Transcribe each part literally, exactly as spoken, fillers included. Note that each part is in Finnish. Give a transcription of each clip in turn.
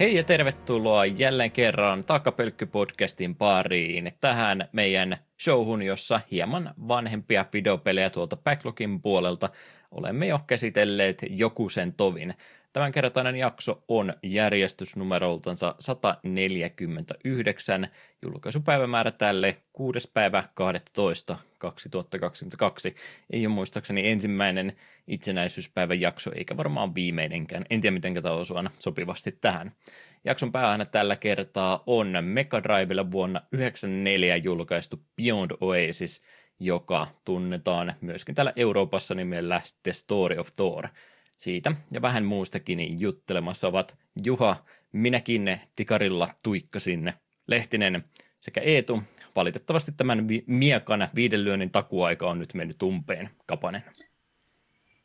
Hei ja tervetuloa jälleen kerran Takapölkky-podcastin pariin tähän meidän showhun, jossa hieman vanhempia videopelejä tuolta backlogin puolelta olemme jo käsitelleet joku sen tovin. Tämänkertainen jakso on järjestysnumeroltansa sata neljäkymmentäyhdeksän, julkaisupäivämäärä tälle kuudes päivä kahdestoista kaksituhattakaksikymmentäkaksi. Ei ole muistaakseni ensimmäinen itsenäisyyspäivän jakso, eikä varmaan viimeinenkään. En tiedä, miten tämä osuu aina sopivasti tähän. Jakson päähän tällä kertaa on Megadrivella vuonna yhdeksänkymmentäneljä julkaistu Beyond Oasis, joka tunnetaan myöskin täällä Euroopassa nimellä The Story of Thor. Siitä ja vähän muustakin juttelemassa ovat Juha, minäkin tikarilla tuikkasin, Lehtinen sekä Eetu. Valitettavasti tämän vi- miekan viiden lyönnin takuaika on nyt mennyt umpeen. Kapanen.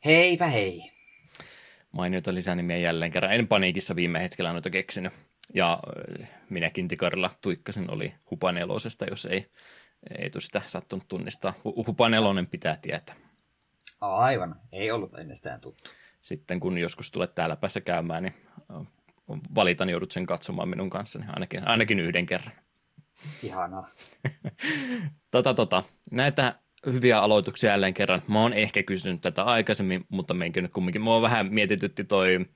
Heipä hei. Mainiota lisänimiä jälleen kerran. En paniikissa viime hetkellä noita keksinyt. Ja minäkin tikarilla tuikkasin oli hupanelosesta, jos ei Eetu sitä sattunut tunnistaa. Hupanelonen pitää tietää. Aivan, ei ollut ennestään tuttu. Sitten kun joskus tulet täällä päässä käymään, niin valitan joudut sen katsomaan minun kanssani, ainakin, ainakin yhden kerran. Ihanaa. tota, tota, näitä hyviä aloituksia jälleen kerran. Mä oon ehkä kysynyt tätä aikaisemmin, mutta meinkö nyt kumminkin. Mua vähän mietitytti toi,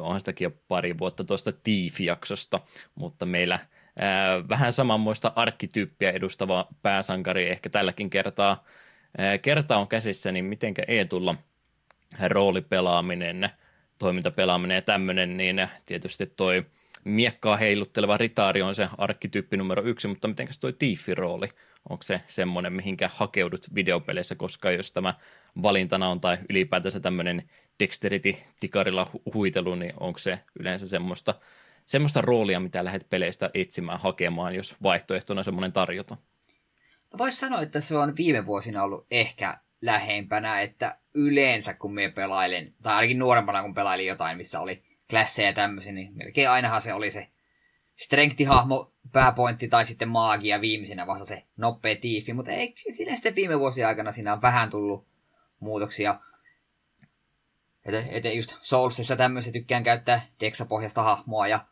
onhan sitäkin jo pari vuotta tuosta Thief-jaksosta, mutta meillä vähän samanmoista arkkityyppiä edustava pääsankari ehkä tälläkin kertaa. Kerta on käsissä, niin mitenkä Eetulla roolipelaaminen, toimintapelaaminen ja tämmöinen, niin tietysti toi miekkaa heilutteleva ritaari on se arkkityyppi numero yksi, mutta mitenkäs toi tiifirooli? Onko se semmoinen, mihinkä hakeudut videopeleissä, koska jos tämä valintana on tai ylipäätänsä tämmöinen dexterity-tikarilla huitelu, niin onko se yleensä semmoista, semmoista roolia, mitä lähdet peleistä etsimään, hakemaan, jos vaihtoehtona semmoinen tarjota? No voisi sanoa, että se on viime vuosina ollut ehkä lähempänä, että yleensä kun minä pelailen, tai ainakin nuorempana kun pelailin jotain, missä oli klassejä ja tämmöisiä, niin melkein ainahan se oli se strength-hahmo, pääpointti tai sitten maagia viimeisenä vasta se nopea tiifi, mutta ei, siinä sitten viime vuosien aikana siinä on vähän tullut muutoksia. Että et just Soulsissa tämmöisiä tykkään käyttää deksapohjasta hahmoa ja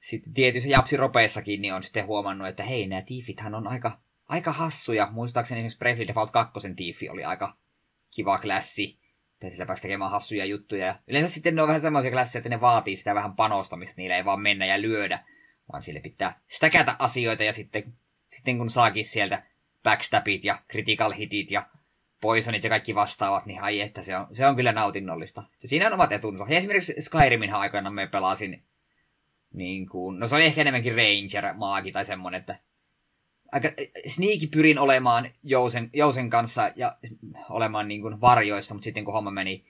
sitten tietyissä japsiropeissakin niin on sitten huomannut, että hei, nämä tiifithän on aika Aika hassuja. Muistaakseni esimerkiksi Bravely Default kakkosen tiifi oli aika kiva klassi. Sillä pääsi tekemään hassuja juttuja. Yleensä sitten ne on vähän semmoisia klasseja, että ne vaatii sitä vähän panostamista. Niillä ei vaan mennä ja lyödä, vaan sille pitää stäkätä asioita. Ja sitten, sitten kun saakin sieltä backstabit ja critical hitit ja poisonit ja kaikki vastaavat, niin ai että se on, se on kyllä nautinnollista. Se siinä on omat etunsa. Ja esimerkiksi Skyriminhan aikoina me pelasin, niin kuin, no se oli ehkä enemmänkin Ranger-maagi tai semmoinen, että aika sneaky pyrin olemaan jousen, jousen kanssa ja olemaan niin kuin varjoissa, mutta sitten kun homma meni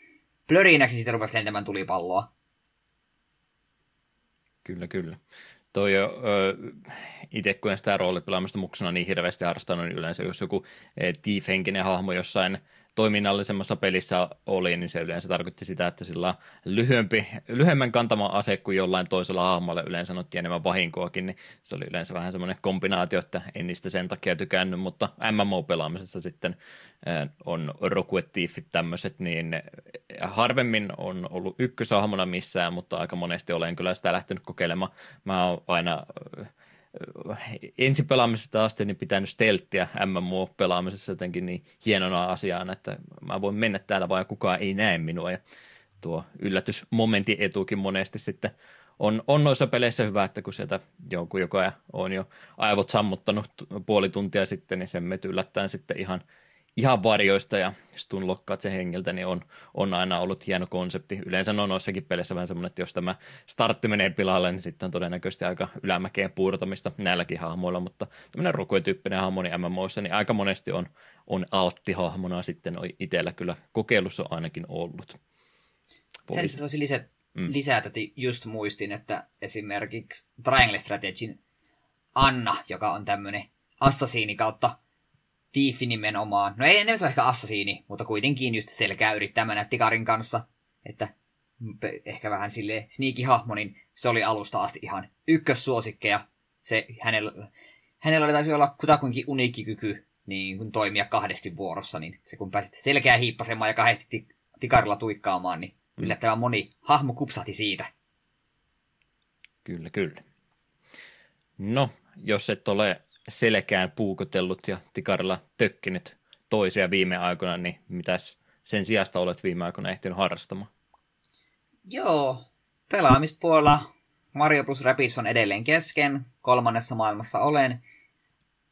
plörinäksi, niin sitten rupesi lentämään tulipalloa. Kyllä, kyllä. Toi, ö, itse kun en sitä roolipelaamista muksena niin hirveästi harrastanut, niin yleensä jos joku tiefhenkinen hahmo jossain toiminnallisemmassa pelissä oli, niin se yleensä tarkoitti sitä, että sillä lyhyempi, lyhyemmän kantama ase kuin jollain toisella hahmolla yleensä sanottiin enemmän vahinkoakin, niin se oli yleensä vähän semmoinen kombinaatio, että en niistä sen takia tykännyt, mutta M M O-pelaamisessa sitten on rokuettiifit tämmöiset, niin harvemmin on ollut ykkösahmona missään, mutta aika monesti olen kyllä sitä lähtenyt kokeilemaan. Mä oon aina ensi pelaamisesta asti niin pitänyt stelttiä M M O-pelaamisessa jotenkin niin hienona asiana, että mä voin mennä täällä vaan kukaan ei näe minua ja tuo yllätysmomentin etukin monesti sitten on, on noissa peleissä hyvä, että kun sieltä joku, joka on jo aivot sammuttanut puoli tuntia sitten, niin sen met yllättäen sitten ihan, ihan varjoista ja stun lokkaat sen hengiltä, niin on, on aina ollut hieno konsepti. Yleensä on noissakin peleissä vähän semmoinen, että jos tämä startti menee pilalle, niin sitten on todennäköisesti aika ylämäkeen puurtamista näilläkin hahmoilla, mutta tämmöinen rokuetyyppinen hahmo niin M M O:ssa, niin aika monesti on, on alttihahmona sitten itsellä kyllä kokeilussa on ainakin ollut. Polis. Sen se olisi lisä, mm. lisätä, että just muistin, että esimerkiksi Triangle Strategyn Anna, joka on tämmöinen assasiini kautta tiifi nimenomaan. No ei enemmän se ole ehkä assasiini, mutta kuitenkin just selkää yrittää mennä tikarin kanssa. Että ehkä vähän silleen sneaky-hahmo, niin se oli alusta asti ihan ykkössuosikkeja. Se hänellä, hänellä oli taisi olla kutakuinkin uniikki kyky niin kun toimia kahdesti vuorossa. Niin se kun pääsit selkää hiippasemaan ja kahdesti tikarilla tuikkaamaan, niin yllättävän moni hahmo kupsahti siitä. Kyllä, kyllä. No, jos et ole selkään puukotellut ja tikarilla tökkinyt toisia viime aikoina, niin mitäs sen sijasta olet viime aikoina ehtinyt harrastamaan? Joo, pelaamispuolella Mario plus Rabbids on edelleen kesken, kolmannessa maailmassa olen.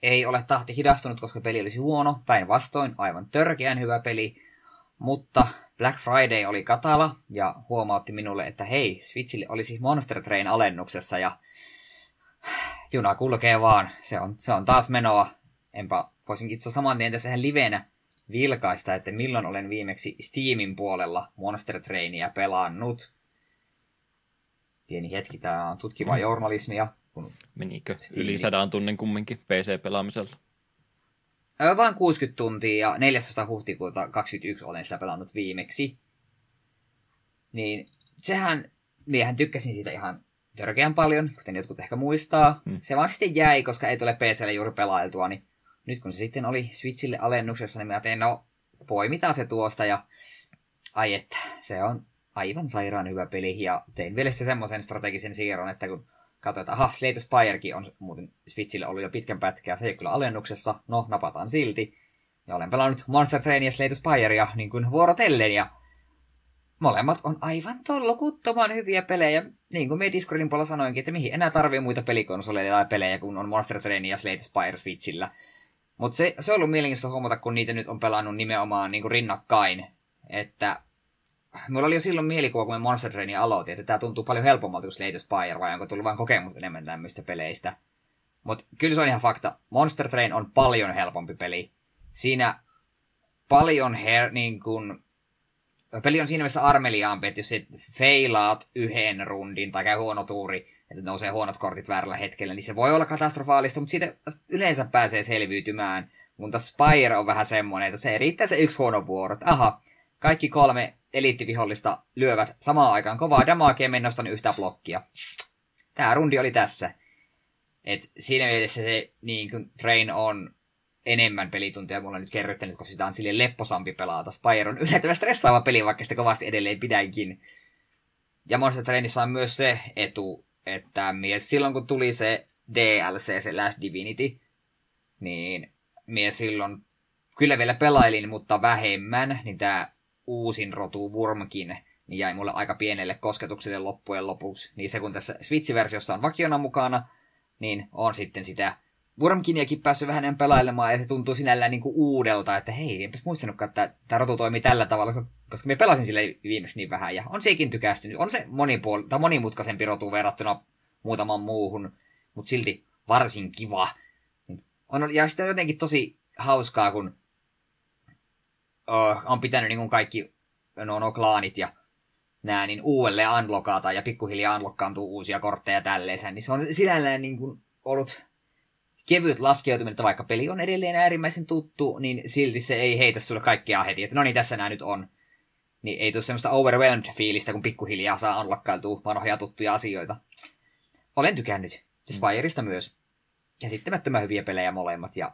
Ei ole tahti hidastunut, koska peli olisi huono, päinvastoin aivan törkeän hyvä peli, mutta Black Friday oli katala ja huomautti minulle, että hei, Switchille olisi Monster Train alennuksessa ja juna kulkee vaan, se on, se on taas menoa. Enpä voisin itse saman tien tässä livenä vilkaista, että milloin olen viimeksi Steamin puolella Monster Trainia pelannut. Pieni hetki, tämä on tutkivaa journalismia. Kun menikö Steam... yli sadan tunnin kumminkin P C-pelaamisella? Vain kuusikymmentä tuntia ja neljästoista huhtikuuta kaksikymmentäyksi olen sitä pelannut viimeksi. Niin sehän, miehän tykkäsin siitä ihan törkeän paljon, kuten jotkut ehkä muistaa. Hmm. Se vaan sitten jäi, koska ei tule P C:lle juuri pelailtua. Niin nyt kun se sitten oli Switchille alennuksessa, niin mä tein, no poimitaan se tuosta. Ja ai että, se on aivan sairaan hyvä peli. Ja tein vielä sitten semmoisen strategisen siirron, että kun katsoin, että aha, Slay the Spirekin on muuten Switchille ollut jo pitkän pätkää. Se ei kyllä alennuksessa. No, napataan silti. Ja olen pelannut Monster Train ja Slay the Spirea niin kuin vuorotellen. Ja molemmat on aivan tolkuttoman hyviä pelejä. Niin kuin me Discordin puolella sanoinkin, että mihin enää tarvii muita pelikonsoleja tai pelejä, kun on Monster Train ja Slay the Spire Switchillä. Mutta se, se on ollut mielenkiintoista huomata, kun niitä nyt on pelannut nimenomaan niin kuin rinnakkain. Että mulla oli jo silloin mielikuva, kun me Monster Trainia aloitin, että tämä tuntuu paljon helpommalta kuin Slay the Spire, vai onko tullut vain kokemus enemmän tämmöistä peleistä. Mutta kyllä se on ihan fakta. Monster Train on paljon helpompi peli. Siinä paljon her... niin kuin... Peli on siinä mielessä armeliaampi, että jos sä feilaat yhden rundin tai käy huono tuuri, että nousee huonot kortit väärällä hetkellä, niin se voi olla katastrofaalista, mutta siitä yleensä pääsee selviytymään. Mutta Spire on vähän semmoinen, että se riittää se yksi huono vuoro. Aha, kaikki kolme eliittivihollista lyövät samaan aikaan kovaa damagea, mä en nostanut yhtä blokkia. Tää rundi oli tässä. Et siinä mielessä se niin kuin Train on enemmän pelitunteja mulla on nyt kerryttänyt, koska sitä on silleen lepposampi pelata. Spire on yllättävän stressaava peli, vaikka sitä kovasti edelleen pidänkin. Ja Monster Trainissa on myös se etu, että mies silloin kun tuli se D L C, se Last Divinity, niin mies silloin kyllä vielä pelailin, mutta vähemmän, niin tää uusin rotu Wurmkin niin jäi mulle aika pienelle kosketukselle loppujen lopuksi. Niin se kun tässä Switch-versiossa on vakiona mukana, niin on sitten sitä Wormkiniakin päässyt vähän enemmän pelailemaan, ja se tuntuu sinällään niin kuin uudelta, että hei, enpäs muistanutkaan, että tämä rotu toimii tällä tavalla, koska me pelasin sille viimeksi niin vähän, ja on sekin tykästynyt. On se monipuol- tai monimutkaisempi rotu verrattuna muutaman muuhun, mutta silti varsin kiva. On, ja sitten on jotenkin tosi hauskaa, kun uh, on pitänyt niin kuin kaikki no, no, klaanit ja nää, niin uudelleen unlockataan, ja pikkuhiljaa unlockkaantuu uusia kortteja tälleensä, niin se on sinällään niin kuin ollut kevyt laskeutuminen, että vaikka peli on edelleen äärimmäisen tuttu, niin silti se ei heitä sulle kaikkea heti, että no niin, tässä nämä nyt on. Niin ei tule semmoista overwhelmed-fiilistä, kun pikkuhiljaa saa unlockkailtua vanhoja tuttuja asioita. Olen tykännyt. Spireista myös. Käsittämättömän hyviä pelejä molemmat, ja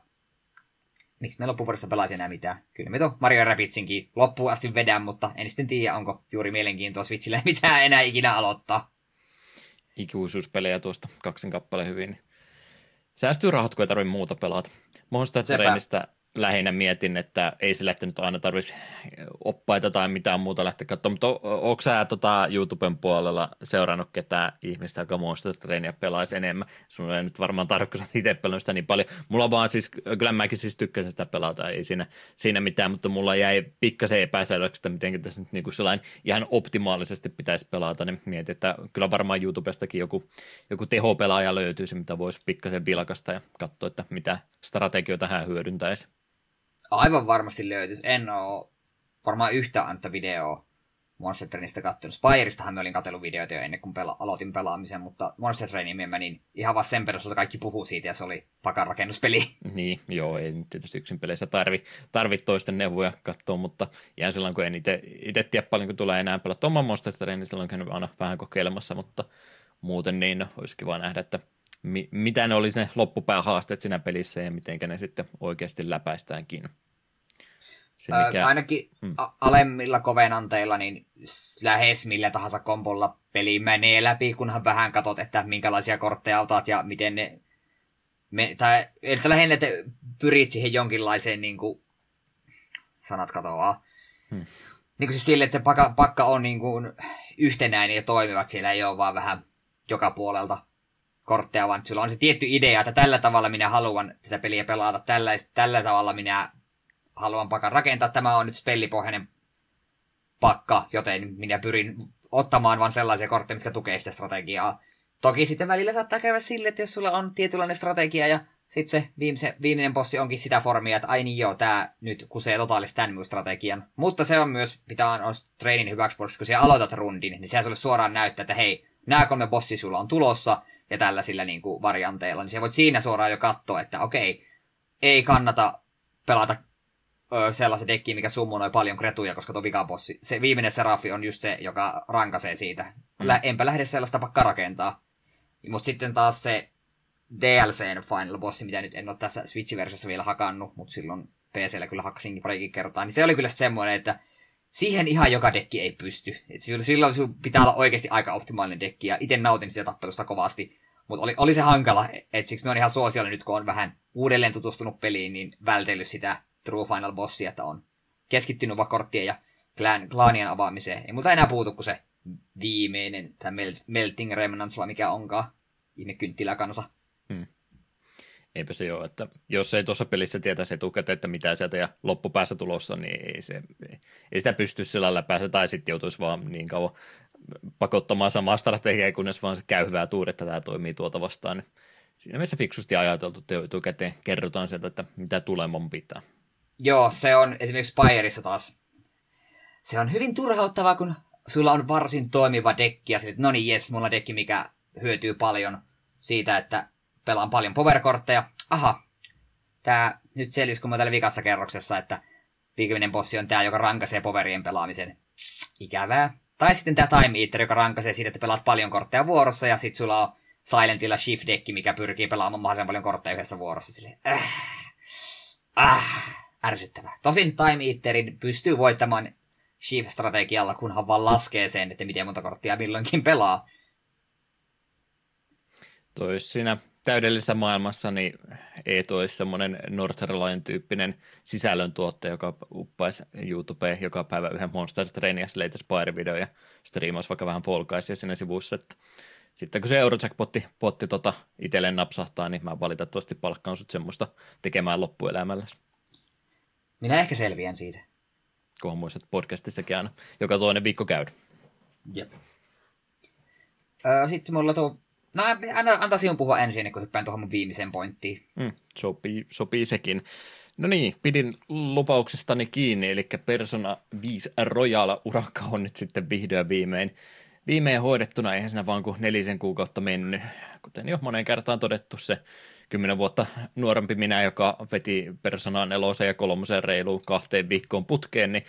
miksi me loppuvuodesta pelaisi enää mitään? Kyllä me tuon Mario Rabbidsinkin loppuun asti vedän, mutta en sitten tiedä, onko juuri mielenkiintoa Switchillä mitään enää ikinä aloittaa. Ikuisuuspelejä tuosta kaksin kappale hyvin. Säästyy rahat, kun ei tarvitse muuta pelata. Monster Trainista lähinnä mietin, että ei sillä nyt aina tarvitsisi oppaita tai mitään muuta lähteä katsomaan, mutta ootko sä tota YouTuben puolella seurannut ketään ihmistä, joka Monster Trainia pelaisi enemmän? Sulla ei nyt varmaan tarvitse, kun sä itse pelannut sitä niin paljon. Mulla vaan siis, kyllä mäkin siis tykkäsin sitä pelata, ei siinä, siinä mitään, mutta mulla jäi pikkasen epäselväksi, että miten tässä nyt niinku sellainen ihan optimaalisesti pitäisi pelata, niin mietin, että kyllä varmaan YouTubestakin joku, joku tehopelaaja löytyisi, mitä voisi pikkasen vilkaista ja katsoa, että mitä strategioita hän hyödyntäisi. Aivan varmasti löytyisi. En ole varmaan yhtään antaa videoa Monster Trainista katsonut. Spirestahan me olin katsellut videoita jo ennen kuin pela- aloitin pelaamisen, mutta Monster Trainia mä niin ihan vaan sen perusteella kaikki puhuu siitä ja se oli pakan rakennuspeli. Niin, joo, ei nyt tietysti yksin peleissä tarvi, tarvi toisten neuvoja katsoa, mutta jään silloin, kun en itse tiedä paljon, kun tulee enää pelata oman Monster Trainin, niin silloin on aina vähän kokeilemassa, mutta muuten niin no, olisi kiva nähdä, että Mi- mitä ne olisi ne loppupäähaasteet siinä pelissä ja mitenkä ne sitten oikeasti läpäistäänkin. Se mikä... Ö, ainakin hmm. a- alemmilla kovenanteilla niin lähes millä tahansa kompolla peli menee läpi, kunhan vähän katot, että minkälaisia kortteja otat ja miten ne... Me, tai, että lähinnä, että pyrit siihen jonkinlaiseen niin kuin, sanat katoaa. Hmm. Niin kuin siis sille, että se pakka, pakka on niin kuin yhtenäinen ja toimivat, siellä ei ole vaan vähän joka puolelta kortteja, vaan sillä on se tietty idea, että tällä tavalla minä haluan tätä peliä pelata, tällä, tällä tavalla minä haluan pakan rakentaa, tämä on nyt spellipohjainen pakka, joten minä pyrin ottamaan vain sellaisia kortteja, mitkä tukee sitä strategiaa. Toki sitten välillä saattaa käydä sille, että jos sulla on tietynlainen strategia ja sitten se viimeise, viimeinen bossi onkin sitä formia, että ai niin joo, tää nyt kusee totaalisesti tämän strategian. Mutta se on myös, mitä on, on treenin hyväksi puolesta, kun sä aloitat rundin, niin sehän sulle suoraan näyttää, että hei, nämä kolme bossia sulla on tulossa ja tällaisilla niin kuin varianteilla. Niin sä voit siinä suoraan jo katsoa, että okei, ei kannata pelata ö, sellaisen dekkiin, mikä summunoi paljon kretuja, koska tuo vikabossi, se viimeinen Serafi on just se, joka rankaisee siitä. Lä, enpä lähde sellaista pakka rakentaa. Mutta sitten taas se D L C:n Final Bossi, mitä nyt en ole tässä Switch-versiossa vielä hakannut, mutta silloin P C:llä kyllä hakkasinkin parikin kertaa, niin se oli kyllä semmoinen, että siihen ihan joka dekki ei pysty. Et silloin pitää olla oikeasti aika optimaalinen dekki, ja itse nautin sitä tappelusta kovasti, mutta oli, oli se hankala, että siksi me on ihan suosiolla nyt, kun on vähän uudelleen tutustunut peliin, niin vältellyt sitä True Final Bossia, että on keskittynyt vaan korttien ja klaanien avaamiseen. Ei multa enää puutu kuin se viimeinen, tämä Melting Remnants, vai mikä onkaan. Ihme kynttiläkansa. Hmm. Eipä se ole, että jos ei tuossa pelissä tietäisi etukäteen, että mitä sieltä ja loppupäässä tulossa, niin ei, se, ei sitä pysty sillä läpäässä, tai sitten joutuisi vaan niin kauan pakottamaan samaa strategiaa, kunnes vaan se käy hyvää tuuretta, tämä toimii tuota vastaan. Siinä mielessä fiksusti ajateltu, että etukäteen kerrotaan sieltä, että mitä tuleman pitää. Joo, se on esimerkiksi Spireissa taas. Se on hyvin turhauttavaa, kun sulla on varsin toimiva dekki, ja sitten, no niin, jes, mulla on dekki, mikä hyötyy paljon siitä, että pelaan paljon powerkortteja. Aha, tää nyt selvisi, kun mä täällä vikassa kerroksessa, että viimeinen bossi on tää, joka rankaisee powerien pelaamisen. Ikävää. Tai sitten tää Time Eater, joka rankaisee siitä, että pelaat paljon kortteja vuorossa, ja sit sulla on Silentilla Shift-dekki, mikä pyrkii pelaamaan mahdollisimman paljon kortteja yhdessä vuorossa. Silleen, äh, äh, ärsyttävää. Tosin Time Eaterin pystyy voittamaan Shift-strategialla, kunhan vaan laskee sen, että miten monta korttia milloinkin pelaa. Toi siinä täydellisessä maailmassa niin ei toi semmoinen Northerlain-tyyppinen sisällöntuottaja, joka uppaisi YouTubeen joka päivä yhden Monster Train ja Slay the Spire-videon ja striimaisi vaikka vähän Fall Guysia siinä sivussa. Että sitten kun se Eurojackpotti potti tota itselleen napsahtaa, niin mä valitettavasti palkkaan sut semmoista tekemään loppuelämälläsi. Minä ehkä selviän siitä. Kunhan muistat podcastissakin aina joka toinen viikko käydä. Jep. Ö, sitten mulla tuo... No, antaa sinun puhua ensin, ennen kuin hyppään tuohon mun viimeiseen pointtiin. Mm, sopii, sopii sekin. No niin, pidin lupauksestani kiinni, eli Persona viisi Royal-urakka on nyt sitten vihdoin viimein. Viimein hoidettuna, eihän siinä vaan kuin nelisen kuukautta mennyt. Kuten jo moneen kertaan todettu, se kymmenen vuotta nuorempi minä, joka veti Personaan neloseen ja kolmoseen reiluun kahteen viikkoon putkeen, niin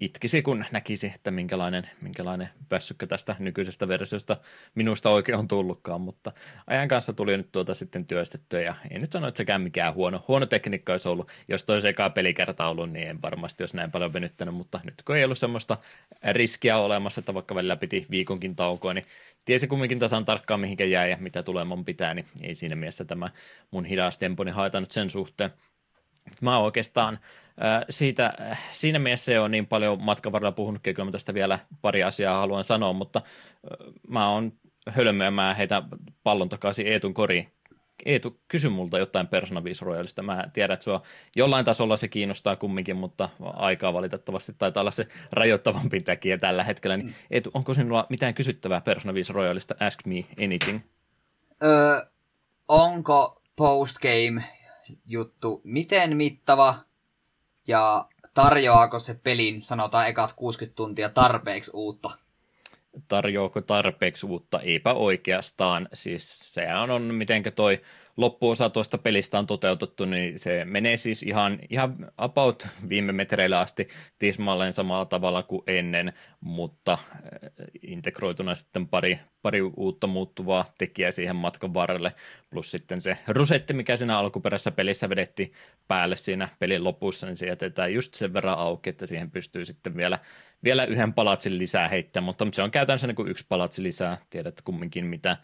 itkisi, kun näkisi, että minkälainen, minkälainen väsykkä tästä nykyisestä versiosta minusta oikein on tullutkaan, mutta ajan kanssa tuli nyt tuota sitten työstettyä, ja en nyt sano, että sekään mikään huono, huono tekniikka olisi ollut. Jos toisen ekaa pelikerta ollut, niin en varmasti olisi näin paljon venyttänyt, mutta nyt kun ei ollut semmoista riskiä olemassa, että vaikka välillä piti viikonkin taukoa, niin tiesi kumminkin tasan tarkkaan, mihinkä jää ja mitä tuleman pitää, niin ei siinä mielessä tämä mun hidas temponi haitanut sen suhteen. Mä oikeastaan siitä, siinä mielessä ei ole niin paljon matkan varrella puhunutkin, kyllä mä tästä vielä pari asiaa haluan sanoa, mutta mä oon hölmö ja mä heitän pallon takaisin Eetun koriin. Eetu, kysy multa jotain Persona viisi Royalista. Mä tiedän, että sua jollain tasolla se kiinnostaa kumminkin, mutta aikaa valitettavasti taitaa olla se rajoittavampi tekijä tällä hetkellä. Niin, Eetu, onko sinulla mitään kysyttävää Persona viisi Royalista? Ask me anything. Öö, onko postgame juttu miten mittava ja tarjoaako se pelin, sanotaan ekat kuusikymmentä tuntia, tarpeeksi uutta? Tarjoako tarpeeksi uutta? Eipä oikeastaan. Siis sehän on, mitenkä toi loppuosa tuosta pelistä on toteutettu, niin se menee siis ihan, ihan about viime metreillä asti tismalleen samalla tavalla kuin ennen, mutta integroituna sitten pari, pari uutta muuttuvaa tekijää siihen matkan varrelle, plus sitten se rusetti, mikä siinä alkuperäisessä pelissä vedettiin päälle siinä pelin lopussa, niin se jätetään just sen verran auki, että siihen pystyy sitten vielä, vielä yhden palatsin lisää heittämään, mutta se on käytännössä niin kuin yksi palatsi lisää, tiedät kumminkin mitä,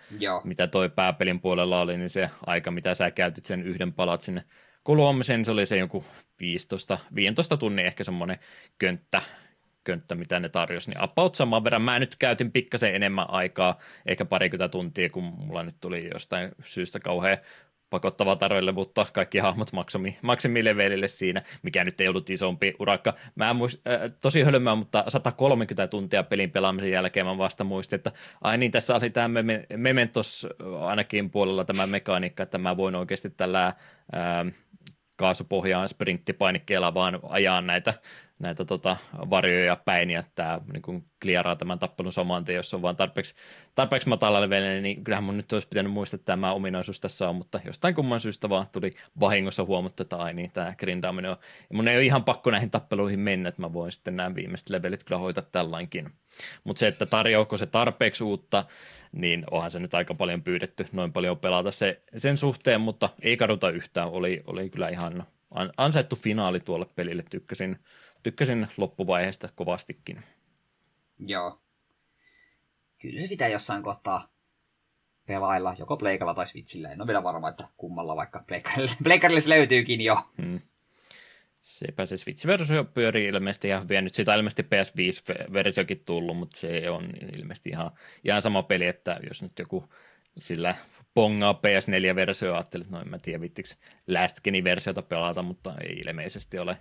mitä toi pääpelin puolella oli, niin se aika, mitä sä käytit sen yhden palatsin kuluamiseen, niin se oli se joku viisitoista, viisitoista tunnin ehkä semmoinen könttä, könttä, mitä ne tarjosi, niin about saman verran. Mä nyt käytin pikkasen enemmän aikaa, eikä parikymmentä tuntia, kun mulla nyt tuli jostain syystä kauhean pakottavaa tarjoille, mutta kaikki hahmot maksimi, maksimilevelille siinä, mikä nyt ei ollut isompi urakka. Mä muist, äh, tosi hölmöä, mutta sata kolmekymmentä tuntia pelin pelaamisen jälkeen mä vasta muistin, että ai niin, tässä oli tämä me- Mementos ainakin puolella tämä mekaniikka, että mä voin oikeasti tällä äh, kaasupohjaan sprinttipainikkeella vaan ajaa näitä näitä tota, varjoja päin, ja tämä niin kliaraa tämän tappelun saman tien, jos on vaan tarpeeksi, tarpeeksi matalalle vielä, niin kyllähän mun nyt olisi pitänyt muistaa, että tämä ominaisuus tässä on, mutta jostain kumman syystä vaan tuli vahingossa huomattu, että ai niin, tämä grindaaminen on. Mun ei ole ihan pakko näihin tappeluihin mennä, että mä voin sitten nämä viimeiset levelit kyllä hoitaa tällainkin. Mutta se, että tarjoako se tarpeeksi uutta, niin onhan se nyt aika paljon pyydetty, noin paljon pelata se, sen suhteen, mutta ei kaduta yhtään. Oli, oli kyllä ihan ansaittu finaali tuolle pelille, tykkäsin. Tykkäsin loppuvaiheesta kovastikin. Joo. Kyllä se pitää jossain kohtaa pelailla, joko pleikalla tai switchillä. En ole vielä varma, että kummalla, vaikka pleikarille se löytyykin jo. Hmm. Sepä se switch-versio pyörii ilmeisesti ihan vielä. Nyt siitä ilmeisesti P S viisi-versiokin tullut, mutta se on ilmeisesti ihan, ihan sama peli, että jos nyt joku sillä pongaa P S neljä-versio, ajattelin, että no en mä tiedä, vittikö Last Gen-versiota pelata, mutta ei ilmeisesti ole.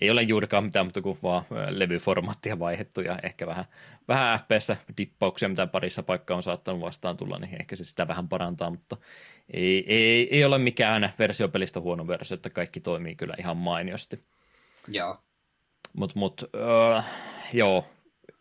Ei ole juurikaan mitään, mutta kun vaan levyformaattia vaihdettu ja ehkä vähän, vähän F P S:ssä dippauksia, mitä parissa paikkaa on saattanut vastaan tulla, niin ehkä se sitä vähän parantaa, mutta ei, ei, ei ole mikään versiopelistä huono versio, että kaikki toimii kyllä ihan mainiosti. Joo. Mutta mut, äh, joo,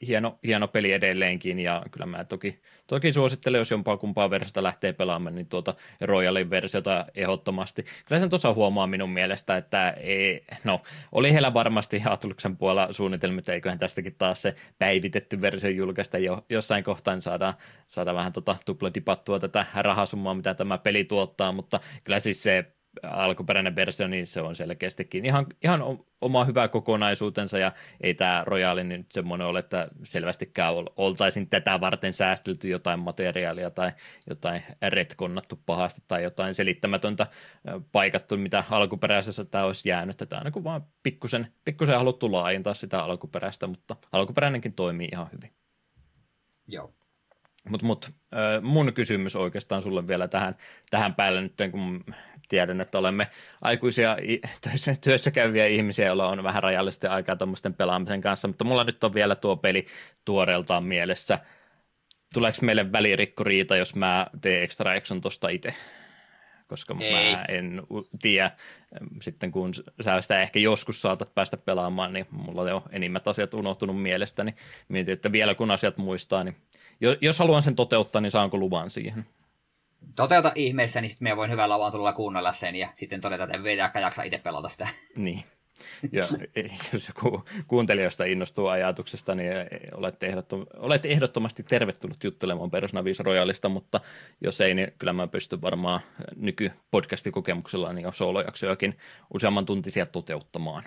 hieno, hieno peli edelleenkin, ja kyllä mä toki, toki suosittelen, jos jompaa kumpaa versiota lähtee pelaamaan, niin tuota Royalin versiota ehdottomasti. Kyllä sen tuossa huomaa minun mielestä, että ei, no, oli heillä varmasti Atlusen puolella suunnitelmia, että eiköhän tästäkin taas se päivitetty versio julkaista jo, jossain kohtaan, niin saadaan, saadaan vähän tota tupladipattua tätä rahasummaa, mitä tämä peli tuottaa, mutta kyllä siis se alkuperäinen versio, niin se on selkeästikin ihan, ihan oma hyvä kokonaisuutensa, ja ei tämä Royali nyt semmoinen ole, että selvästikään oltaisiin tätä varten säästelty jotain materiaalia tai jotain retkonnattu pahasti tai jotain selittämätöntä paikattu, mitä alkuperäisessä tämä olisi jäänyt. Tämä on niin kuin vaan pikkusen, pikkusen haluttu laajentaa sitä alkuperäistä, mutta alkuperäinenkin toimii ihan hyvin. Joo. Mutta mut, mun kysymys oikeastaan sulle vielä tähän, tähän päälle nyt, kun tiedän, että olemme aikuisia työssä käyviä ihmisiä, joilla on vähän rajallisesti aikaa tuommoisten pelaamisen kanssa, mutta mulla nyt on vielä tuo peli tuoreeltaan mielessä. Tuleeko meille välirikkuriita, jos mä teen extra action tuosta itse? Koska ei. Mä en tiedä, sitten kun sä sitä ehkä joskus saatat päästä pelaamaan, niin mulla on jo enimmät asiat unohtunut mielestäni. Mietin, että vielä kun asiat muistaa, niin jos haluan sen toteuttaa, niin saanko luvan siihen? Toteuta ihmeessä, niin sitten minä voin hyvällä vaan tulla kuunnella sen ja sitten todeta, että en vedäkään jaksa itse pelata sitä. Niin. Ja jos joku kuuntelijoista innostuu ajatuksesta, niin olette, ehdottom- olette ehdottomasti tervetullut juttelemaan Persona viisi Royalista, mutta jos ei, niin kyllä mä pystyn varmaan nykypodcastikokemuksella niin soolojaksojakin useamman tuntisia toteuttamaan.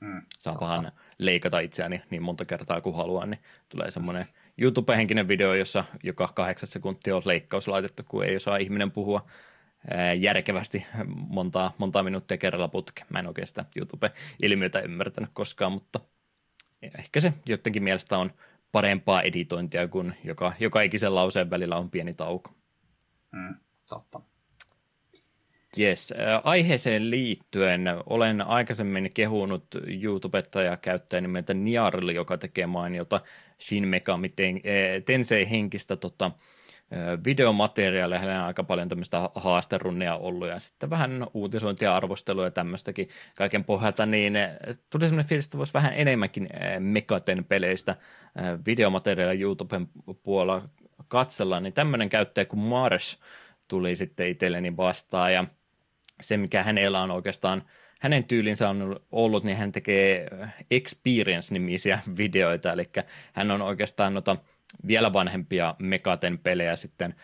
Mm, Saan vaan leikata itseäni niin monta kertaa kuin haluan, niin tulee semmoinen YouTube-henkinen video, jossa joka kahdeksan sekuntia on leikkaus laitettu, kun ei osaa ihminen puhua järkevästi montaa, montaa minuuttia kerralla putke. Mä en oikein sitä YouTube-ilmiötä ymmärtänyt koskaan, mutta ehkä se jotenkin mielestä on parempaa editointia, kun joka, joka ikisen lauseen välillä on pieni tauko. Mm, totta. Jes, aiheeseen liittyen olen aikaisemmin kehunut YouTubettajaa käyttäjän nimeltä Niarli, joka tekee mainiota Shin Megami Tensei henkistä tota, videomateriaalia. Hänellä on aika paljon tämmöistä haasterunnia ollut ja sitten vähän uutisointia, arvostelua ja tämmöistäkin kaiken pohjalta, niin tuli semmoinen fiilis, että voisi vähän enemmänkin Megaten peleistä videomateriaalia YouTuben puolella katsella, niin tämmöinen käyttäjä kuin Mars tuli sitten itselleni vastaan, ja se, mikä hänellä on oikeastaan, hänen tyylinsä on ollut, niin hän tekee Experience-nimisiä videoita, eli hän on oikeastaan noita vielä vanhempia Megaten-pelejä sitten.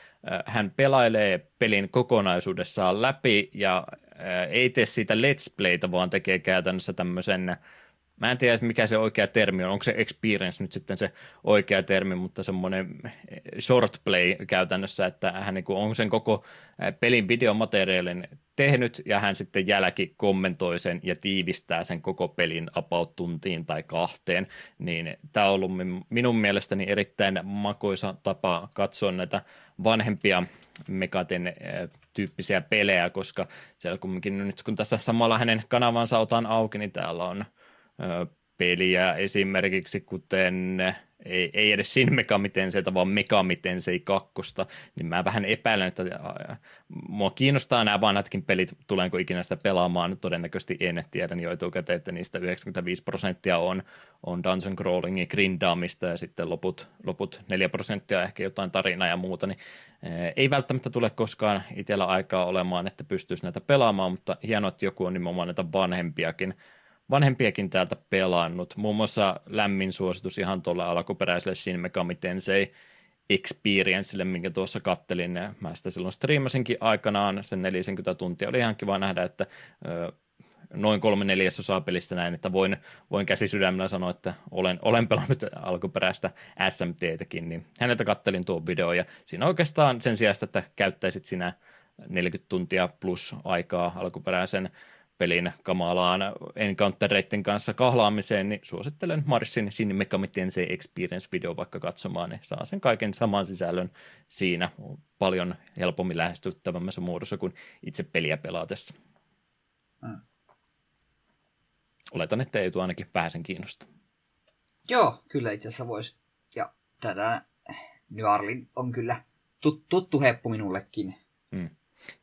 Hän pelailee pelin kokonaisuudessaan läpi ja ei tee siitä Let's Playta, vaan tekee käytännössä tämmöisen, mä en tiedä mikä se oikea termi on, onko se Experience nyt sitten se oikea termi, mutta semmoinen short play käytännössä, että hän niin kuin on sen koko pelin videomateriaalin tehnyt ja hän sitten jälki kommentoi sen ja tiivistää sen koko pelin about tuntiin tai kahteen, niin tämä on ollut minun mielestäni erittäin makoisa tapa katsoa näitä vanhempia Megaten tyyppisiä pelejä, koska siellä kumminkin nyt kun tässä samalla hänen kanavansa otan auki, niin täällä on peliä esimerkiksi kuten, ei, ei edes Shin Megami Tenseitä, vaan Megami Tensei kakkosta, niin mä vähän epäilen, että mua kiinnostaa nämä vanhatkin pelit, tulenko ikinä sitä pelaamaan, todennäköisesti en, tiedän jo etukäteen, että niistä yhdeksänkymmentäviisi prosenttia on, on dungeon crawlingin grindaamista ja sitten loput, loput neljä prosenttia ehkä jotain tarinaa ja muuta, niin ei välttämättä tule koskaan itsellä aikaa olemaan, että pystyisi näitä pelaamaan, mutta hienoa, että joku on nimenomaan näitä vanhempiakin vanhempiakin täältä pelannut, muun muassa lämmin suositus ihan tuolle alkuperäiselle Shin Megami Tensei Experiencelle, minkä tuossa kattelin, mä sitä silloin striimasinkin aikanaan, sen neljäkymmentä tuntia oli ihan kiva nähdä, että noin kolme neljäsosaa pelistä näin, että voin, voin käsi sydämellä sanoa, että olen, olen pelannut alkuperäistä S M T:täkin, niin häneltä kattelin tuon videon ja siinä oikeastaan sen sijaan, että käyttäisit sinä neljäkymmentä tuntia plus aikaa alkuperäisen pelin kamalaan encountereiden kanssa kahlaamiseen, niin suosittelen Marssin Shin Megami Tensei Experience-video vaikka katsomaan, niin saa sen kaiken saman sisällön siinä paljon helpommin lähestyttävämmässä muodossa kuin itse peliä pelaatessa. Mm. Oletan, että ei tule ainakin pääsen kiinnostaa. Joo, kyllä itse asiassa voisi. Ja tätä Nyarlin on kyllä tut, tuttu heppu minullekin. Mm.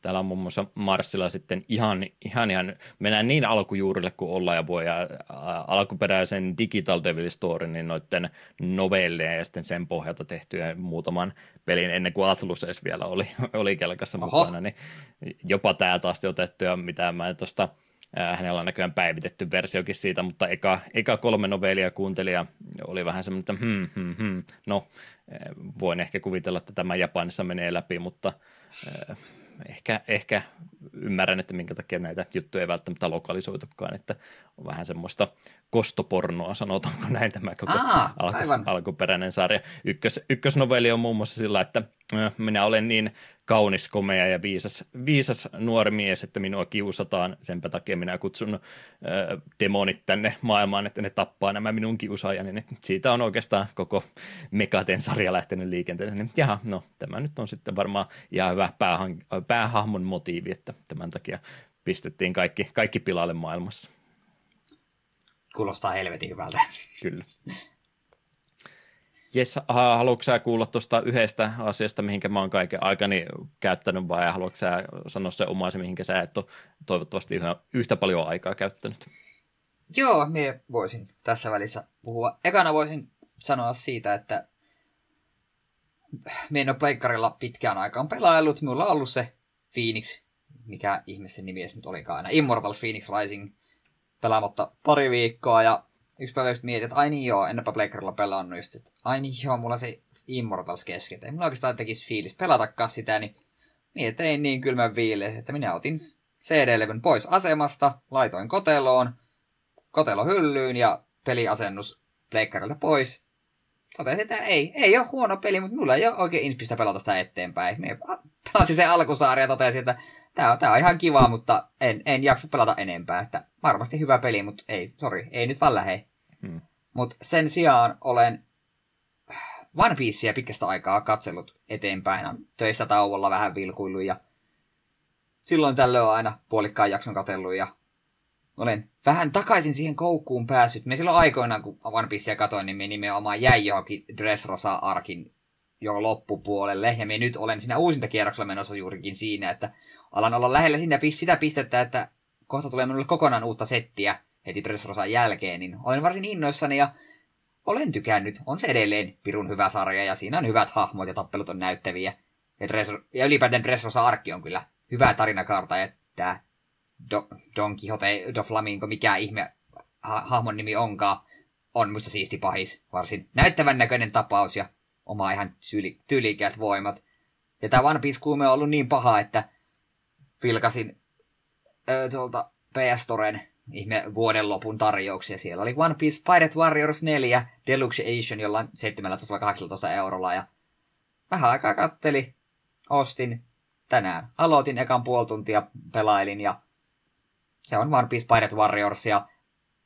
Täällä on muun muassa Marsilla sitten ihan, ihan, ihan, mennään niin alkujuurille kuin ollaan ja voi, ja alkuperäisen Digital Devil Story, niin noiden novelleja ja sitten sen pohjalta tehtyjä muutaman pelin, ennen kuin Atlus edes vielä oli, oli kelkassa Oho. mukana, niin jopa täältä asti otettuja, mitä mä tuosta, hänellä on näköjään päivitetty versiokin siitä, mutta eka, eka kolme novellia kuuntelija oli vähän semmoinen, että hmm, hmm, hmm. no, voin ehkä kuvitella, että tämä Japanissa menee läpi, mutta Ehkä, ehkä ymmärrän, että minkä takia näitä juttuja ei välttämättä lokalisoitukaan, että on vähän semmoista kostopornoa, sanotaanko näin tämä koko Aha, alku, alkuperäinen sarja. Ykkös, ykkösnovelli on muun muassa sillä, että minä olen niin kaunis, komea ja viisas, viisas nuori mies, että minua kiusataan. Senpä takia minä kutsun ö, demonit tänne maailmaan, että ne tappaa nämä minun kiusaajani. Niin siitä on oikeastaan koko Megaten sarja lähtenyt liikenteelle. Niin, jaha, no tämä nyt on sitten varmaan ihan hyvä päähan- päähahmon motiivi, että tämän takia pistettiin kaikki, kaikki pilalle maailmassa. Kuulostaa helvetin hyvältä. Kyllä. Jes, haluatko sä kuulla tuosta yhdestä asiasta, mihinkä mä oon kaiken aikani käyttänyt, vai haluatko sä sanoa se omaa se, mihinkä sä et ole toivottavasti yhtä paljon aikaa käyttänyt? Joo, minä voisin tässä välissä puhua. Ekana voisin sanoa siitä, että minä en ole pleikkarilla pitkään aikaan pelaillut. Minulla on ollut se Phoenix, mikä ihmisten nimi nyt olikaan aina, Immortals Phoenix Rising, pelaamatta pari viikkoa ja yksi päivä just mietin, että ai niin joo, ennäpä pleikkarilla pelannut just, että ai niin joo, mulla se Immortals kesken. Ei mulla oikeastaan tekisi fiilis pelatakaan sitä, niin mietin niin kylmän viileessä, että minä otin C D-levyn pois asemasta, laitoin koteloon, kotelohyllyyn ja peliasennus pleikkarilla pois. Totesin, että ei, ei ole huono peli, mutta mulla ei ole oikein inspistä pelata sitä eteenpäin. Minä pelasin sen alkusaari ja totesin, että tää on, tää on ihan kivaa, mutta en, en jaksa pelata enempää. Että varmasti hyvä peli, mutta ei, sori, ei nyt vaan lähe. Hmm. Mutta sen sijaan olen One Piecea pitkästä aikaa katsellut eteenpäin. On töissä tauolla vähän vilkuillut ja silloin tällöin aina puolikkaan jakson katsellut ja olen vähän takaisin siihen koukkuun päässyt. Me silloin aikoinaan, kun One Piecea katoin, niin me nimenomaan jäi johonkin Dressrosa-arkin jo loppupuolelle. Ja me nyt olen siinä uusintakierroksella menossa juurikin siinä, että alan olla lähellä siinä, sitä pistettä, että kohta tulee minulle kokonaan uutta settiä heti Dressrosan jälkeen. Niin olen varsin innoissani ja olen tykännyt. On se edelleen pirun hyvä sarja ja siinä on hyvät hahmot ja tappelut on näyttäviä. Ja, Dress- ja ylipäätään Dressrosa-arkki on kyllä hyvä tarinakaarta, että Do, Don Quixote, Doflamingo, mikä ihme ha, hahmon nimi onkaan, on musta siisti pahis. Varsin näyttävän näköinen tapaus ja oma ihan syli, tyylikäät voimat. Ja tää One Piece -kuume on ollut niin paha, että vilkasin ö, tuolta P S Storen ihme vuoden lopun tarjouksia. Siellä oli One Piece Pirate Warriors neljä Deluxe Edition jollain seitsemäntoista kahdeksantoista eurolla. Ja vähän aikaa katteli, ostin tänään. Aloitin ekan puoli tuntia, pelailin ja se on One Piece Pirate Warriors ja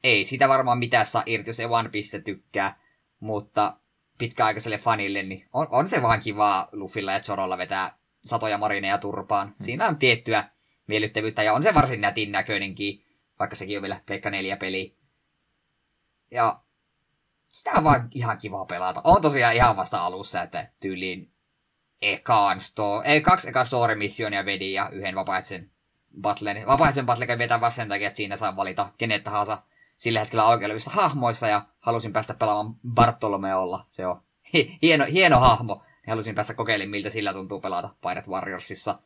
ei sitä varmaan mitään saa irti, jos ei One Piece tykkää, mutta pitkäaikaiselle fanille niin on, on se vaan kivaa Luffilla ja Zorolla vetää satoja marineja turpaan. Siinä on tiettyä miellyttävyyttä ja on se varsin nätin näköinenkin, vaikka sekin on vielä Pleikka neljä peli. Ja sitä on vaan ihan kivaa pelata. On tosiaan ihan vasta alussa, että tyyliin ekaan sto- ei, kaksi ekaa story-missionia vedin ja yhden vapaaehtoisen battlen. Vapaaehtoisen battlen käy vetää vaan sen takia, että siinä saa valita kenet tahansa sillä hetkellä oikeudellista hahmoissa ja halusin päästä pelaamaan Bartolomeolla. Se on hieno, hieno hahmo. Halusin päästä kokeilemaan, miltä sillä tuntuu pelata Pirate Warriorsissa.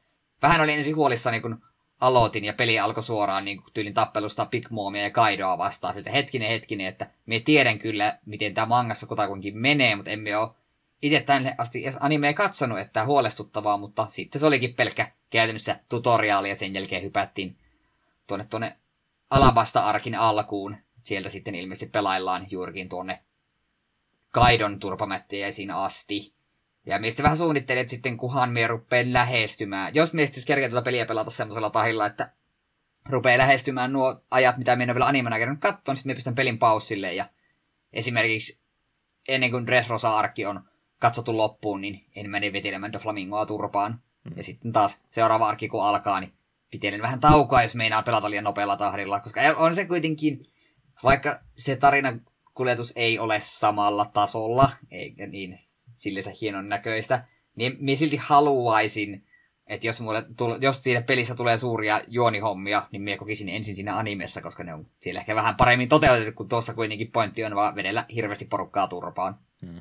Vähän olin ensin huolissani, kun aloitin ja peli alkoi suoraan niin tyylin tappelusta Big Momia ja Kaidoa vastaan. Siltä hetkinen hetkinen, että me tiedän kyllä, miten tämä mangassa kutakuinkin menee, mutta emme ole itse tänne asti animea katsonut, että tämä huolestuttavaa, mutta sitten se olikin pelkkä käytännössä tutoriaali ja sen jälkeen hypättiin tuonne, tuonne Alabasta-arkin alkuun. Sieltä sitten ilmeisesti pelaillaan juurikin tuonne Kaidon turpamättiäisiin asti. Ja miestä vähän suunnittelet sitten, kunhan mie rupeen lähestymään. Jos mie siis kerkeä tätä peliä pelata semmoisella tahilla, että rupee lähestymään nuo ajat, mitä mie en ole vielä animena kerran kattoon, niin sitten mie pistän pelin paussille. Ja esimerkiksi ennen kuin Dressrosa-arkki on katsottu loppuun, niin en mene vetelemään Doflamingoa turpaan. Mm. Ja sitten taas seuraava arkki kun alkaa, niin pitelen vähän taukoa, jos meinaan pelata liian nopealla tahdilla. Koska on se kuitenkin, vaikka se tarinan kuljetus ei ole samalla tasolla, eikä niin silleen se hienon näköistä, niin minä silti haluaisin, että jos, mulle tulo, jos siinä pelissä tulee suuria juonihommia, niin minä kokisin ensin siinä animessa, koska ne on siellä ehkä vähän paremmin toteutettu, kun tuossa kuitenkin pointti on vaan vedellä hirveästi porukkaa turpaan. Hmm.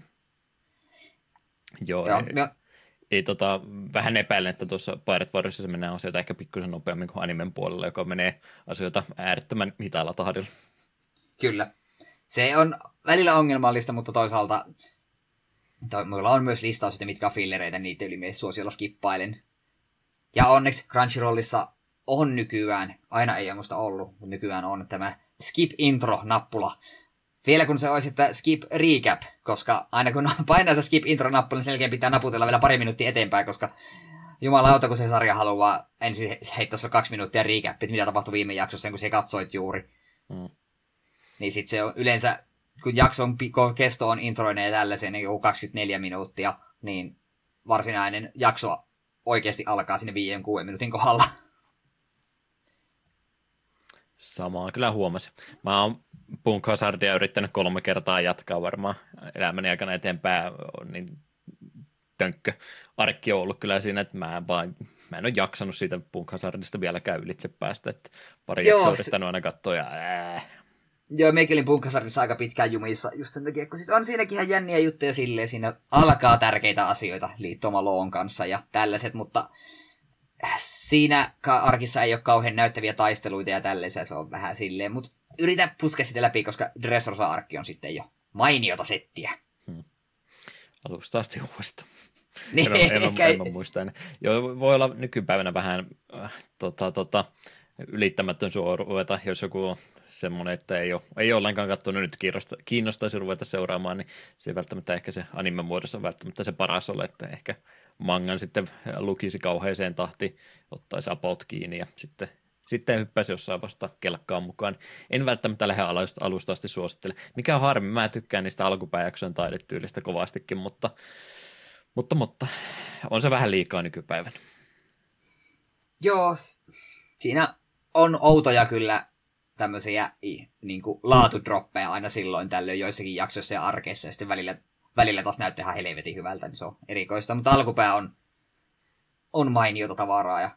Joo, Joo ei, minä... ei, tota, vähän epäilen, että tuossa Pirate Warriorissa menee asioita ehkä pikkusen nopeammin kuin animen puolella, joka menee asioita äärettömän hitaalla tahdilla. Kyllä. Se on välillä ongelmallista, mutta toisaalta toi, mulla on myös listaus, että mitkä on fillereitä, niitä yli mie suosiolla skippailen. Ja onneksi Crunchyrollissa on nykyään, aina ei ole musta ollut, mutta nykyään on tämä Skip Intro-nappula. Vielä kun se olisi, että Skip Recap, koska aina kun painaa se Skip Intro-nappula, niin sen jälkeen pitää naputella vielä pari minuuttia eteenpäin, koska jumalauta, kun se sarja haluaa ensin heittää sulle kaksi minuuttia recap, mitä tapahtui viime jaksossa, kun se katsoit juuri. Mm. Niin sit se on yleensä, kun jakson kesto on introinen ja tällaisen, niin kuin kaksikymmentäneljä minuuttia, niin varsinainen jakso oikeasti alkaa sinne viiden kuuden minuutin kohdalla. Samaa kyllä huomasin. Mä oon Punk Hazardia yrittänyt kolme kertaa jatkaa varmaan elämäni aikana eteenpäin, niin tönkkö arkki on ollut kyllä siinä, että mä en, vaan, mä en ole jaksanut siitä Punk Hazardista vieläkään ylitse päästä, että pari jaksoa yrittänyt aina katsoa ja ää. Joo, meikin olin Punkkasarissa aika pitkään jumissa just sen takia, kun siis on siinäkin ihan jänniä juttuja silleen, siinä alkaa tärkeitä asioita liittoma Loon kanssa ja tällaiset, mutta siinä arkissa ei ole kauhean näyttäviä taisteluita ja tällaisia, se on vähän silleen, mutta yritä puskea sitä läpi, koska Dressrosa-arkki on sitten jo mainiota settiä. Hmm. Alusta asti uudesta. Niin, en ole muista enää. Joo, voi olla nykypäivänä vähän äh, tota, tota, ylittämätön sua ruveta, jos joku on semmoinen, että ei ole, ei ole ollenkaan katsonut nyt kiinnosta, kiinnostaisi ruveta seuraamaan, niin se välttämättä ehkä se anime muodossa on välttämättä se paras ole, että ehkä mangan sitten lukisi kauheeseen tahtiin, ottaisi apaut kiinni ja sitten, sitten hyppäisi jossain vasta kelkkaan mukaan. En välttämättä lähde alusta asti suosittele, mikä on harmi, mä tykkään niistä alkupääjakson taidetyylistä kovastikin, mutta, mutta, mutta on se vähän liikaa nykypäivänä. Joo, siinä on outoja kyllä tämmöisiä niin kuin laatudroppeja aina silloin tällöin joissakin jaksoissa ja arkeissa, ja sitten välillä, välillä taas näyttää ihan helvetin hyvältä, niin se on erikoista, mutta alkupää on, on mainiota tavaraa, ja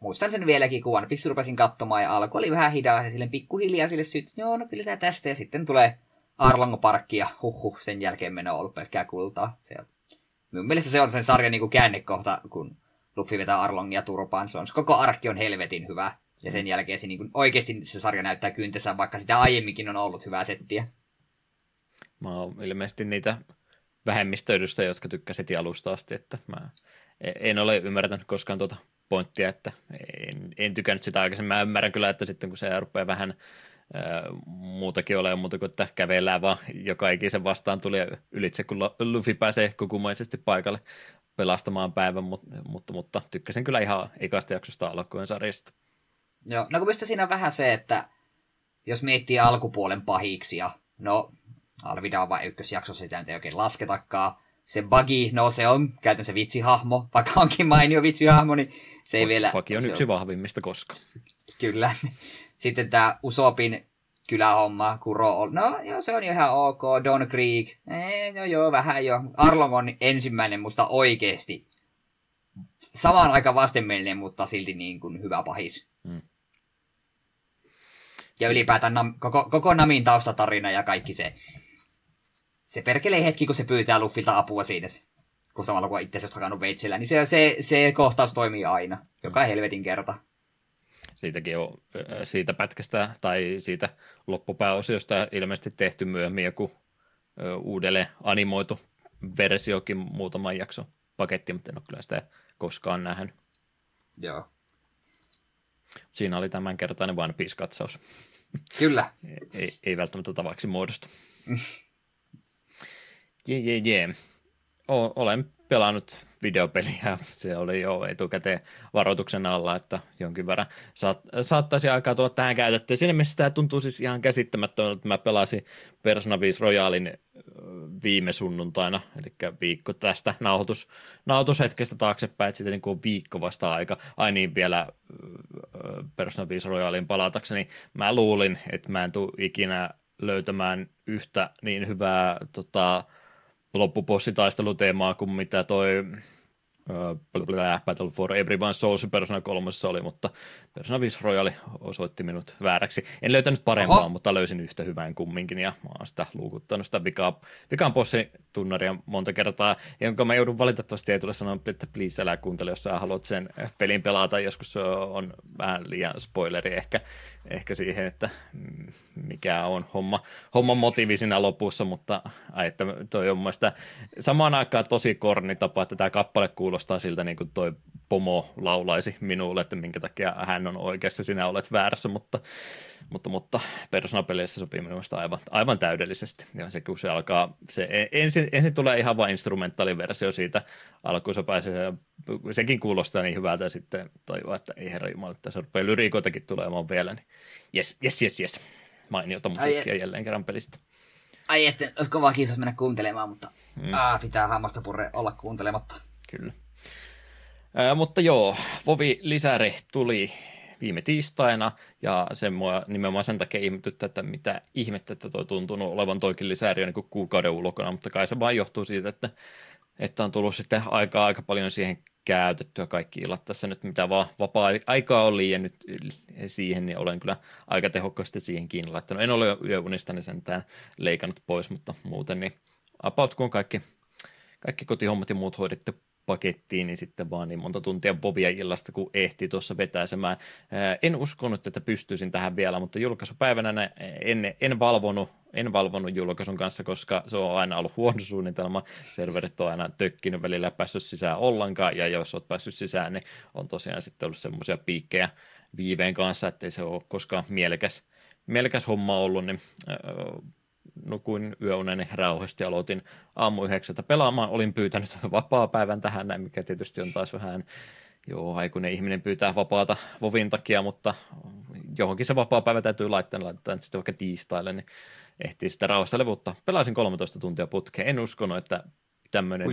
muistan sen vieläkin, kun One Piece rupesin katsomaan, ja alku oli vähän hidas, ja silleen pikkuhiljaa sille syyt, joo, no kyllä tää tästä, ja sitten tulee Arlongoparkki, ja huhhuh, sen jälkeen meno on ollut pelkkää kultaa. Se on, minun mielestä se on sen sarjan niin kuin käännekohta, kun Luffy vetää Arlongia turpaan, se on, se koko arkki on helvetin hyvä. Ja sen jälkeen se, niin kuin, oikeasti se sarja näyttää kyntensä, vaikka sitä aiemminkin on ollut hyvää settiä. Mä oon ilmeisesti niitä vähemmistöidystä, jotka tykkäsi heti alusta asti, että mä en ole ymmärtänyt koskaan tuota pointtia, että en, en tykännyt sitä aikaisemmin. Mä ymmärrän kyllä, että sitten kun se rupeaa vähän ää, muutakin olemaan, muuta kuin että kävelää vaan joka ikisen vastaan tuli ylitse, kun Luffy pääsee kokumaisesti paikalle pelastamaan päivän, mutta, mutta, mutta tykkäsin kyllä ihan ekasta jaksosta alkuun sarjasta. Joo, no kun mistä siinä on vähän se, että jos miettii alkupuolen pahiksia, no Alvida on vain ykkösjaksossa, sitä nyt ei oikein lasketakaan. Se Buggy, no se on käytännössä vitsihahmo, vaikka onkin mainio vitsihahmo, niin se ei vielä... Buggy on se yksi on... vahvimmista koskaan. Kyllä. Sitten tämä Usopin kylähomma, Kuro on... No joo, se on jo ihan ok. Don Creek, eh, no joo, vähän jo. Arlong on ensimmäinen musta oikeasti. Samaan aikaan vastenmielinen, mutta silti niin kuin hyvä pahis. Mm. Ja ylipäätään nam, koko, koko Namin taustatarina ja kaikki se. Se perkelee hetki, kun se pyytää Luffilta apua siinä. Kun samalla kun itse asiassa hakannut veitsellä, niin se, se, se kohtaus toimii aina. Joka helvetin kerta. Siitäkin on, siitä pätkästä tai siitä loppupääosiosta ilmeisesti tehty myöhemmin joku uudelleen animoitu versiokin muutaman jakson paketti, mutta en ole kyllä sitä koskaan nähnyt. Joo. Siinä oli tämänkertainen One Piece-katsaus. Kyllä. ei, ei välttämättä tavaksi muodostu. Jee, jee, jee. Olen pelannut videopeliä. Se oli jo etukäteen varoituksen alla, että jonkin verran saat, saattaisi aikaa tulla tähän käytettyä. Siinä mielessä tämä tuntuu siis ihan käsittämättömältä, että mä pelasin Persona viisi Royalin viime sunnuntaina, eli viikko tästä nauhoitus, nauhoitushetkestä taaksepäin, että siitä niin kuin on viikko vasta aika. Ai niin, vielä Persona viisi Royalin palatakseni. Mä luulin, että mä en tule ikinä löytämään yhtä niin hyvää tota, loppubossitaisteluteemaa kuin mitä toi äh, Battle for Everyone Souls Persona kolme oli, mutta Persona viisi Royal osoitti minut vääräksi. En löytänyt parempaa, Oho. mutta löysin yhtä hyvän kumminkin, ja mä oon sitä luukuttanut sitä vikaa, vikaan bossitunnaria monta kertaa, jonka mä joudun valitettavasti ei tule sanoa, että please älä kuuntele, jos sä haluat sen pelin pelata. Joskus on vähän liian spoileri ehkä, ehkä siihen, että mikä on homma, homman motiivi siinä lopussa, mutta ai, että toi on mun mielestä samaan aikaan tosi korni tapa, että tämä kappale kuulostaa siltä, niin kuin toi pomo laulaisi minulle, että minkä takia hän on oikeassa, sinä olet väärässä, mutta, mutta, mutta Persona-pelissä sopii minusta aivan, aivan täydellisesti. Ja se, kun se alkaa, se ensin, ensin tulee ihan vain instrumentaaliversio siitä alkuun, se pääsee, sekin kuulostaa niin hyvältä, ja sitten tajua, että ei herra jumala, että se rupeaa lyriikoitakin tulemaan vielä, niin jes, jes, jes, jes. Mainiota musiikkia et... jälleen kerran pelistä. Ai että, olisi kovaa kiitos mennä kuuntelemaan, mutta mm. ah, pitää hammasta purre olla kuuntelematta. Kyllä. Ää, mutta joo, Vovi-lisäri tuli viime tiistaina, ja sen mua nimenomaan sen takia ihmetyttää, että mitä ihmettä, että toi tuntunut olevan toikin lisäri jo niin kuin kuukauden ulkona, mutta kai se vaan johtuu siitä, että, että on tullut sitten aikaa aika paljon siihen käytettyä kaikki illat tässä nyt, mitä vaan vapaa-aikaa on liian siihen, niin olen kyllä aika tehokkaasti siihenkin laittanut. En ole yöunistani sentään leikannut pois, mutta muuten niin about kun kaikki, kaikki kotihommat ja muut hoidettu pakettiin, niin sitten vaan niin monta tuntia vovia illasta, kun ehti tuossa vetäisemään. En uskonut, että pystyisin tähän vielä, mutta julkaisupäivänä en, en valvonut, en valvonut julkaisun kanssa, koska se on aina ollut huono suunnitelma. Serverit on aina tökkinyt, välillä päässyt sisään ollenkaan, ja jos olet päässyt sisään, niin on tosiaan sitten ollut semmoisia piikkejä viiveen kanssa, ettei se ole koskaan mielekäs, mielekäs homma ollut, niin nukuin yöuneni rauhasti, aloitin aamu yhdeksältä pelaamaan, olin pyytänyt vapaapäivän tähän näin, mikä tietysti on taas vähän, joo, aikuinen ihminen pyytää vapaata vovin takia, mutta johonkin se vapaapäivä täytyy laittaa, laittaa sitten vaikka tiistaille, niin ehtii sitä rauhasta levuttaa. Pelasin kolmetoista tuntia putkeen, en uskonut, että tämmöinen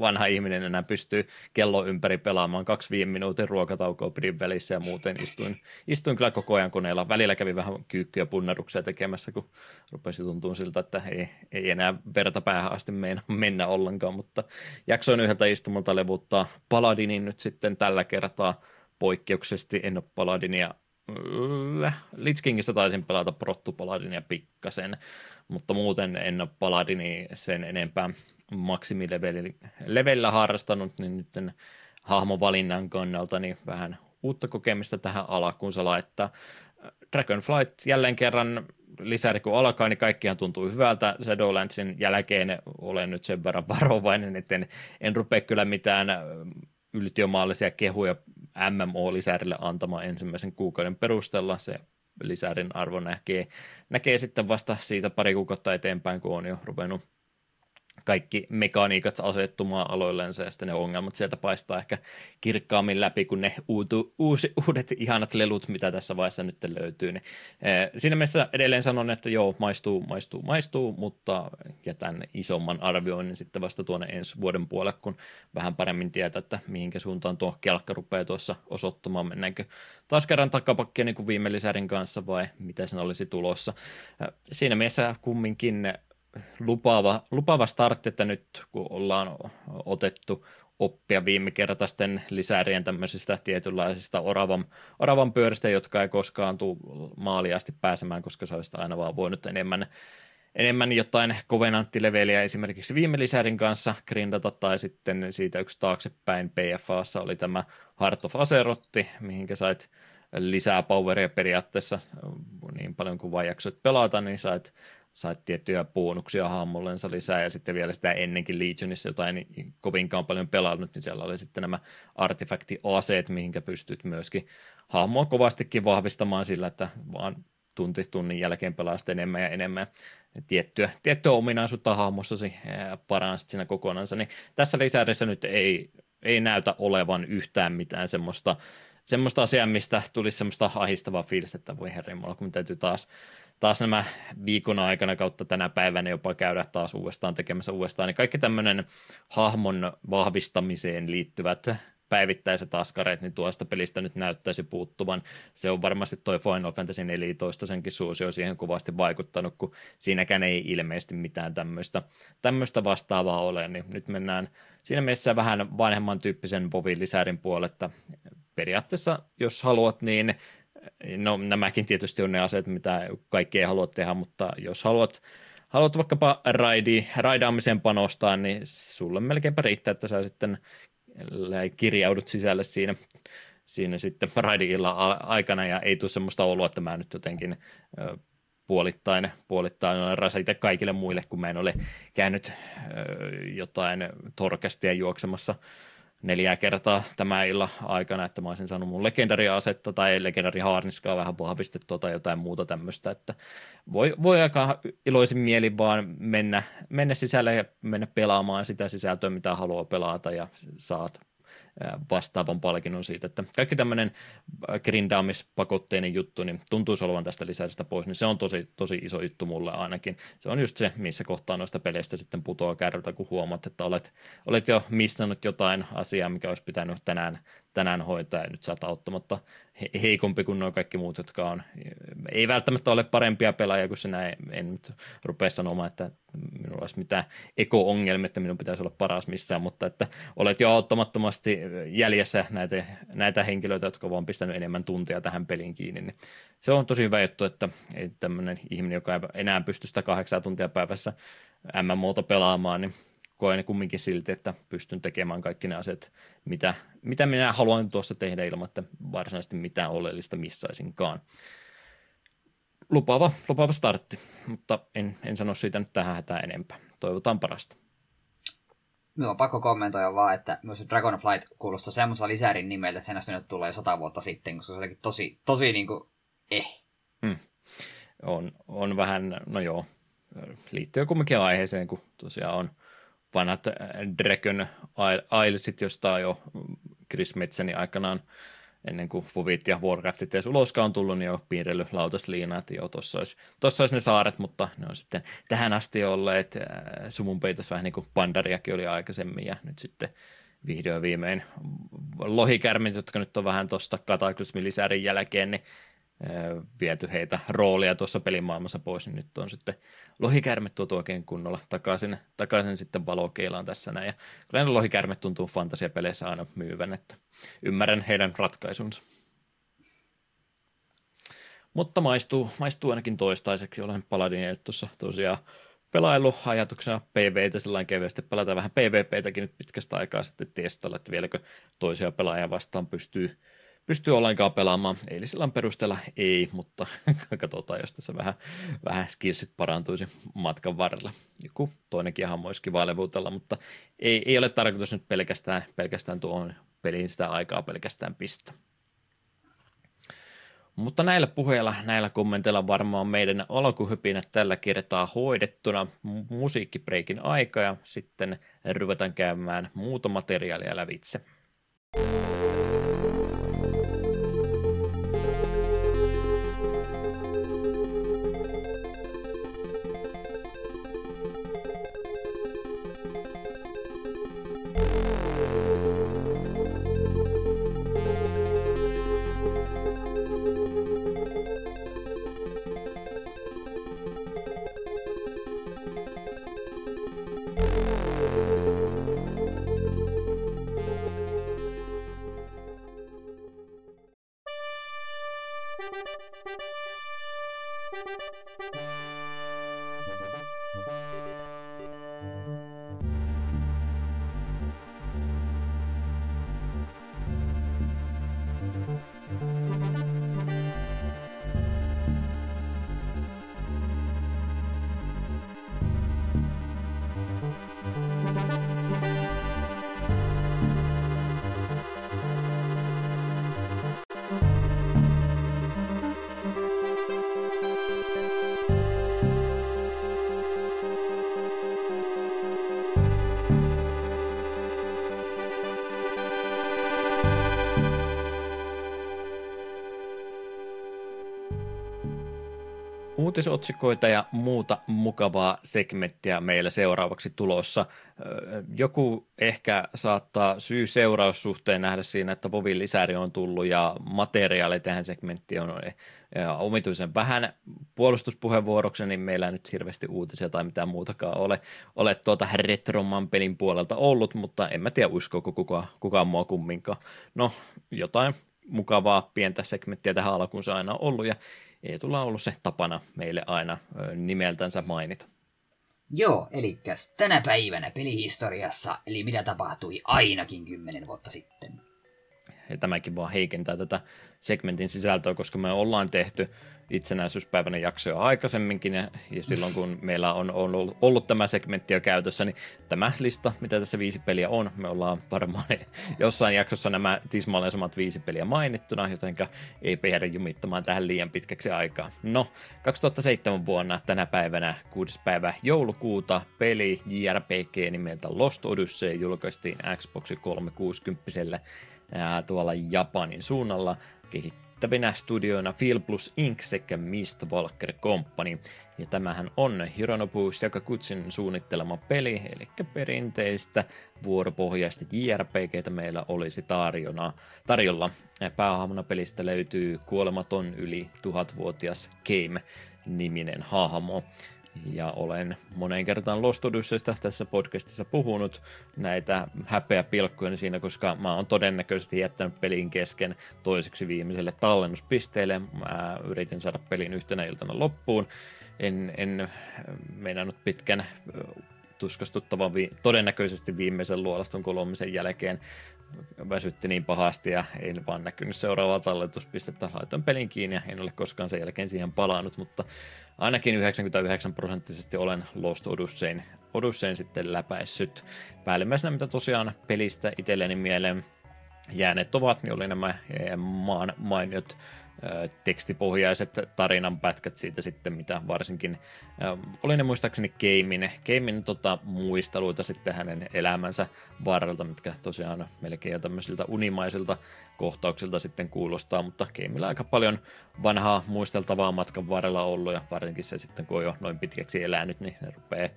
vanha ihminen enää pystyy kellon ympäri pelaamaan. Kaksi viime minuutin ruokataukoa pidin välissä ja muuten istuin, istuin kyllä koko ajan koneella. Välillä kävi vähän kyykkyä punneruksia tekemässä, kun rupesi tuntua siltä, että ei, ei enää verta päähän asti mennä, mennä ollenkaan, mutta jaksoin yhdeltä istumalta levuttaa Paladinin nyt sitten tällä kertaa poikkeuksellisesti. En ole Paladinia. Lich Kingissä taisin pelata Prottu-Paladinia pikkasen, mutta muuten en ole Paladinia sen enempää maksimilevelillä harrastanut, niin nyt hahmovalinnan kannalta niin vähän uutta kokemista tähän alkuunsa laittaa. Dragonflight jälleen kerran lisäri kun alkaa, niin kaikkihan tuntuu hyvältä. Shadowlandsin jälkeen olen nyt sen verran varovainen, että en, en rupea kyllä mitään yltiömaallisia kehuja M M O-lisärille antamaan ensimmäisen kuukauden perusteella. Se lisärin arvo näkee, näkee sitten vasta siitä pari kuukautta eteenpäin, kun on jo ruvennut kaikki mekaniikat asettumaan aloillensa ja sitten ne ongelmat sieltä paistaa ehkä kirkkaammin läpi, kun ne uutu, uusi, uudet ihanat lelut, mitä tässä vaiheessa nyt löytyy. Niin, eh, siinä mielessä edelleen sanon, että joo, maistuu, maistuu, maistuu, mutta jätän isomman arvioinnin sitten vasta tuonne ensi vuoden puolelle, kun vähän paremmin tietää, että mihinkä suuntaan tuo kelkka rupeaa tuossa osoittamaan. Mennäänkö taas kerran takapakkia niin kuin viime lisärin kanssa vai mitä sen olisi tulossa? Siinä mielessä kumminkin Lupaava, lupaava startti, että nyt kun ollaan otettu oppia viime kertaisten lisärien tämmöisistä tietynlaisista oravan, oravan pyöristä, jotka ei koskaan tule maaliin asti pääsemään, koska se olisi aina vaan voinut enemmän, enemmän jotain kovenanttileveliä esimerkiksi viime lisärin kanssa grindata, tai sitten siitä yksi taaksepäin P F A:ssa oli tämä Heart of Azeroth, mihinkä sait lisää poweria periaatteessa niin paljon kuin vain jaksoit pelata, niin sait sait tiettyjä bonuksia hahmollensa lisää, ja sitten vielä sitä ennenkin Legionissa, jota en kovinkaan paljon pelannut, niin siellä oli sitten nämä artefaktiaseet, mihinkä pystyt myöskin hahmoa kovastikin vahvistamaan sillä, että vaan tunti tunnin jälkeen pelaa enemmän ja enemmän tiettyä, tiettyä ominaisuutta hahmossasi paransit siinä kokonansa, niin tässä lisärissä nyt ei, ei näytä olevan yhtään mitään semmoista, semmoista asiaa, mistä tulisi semmoista ahistavaa fiilistä, että voi herrimalla, kun täytyy taas taas nämä viikon aikana kautta tänä päivänä jopa käydä taas uudestaan tekemässä uudestaan, niin kaikki tämmöinen hahmon vahvistamiseen liittyvät päivittäiset askareet, niin tuosta pelistä nyt näyttäisi puuttuvan. Se on varmasti toi Final Fantasy neljätoista, senkin suosio siihen kovasti vaikuttanut, kun siinäkään ei ilmeisesti mitään tämmöistä, tämmöistä vastaavaa ole, niin nyt mennään siinä mielessä vähän vanhemman tyyppisen WoW-lisärin puolelta. Periaatteessa, jos haluat, niin no nämäkin tietysti on ne asiat, mitä kaikki ei halua tehdä, mutta jos haluat, haluat vaikkapa raidi, raidaamiseen panostaa, niin sulle melkeinpä riittää, että sä sitten kirjaudut sisälle siinä, siinä sitten raidi-illan aikana ja ei tule semmoista oloa, että mä nyt jotenkin puolittain, puolittain olen rasite kaikille muille, kun mä en ole käynyt jotain torkastia juoksemassa neljää kertaa tämä illan aikana, että mä olisin saanut mun legendaria-asetta tai legendarihaarniskaa vähän vahvistettua tai jotain muuta tämmöistä, että voi, voi aika iloisin mielin vaan mennä, mennä sisälle ja mennä pelaamaan sitä sisältöä, mitä haluaa pelata ja saat vastaavan palkinnon siitä, että kaikki tämmöinen grindaamispakotteinen juttu, niin tuntuisi olevan tästä lisästä pois, niin se on tosi, tosi iso juttu mulle ainakin. Se on just se, missä kohtaa noista peleistä sitten putoaa kärryltä, kun huomaat, että olet, olet jo missannut jotain asiaa, mikä olisi pitänyt tänään, tänään hoitaa, ja nyt sä oot auttamatta heikompi kuin nuo kaikki muut, jotka on, ei välttämättä ole parempia pelaajia kuin sinä, en nyt rupea sanomaan, että minulla olisi mitään eko-ongelmia, että minun pitäisi olla paras missään, mutta että olet jo auttamattomasti jäljessä näitä, näitä henkilöitä, jotka ovat pistänyt enemmän tuntia tähän peliin kiinni, niin se on tosi hyvä juttu, että tämmöinen ihminen, joka ei enää pysty sitä kahdeksaa tuntia päivässä M M O:ta pelaamaan, niin koen kumminkin silti, että pystyn tekemään kaikki ne asiat, mitä, mitä minä haluan tuossa tehdä ilman, että varsinaisesti mitään oleellista missaisinkaan. Lupaava, lupaava startti, mutta en, en sano siitä nyt tähän hätään enempää. Toivotaan parasta. Minun on pakko kommentoida vaan, että myös Dragonflight kuulostaa semmoista lisärin nimeltä, että sen olisi mennyt tulee sata vuotta sitten, koska se olikin tosi, tosi niin kuin, eh. Hmm. On, on vähän, no joo, liittyy kumminkin aiheeseen, kun tosiaan on vanhat Dragon Islesit, josta jo Chris Metzeni aikanaan ennen kuin Fuvit ja Warcraftit edes uloskaan on tullut, niin jo piirrellyt lautasliinaa, että joo, tuossa olisi, tuossa olisi ne saaret, mutta ne on sitten tähän asti olleet äh, sumun peitos vähän niin kuin Pandariakin oli aikaisemmin, ja nyt sitten vihdoin viimein lohikärmit, jotka nyt on vähän tuosta kataklysmilisärin jälkeen, niin äh, viety heitä roolia tuossa pelimaailmassa pois, niin nyt on sitten lohikärmet tuotu oikein kunnolla takaisin, takaisin sitten valokeilaan tässä näin, ja kyllä ne lohikärmet tuntuu fantasiapeleissä aina myyvän, että ymmärrän heidän ratkaisunsa. Mutta maistuu, maistuu ainakin toistaiseksi. Olen Paladinille tuossa tosiaan pelaillut ajatuksena P V:tä sellainen kevyesti. Pelataan vähän P V P:täkin nyt pitkästä aikaa sitten testailla, että vieläkö toisia pelaajia vastaan pystyy, pystyy ollenkaan pelaamaan. Eilisillan perusteella ei, mutta katsotaan, jos tässä vähän, vähän skillsit parantuisi matkan varrella. Joku toinenkin ihan olisi kiva levutella, mutta ei, ei ole tarkoitus nyt pelkästään, pelkästään tuohon peliin sitä aikaa pelkästään pistä. Mutta näillä puheilla, näillä kommenteilla varmaan meidän alkuhypinä tällä kertaa hoidettuna musiikkibreikin aika ja sitten ruvetaan käymään muuta materiaalia lävitse. Uutisotsikoita ja muuta mukavaa segmenttiä meillä seuraavaksi tulossa. Joku ehkä saattaa syy-seuraussuhteen nähdä siinä, että Vovin lisäri on tullut ja materiaali tähän segmenttiin on omituisen vähän puolustuspuheenvuoroksi, niin meillä ei nyt hirveästi uutisia tai mitään muutakaan ole, ole tuota Retroman pelin puolelta ollut, mutta en mä tiedä uskooko kukaan, kukaan mua kumminkaan. No jotain mukavaa pientä segmenttiä tähän alkuun se aina on ollut ja ei tulla ollut se tapana meille aina nimeltänsä mainita. Joo, eli tänä päivänä pelihistoriassa, eli mitä tapahtui ainakin kymmenen vuotta sitten. Ja tämäkin vaan heikentää tätä segmentin sisältöä, koska me ollaan tehty itsenäisyyspäivänä jaksoja aikaisemminkin, ja, ja silloin kun meillä on, on ollut, ollut tämä segmentti jo käytössä, niin tämä lista, mitä tässä viisi peliä on, me ollaan varmaan jossain jaksossa nämä tismalleen samat viisi peliä mainittuna, jotenka ei pidä jumittamaan tähän liian pitkäksi aikaa. No, kaksituhattaseitsemän vuonna tänä päivänä kuudes päivä joulukuuta peli J R P G nimeltä Lost Odyssey julkaistiin Xbox kolmesataakuusikymmentä tuolla Japanin suunnalla kehittävinä studioina Philplus Incorporated sekä Mistwalker Company. Ja tämähän on Hironobu Sakagutsin suunnittelema peli, eli perinteistä vuoropohjaista J R P G:tä meillä olisi tarjona, tarjolla. Päähahmona pelistä löytyy kuolematon yli tuhatvuotias Game-niminen hahmo. Ja olen moneen kertaan Lost Odysseystä tässä podcastissa puhunut näitä häpeäpilkkuja siinä, koska mä oon todennäköisesti jättänyt pelin kesken toiseksi viimeiselle tallennuspisteelle. Mä yritin saada pelin yhtenä iltana loppuun. En, en meinannut pitkän tuskastuttavan vi- todennäköisesti viimeisen luolaston kolomisen jälkeen. Väsytti niin pahasti ja en vaan näkynyt seuraavaa talletuspistettä. Laitoin pelin kiinni ja en ole koskaan sen jälkeen siihen palannut, mutta ainakin yhdeksänkymmentäyhdeksän prosenttisesti olen Lost Odysseyn, Odysseyn sitten läpäissyt. Päällimmäisenä, mitä tosiaan pelistä itselleni mieleen jääneet ovat, niin oli nämä maan mainiot tekstipohjaiset tarinanpätkät siitä sitten, mitä varsinkin äh, oli ne muistaakseni Gamein, Gamein tota, muisteluita sitten hänen elämänsä varrelta, mitkä tosiaan melkein jo tämmöisiltä unimaisilta kohtauksilta sitten kuulostaa, mutta Gameillä aika paljon vanhaa muisteltavaa matkan varrella ollut ja varsinkin se sitten, kun on jo noin pitkäksi elänyt, niin ne rupeaa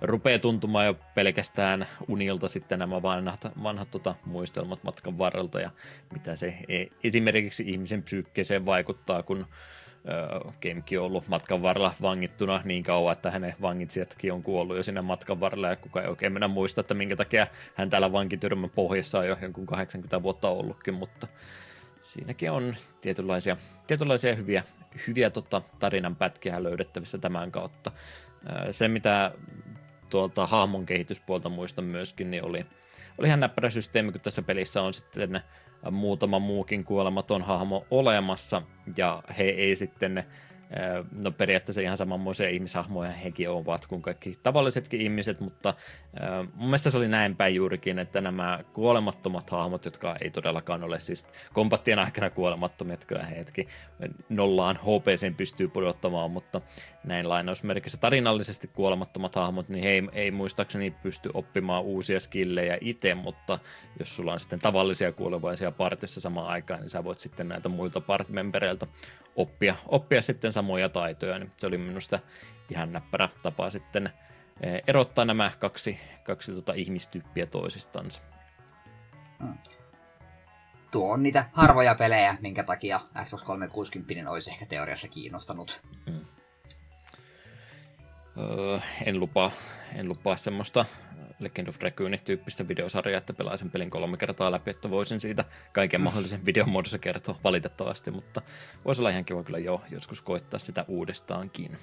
Rupeaa tuntumaan jo pelkästään unilta sitten nämä vanhat, vanhat tota, muistelmat matkan varrelta ja mitä se esimerkiksi ihmisen psyykkeeseen vaikuttaa, kun Gamekin on ollut matkan varrella vangittuna niin kauan, että hänen vangitsijatkin on kuollut jo siinä matkan varrella ja kukaan ei oikein mennä muista, että minkä takia hän täällä vankityrmän pohjassa on jo jonkun kahdeksankymmentä vuotta ollutkin, mutta siinäkin on tietynlaisia, tietynlaisia hyviä, hyviä tota, tarinanpätkiä löydettävissä tämän kautta. Se, mitä tuolta hahmon kehityspuolta muistan myöskin, niin oli, oli ihan näppärä systeemi, kun tässä pelissä on sitten muutama muukin kuolematon hahmo olemassa, ja he ei sitten, no periaatteessa ihan samanmoisia ihmishahmoja hekin ovat kuin kaikki tavallisetkin ihmiset, mutta mun mielestä se oli näin päin juurikin, että nämä kuolemattomat hahmot, jotka ei todellakaan ole siis kombattien aikana kuolemattomia, että kyllä he hetki nollaan H P-seen pystyy pudottamaan, mutta näin lainausmerkissä tarinallisesti kuolemattomat hahmot, niin he ei, ei muistaakseni pysty oppimaan uusia skillejä itse, mutta jos sulla on sitten tavallisia kuolevaisia partissa samaan aikaan, niin sä voit sitten näitä muilta partimembereiltä oppia, oppia sitten samoja taitoja, niin se oli minusta ihan näppärä tapa sitten erottaa nämä kaksi, kaksi tota ihmistyyppiä toisistansa. Hmm. Tuo on niitä harvoja pelejä, minkä takia Xbox kolmesataakuusikymmentä olisi ehkä teoriassa kiinnostanut. Hmm. Öö, en lupaa, en lupaa semmoista Legend of Dragoon-tyyppistä videosarjaa, että pelaisin pelin kolme kertaa läpi, että voisin siitä kaiken mahdollisen videon muodossa kertoa valitettavasti, mutta voisi olla ihan kiva kyllä jo joskus koittaa sitä uudestaankin.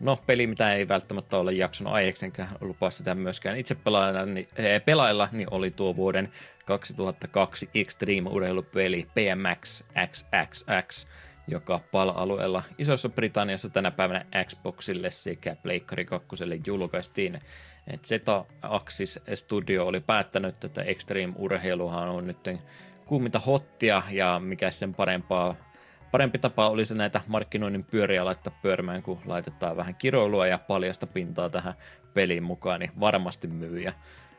No, peli, mitä ei välttämättä ole jakson aiheeksi, enkä lupaa sitä myöskään itse pelailla, niin, eh, pelailla, niin oli tuo vuoden kaksituhattakaksi Extreme-urheilupeli B M X X X X, joka P A L-alueella Isossa Britanniassa tänä päivänä Xboxille sekä Pleikkari kakkoselle julkaistiin. Z-Axis Studio oli päättänyt, että Extreme-urheiluhan on nyt kuuminta hottia, ja mikä sen parempaa, parempi tapa oli se näitä markkinoinnin pyöriä laittaa pyörimään, kun laitetaan vähän kiroilua ja paljasta pintaa tähän peliin mukaan, niin varmasti myy. Ja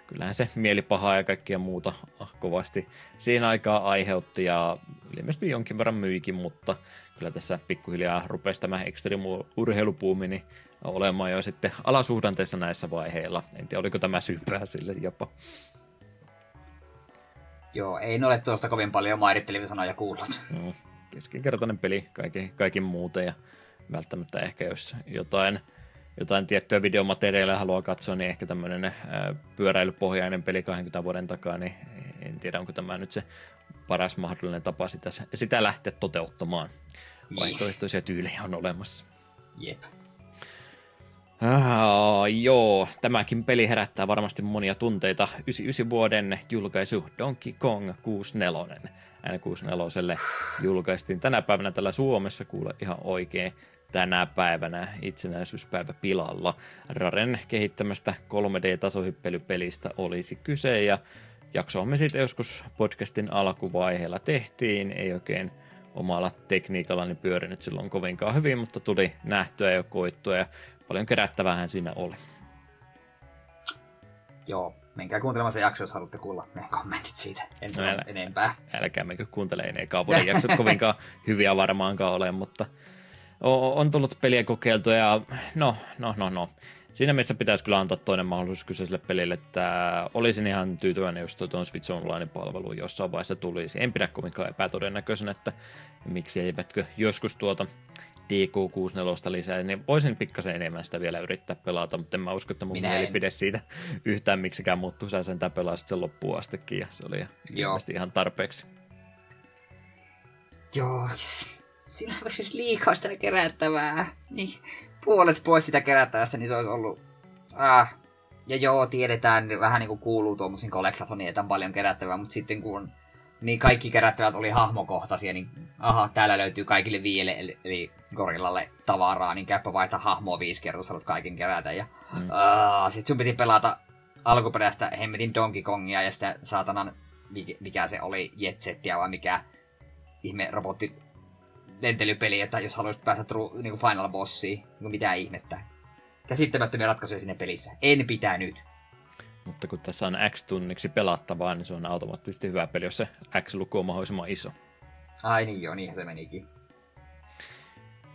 kyllähän se mielipahaa ja kaikkia muuta kovasti siinä aikaa aiheutti ja ilmeisesti jonkin verran myikin, mutta kyllä tässä pikkuhiljaa rupesi tämä extreme-urheilupuumi niin olemaan jo sitten alasuhdanteessa näissä vaiheilla. En tiedä, oliko tämä syypää sille jopa. Joo, ei ne ole tuosta kovin paljon mairittelivä sanoja kuullut. No, keskinkertainen peli kaiken, kaiken muuten ja välttämättä ehkä jos jotain... jotain tiettyä videomateriaalia haluaa katsoa, niin ehkä tämmöinen pyöräilypohjainen peli kaksikymmentä vuoden takaa, niin en tiedä, onko tämä nyt se paras mahdollinen tapa sitä, sitä lähteä toteuttamaan. Vaihtoehtoisia tyylejä on olemassa. Jep. Ah, joo, tämäkin peli herättää varmasti monia tunteita. yhdeksänkymmentäyhdeksän vuoden julkaisu Donkey Kong kuusikymmentäneljä. N kuusikymmentäneljä julkaistiin tänä päivänä täällä Suomessa, kuule ihan oikein. Tänä päivänä itsenäisyyspäivä pilalla. Raren kehittämästä kolme D-tasohyppelypelistä olisi kyse, ja jaksoa me siitä joskus podcastin alkuvaiheella tehtiin. Ei oikein omalla tekniikallani pyörinyt silloin kovinkaan hyvin, mutta tuli nähtyä ja koittua, ja paljon kerättävähän siinä oli. Joo, menkää kuuntelemaan se jakso, jos haluatte kuulla meidän kommentit siitä. En no älä, enempää. Älkää menkö kuuntelemaan, ei kaupallinen jaksot kovinkaan hyviä varmaankaan ole, mutta... on tullut peliä kokeiltua ja no, no, no, no. Siinä mielessä pitäisi kyllä antaa toinen mahdollisuus kyseiselle pelille, että olisin ihan tyytyväinen, jos tuon Switch Online-palvelu jossain vaiheessa tulisi. En pidä kovinkaan epätodennäköisenä, että miksi eivätkö joskus tuota D K kuusikymmentäneljä lisää, niin voisin pikkasen enemmän sitä vielä yrittää pelata, mutta en mä usko, että mun Minä mielipide en. siitä yhtään miksikään muuttuu. Sä sentään pelasit sen loppuun astikin ja se oli ihan tarpeeksi. Joo. Siinä on siis liikaa sitä kerättävää. Niin, puolet pois sitä kerättävästä, niin se olisi ollut... Ah. Ja joo, tiedetään, vähän niin kuin kuuluu tuommoisiin kolektatoniin, että on paljon kerättävää, mutta sitten kun niin kaikki kerättävät oli hahmokohtaisia, niin aha, täällä löytyy kaikille viielle, eli, eli gorillalle tavaraa, niin käypä vaihtaa hahmoa viisi kertaa, jos haluat kaiken kerätä. Ja, mm. ah, sitten sun piti pelata alkuperäistä hemmetin Donkey Kongia ja sitä saatanan, mikä se oli, Jetsettiä vai mikä ihme robotti... lentelypeli, että jos haluaisit päästä tru, niin kuin final bossiin, niin mitään ihmettä. Käsittämättömiä ratkaisuja siinä pelissä. En pitänyt. Mutta kun tässä on X tunniksi pelattavaa, niin se on automaattisesti hyvä peli, jos se X-luku on mahdollisimman iso. Ai niin joo, niinhän se menikin.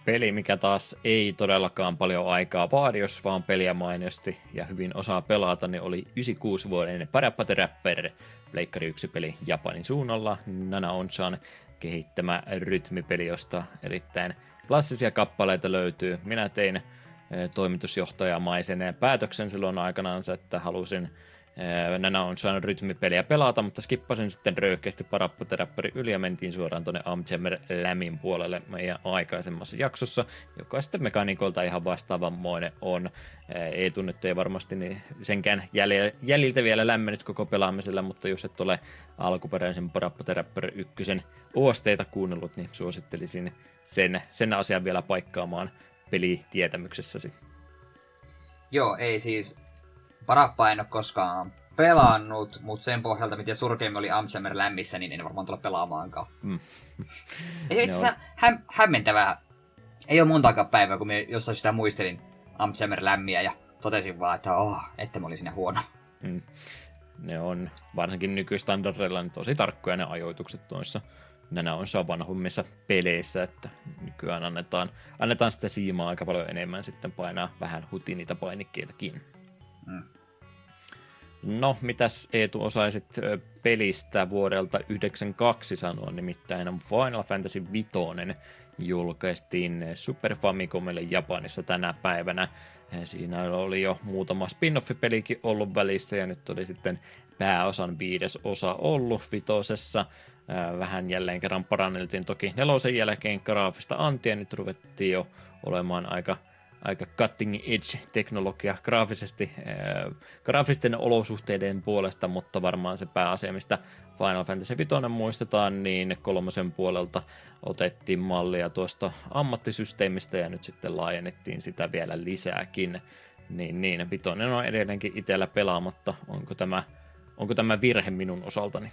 Peli, mikä taas ei todellakaan paljon aikaa vaadi, jos vaan peliä mainosti ja hyvin osaa pelata, niin oli yhdeksänkymmentäkuusi vuoden Parappa the Rapper, Pleikkari yksi peli Japanin suunnalla, Nana Onchan kehittämä rytmipeli, josta erittäin klassisia kappaleita löytyy. Minä tein toimitusjohtajamaisen päätöksen silloin aikanaan, että halusin Nänä on saanut rytmipeliä pelata, mutta skippasin sitten röyhkeästi Parappa the Rapperin yli ja mentiin suoraan tuonne Um Jammer Lammin puolelle meidän aikaisemmassa jaksossa, joka sitten mekanikolta ihan vastaavanmoinen on. Eetu nyt ei varmasti niin senkään jäljiltä vielä lämmennyt koko pelaamisella, mutta jos et ole alkuperäisen Parappa the Rapper ykkösen oosteita kuunnellut, niin suosittelisin sen, sen asian vielä paikkaamaan pelitietämyksessäsi. Joo, ei siis... Parappa en ole koskaan pelannut, mutta sen pohjalta, miten surkeimmin oli Um Jammer Lammissä, niin en varmaan tulla pelaamaankaan. Mm. Itse asiassa no. häm- hämmentävää. Ei ole montaakaan päivää, kun minä jossain sitä muistelin Um Jammer Lämmiä ja totesin vaan, että oh, että mä olin siinä huono. Mm. Ne on varsinkin nykystandardeilla niin tosi tarkkoja ne ajoitukset tuossa. Nämä on vanhummissa peleissä, että nykyään annetaan, annetaan sitä siimaa aika paljon enemmän sitten painaa vähän huti niitä painikkeitakin. Mm. No, mitäs Eetu osaisit pelistä vuodelta yhdeksänkymmentäkaksi sanoa, nimittäin Final Fantasy viisi julkaistiin Super Famicomille Japanissa tänä päivänä. Siinä oli jo muutama spin-off-pelikin ollut välissä ja nyt oli sitten pääosan viides osa ollut vitosessa. Vähän jälleen kerran paranneltiin toki nelosen jälkeen graafista antia, nyt ruvettiin jo olemaan aika aika cutting edge-teknologia graafisesti, äh, graafisten olosuhteiden puolesta, mutta varmaan se pääasia, mistä Final Fantasy viisi muistetaan, niin kolmosen puolelta otettiin mallia tuosta ammattisysteemistä ja nyt sitten laajennettiin sitä vielä lisääkin. Niin, niin vitonen on edelleenkin itsellä pelaamatta. Onko tämä, onko tämä virhe minun osaltani?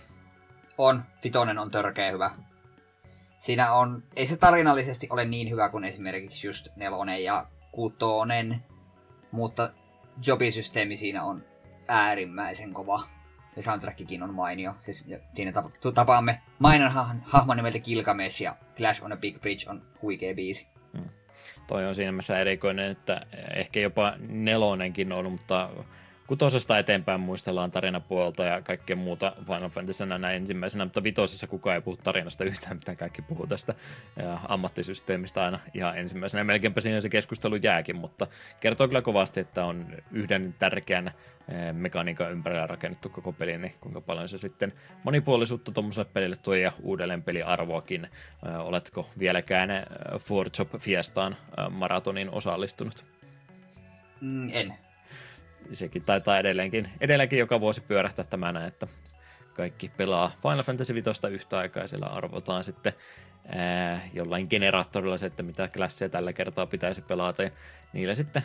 On. Vitonen on törkeä hyvä. Siinä on, ei se tarinallisesti ole niin hyvä kuin esimerkiksi just nelonen ja kutonen, mutta jobisysteemi siinä on äärimmäisen kova. Ja soundtrackikin on mainio. Siis siinä tap- tapaamme mainon hah- hahmon nimeltä Gilgamesh ja Clash on a Big Bridge on huikea biisi. Hmm. Toi on siinä mielessä erikoinen, että ehkä jopa nelonenkin on, mutta kutosesta eteenpäin muistellaan tarinapuolta ja kaikkea muuta Final Fantasynä näin ensimmäisenä, mutta vitosessa kukaan ei puhu tarinasta yhtään, mitä kaikki puhuu tästä ammattisysteemistä aina ihan ensimmäisenä. Melkeinpä siinä se keskustelu jääkin, mutta kertoo kyllä kovasti, että on yhden tärkeän mekaniikan ympärillä rakennettu koko peli, niin kuinka paljon se sitten monipuolisuutta tuommoiselle pelille tuo ja uudelleen peliarvoakin. Oletko vieläkään Four Job Fiestaan maratonin osallistunut? Mm, en. Sekin taitaa edelleenkin, edelleenkin joka vuosi pyörähtää tämänä, että kaikki pelaa Final Fantasy viitosta yhtä aikaa ja siellä arvotaan sitten ää, jollain generaattorilla se, että mitä klasseja tällä kertaa pitäisi pelata ja niillä sitten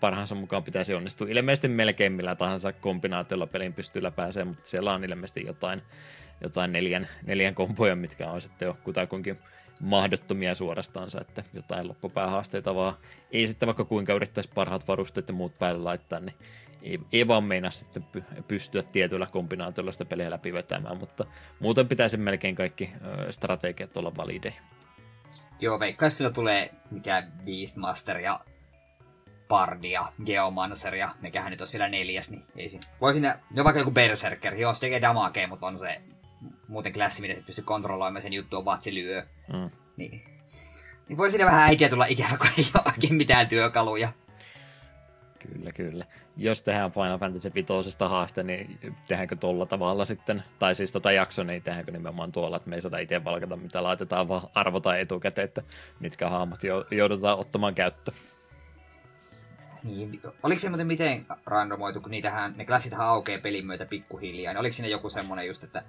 parhaansa mukaan pitäisi onnistua. Ilmeisesti melkein millä tahansa kombinaatiolla pelin pystyllä pääsee, mutta siellä on ilmeisesti jotain, jotain neljän, neljän kompoja, mitkä on sitten jo kutakuinkin mahdottomia suorastaansa, että jotain loppupäähaasteita vaan ei sitten vaikka kuinka yrittäisi parhaat varusteet ja muut päälle laittaa, niin ei, ei vaan meinaa sitten pystyä tietyllä kombinaatiolla sitä peliä läpi vetämään, mutta muuten pitäisi melkein kaikki strategiat olla valideja. Joo, veikkaan sillä tulee mikä Beastmaster ja Bardia, Geomancer ja mikähän nyt on vielä neljäs, niin ei siinä. Voi siinä, no vaikka joku Berserker, joo se tekee damakea, mutta on se muuten klassi, miten se pystyy kontrolloimaan sen juttua, vaan se lyö. Mm. Niin. niin voi siinä vähän äitiä tulla ikävä, kun ei ole oikein mitään työkaluja. Kyllä, kyllä. Jos tehdään Final Fantasy viitosesta haaste, niin tehdäänkö tuolla tavalla sitten, tai siis tota jakso, niin tehdäänkö nimenomaan tuolla, että me ei saada itse valkata, mitä laitetaan, vaan arvotaan etukäteen, että mitkä hahmot joudutaan ottamaan käyttöön. Niin, oliko se muuten miten randomoitu, kun niitähän, ne klassithan aukeaa pelin myötä pikkuhiljaa, niin oliko siinä joku semmoinen just, että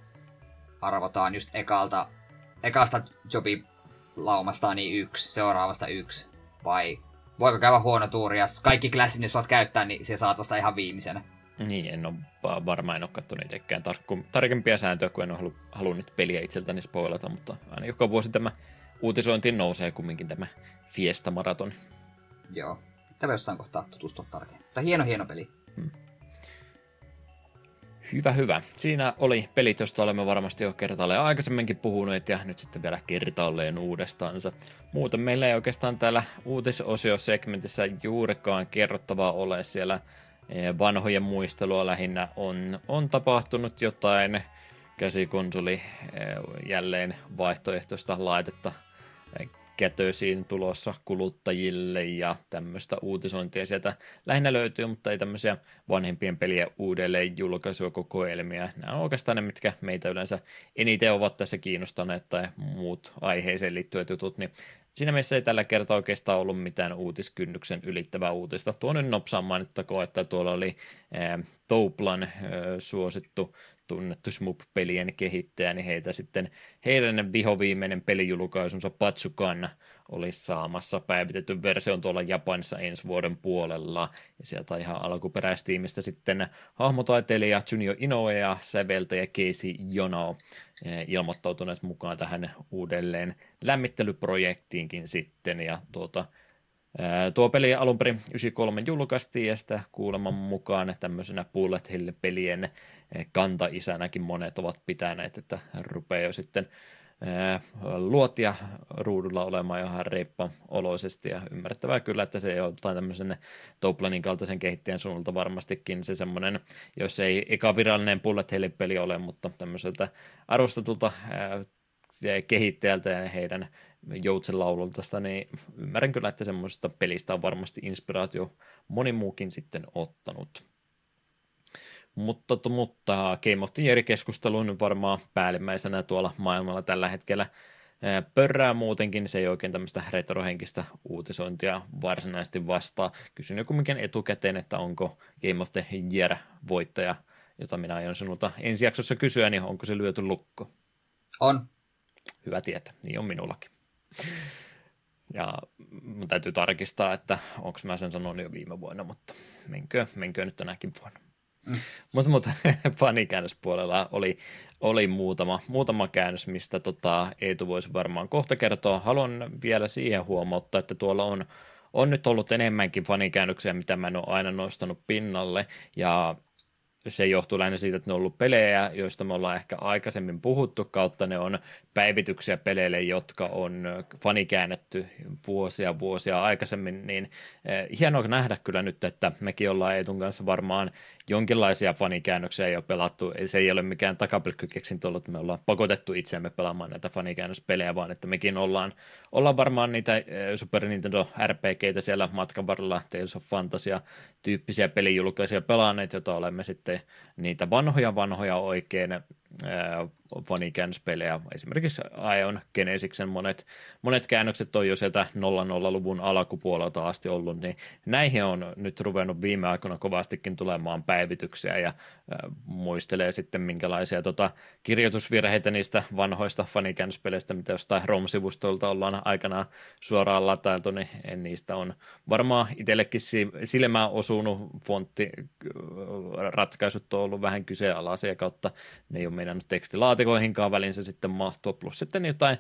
arvotaan just ekalta, ekasta jobilaumasta niin yksi, seuraavasta yksi, vai voiko käydä huono tuuri, ja kaikki klassit, ne saat käyttää, niin se saat vasta ihan viimeisenä. Niin, en ole varmaan, en ole katsonut itsekään tarkku, tarkempia sääntöjä, kun en ole halunnut peliä itseltäni spoilata, mutta aina joka vuosi tämä uutisointi nousee kumminkin tämä Fiesta-maraton. Joo, tämä jossain kohtaa tutustua tarkemmin. Mutta hieno, hieno peli. Hmm. Hyvä, hyvä. Siinä oli pelit, joista olemme varmasti jo kertaalleen aikaisemminkin puhuneet ja nyt sitten vielä kertaalleen uudestaansa. Muuten meillä ei oikeastaan täällä uutisosiosegmentissä juurikaan kerrottavaa ole. Siellä vanhojen muistelua lähinnä on, on tapahtunut jotain. Käsikonsoli jälleen vaihtoehtoista laitetta kätösiin tulossa kuluttajille ja tämmöistä uutisointia sieltä lähinnä löytyy, mutta ei tämmöisiä vanhempien peliä uudelleen julkaisua kokoelmia. Nämä on oikeastaan ne, mitkä meitä yleensä eniten ovat tässä kiinnostaneet tai muut aiheeseen liittyvät jutut, niin siinä mielessä ei tällä kertaa oikeastaan ollut mitään uutiskynnyksen ylittävää uutista. Tuo nyt nopsaan mainittakoon, että tuolla oli ää, Touplan ää, suosittu tunnettu S M U P-pelien kehittäjä, niin heitä sitten, heidän vihoviimeinen pelijulkaisunsa Patsukan oli saamassa päivitetyn version tuolla Japanissa ensi vuoden puolella, ja sieltä ihan alkuperäistiimistä sitten hahmotaiteilija Junio Inoue ja säveltäjä Casey Jono ilmoittautuneet mukaan tähän uudelleen lämmittelyprojektiinkin sitten, ja tuota Tuo peli alun perin yhdeksänkymmentäkolme julkaistiin ja sitä kuuleman mukaan tämmöisenä bullet hell-pelien kantaisänäkin monet ovat pitäneet, että rupeaa jo sitten luotia ruudulla olemaan ihan reippan oloisesti ja ymmärrettävää kyllä, että se jotain tämmöisen Toplanin kaltaisen kehittäjän suunnalta varmastikin se semmoinen, jos ei eka virallinen bullet hell-peli ole, mutta tämmöiseltä arvostetulta kehittäjältä ja heidän joutsenlaululta, niin ymmärrän kyllä, että semmoisesta pelistä on varmasti inspiraatio moni muukin sitten ottanut. Mutta, mutta Game of the Year-keskustelu on varmaan päällimmäisenä tuolla maailmalla tällä hetkellä pörrää muutenkin, se ei oikein tämmöistä retrohenkistä uutisointia varsinaisesti vastaa. Kysyn jo kumminkin etukäteen, että onko Game of the Year-voittaja, jota minä aion sinulta ensi jaksossa kysyä, niin onko se lyöty lukko? On. Hyvä tietää, niin on minullakin. Ja mun täytyy tarkistaa, että onko mä sen sanon jo viime vuonna, mutta menkö, menkö nyt tänäkin vuonna. Mm. Mutta mut, fanikäännöspuolella oli, oli muutama, muutama käännös, mistä tota, Eetu voisi varmaan kohta kertoa. Haluan vielä siihen huomauttaa, että tuolla on, on nyt ollut enemmänkin fanikäännöksiä, mitä mä en ole aina nostanut pinnalle, ja se johtuu lähinnä siitä, että ne on ollut pelejä, joista me ollaan ehkä aikaisemmin puhuttu, kautta ne on päivityksiä peleille, jotka on fanikäännetty vuosia vuosia aikaisemmin, niin hienoa nähdä kyllä nyt, että mekin ollaan Eetun kanssa varmaan jonkinlaisia fanikäännöksiä ei ole pelattu, se ei ole mikään takapelkkykeksintö ollut, että me ollaan pakotettu itseämme pelaamaan näitä fanikäännöspelejä, vaan että mekin ollaan, ollaan varmaan niitä Super Nintendo RPGitä siellä matkan varrella, Tales of Fantasia-tyyppisiä pelijulkaisia pelaaneet, joita olemme sitten niitä vanhoja vanhoja oikein fanikäännöspelejä. Esimerkiksi Aion Genesiksen monet, monet käännökset on jo sieltä nolla nolla-luvun alkupuolelta asti ollut, niin näihin on nyt ruvennut viime aikoina kovastikin tulemaan päivityksiä ja äh, muistelee sitten minkälaisia tota, kirjoitusvirheitä niistä vanhoista fanikäännöspeleistä, mitä jostain ROM-sivustoilta ollaan aikanaan suoraan latailtu, niin en, niistä on varmaan itsellekin silmään osunut fonttiratkaisut on ollut vähän kyseenalaisia kautta, ne ei ole meidän tekstilaatikoihinkaan välinsä sitten mahtua, plus sitten jotain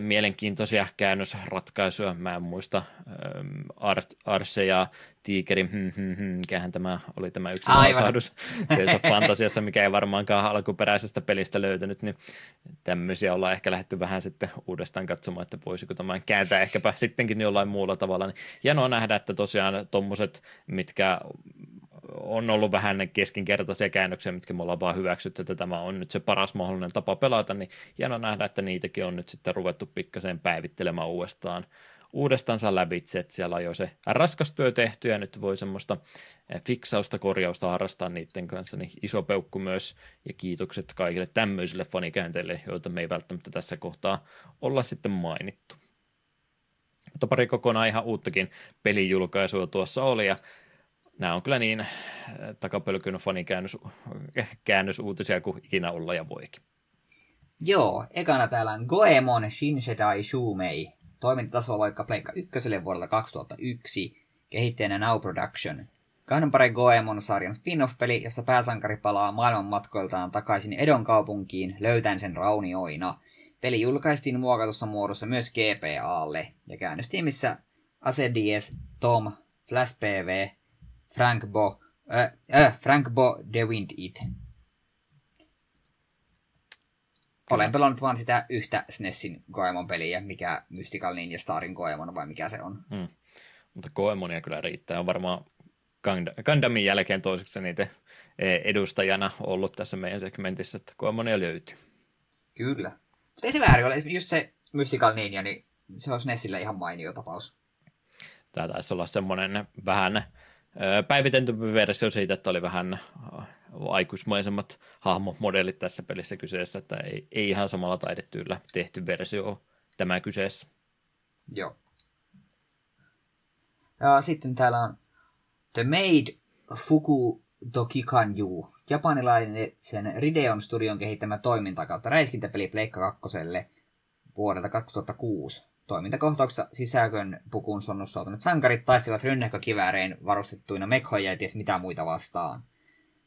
mielenkiintoisia käännösratkaisuja. Mä en muista Arse ja Tiikeri, hmm, hmm, hmm, mikähän tämä oli tämä yksi lausahdus Fantasiassa, mikä ei varmaankaan alkuperäisestä pelistä löytynyt, niin tämmöisiä ollaan ehkä lähdetty vähän sitten uudestaan katsomaan, että voisiko tämän kääntää ehkäpä sittenkin jollain muulla tavalla. Niin hienoa nähdä, että tosiaan tommoset, mitkä on ollut vähän keskinkertaisia käännöksiä, mitkä me ollaan vaan hyväksytty, että tämä on nyt se paras mahdollinen tapa pelata, niin hienoa nähdä, että niitäkin on nyt sitten ruvettu pikkasen päivittelemään uudestaan, uudestaansa lävitse, että siellä on jo se raskas työ tehty, ja nyt voi semmoista fiksausta, korjausta harrastaa niiden kanssa, niin iso peukku myös, ja kiitokset kaikille tämmöisille fanikäänteille, joita me ei välttämättä tässä kohtaa olla sitten mainittu. Mutta pari kokonaan ihan uuttakin pelijulkaisua tuossa oli, ja nämä on kyllä niin takapölkyn fanikäännösuutisia kuin ikinä olla ja voikin. Joo, ekana täällä on Goemon Shinsetai Shumei. Toimintataso vaikka Pleikka ykköselle vuodelta kaksituhattayksi, kehittäjänä Now Production. Kahdenpare Goemon-sarjan spin-off-peli, jossa pääsankari palaa maailmanmatkoiltaan takaisin Edon kaupunkiin, löytäen sen raunioina. Peli julkaistiin muokatussa muodossa myös G P A:lle, ja käännöstiimissä Asedies, Tom, Flash P V, Frank Bo, äh, äh, Frank Bo The Wind It. Olen pelannut vaan sitä yhtä SNESin Goemon-peliä, mikä Mystical Ninja Starin Goemon vai mikä se on. Mm. Mutta Goemonia kyllä riittää. On varmaan Gandamin jälkeen toiseksi niitä edustajana ollut tässä meidän segmentissä, että Goemonia löytyy. Kyllä. Mutta ei se väärin ole. Just se Mystical Ninja, niin se olisi Nessille ihan mainio tapaus. Tämä taisi olla semmoinen vähän päivitentympi versio siitä, että oli vähän aikuismaisemmat hahmomodellit tässä pelissä kyseessä, että ei, ei ihan samalla taidettyillä tehty versio tämä kyseessä. Joo. Ja sitten täällä on The Made Fukudokikanyu, japanilainen sen Rideon Studion kehittämä toiminta kautta räiskintäpeli Pleikka kakkoselle vuodelta kaksituhattakuusi. Toimintakohtauksessa sisäkön pukun sonnussautuneet sankarit taistelivat rynnäkkökiväärein varustettuina mekhoja ja ties mitä muita vastaan.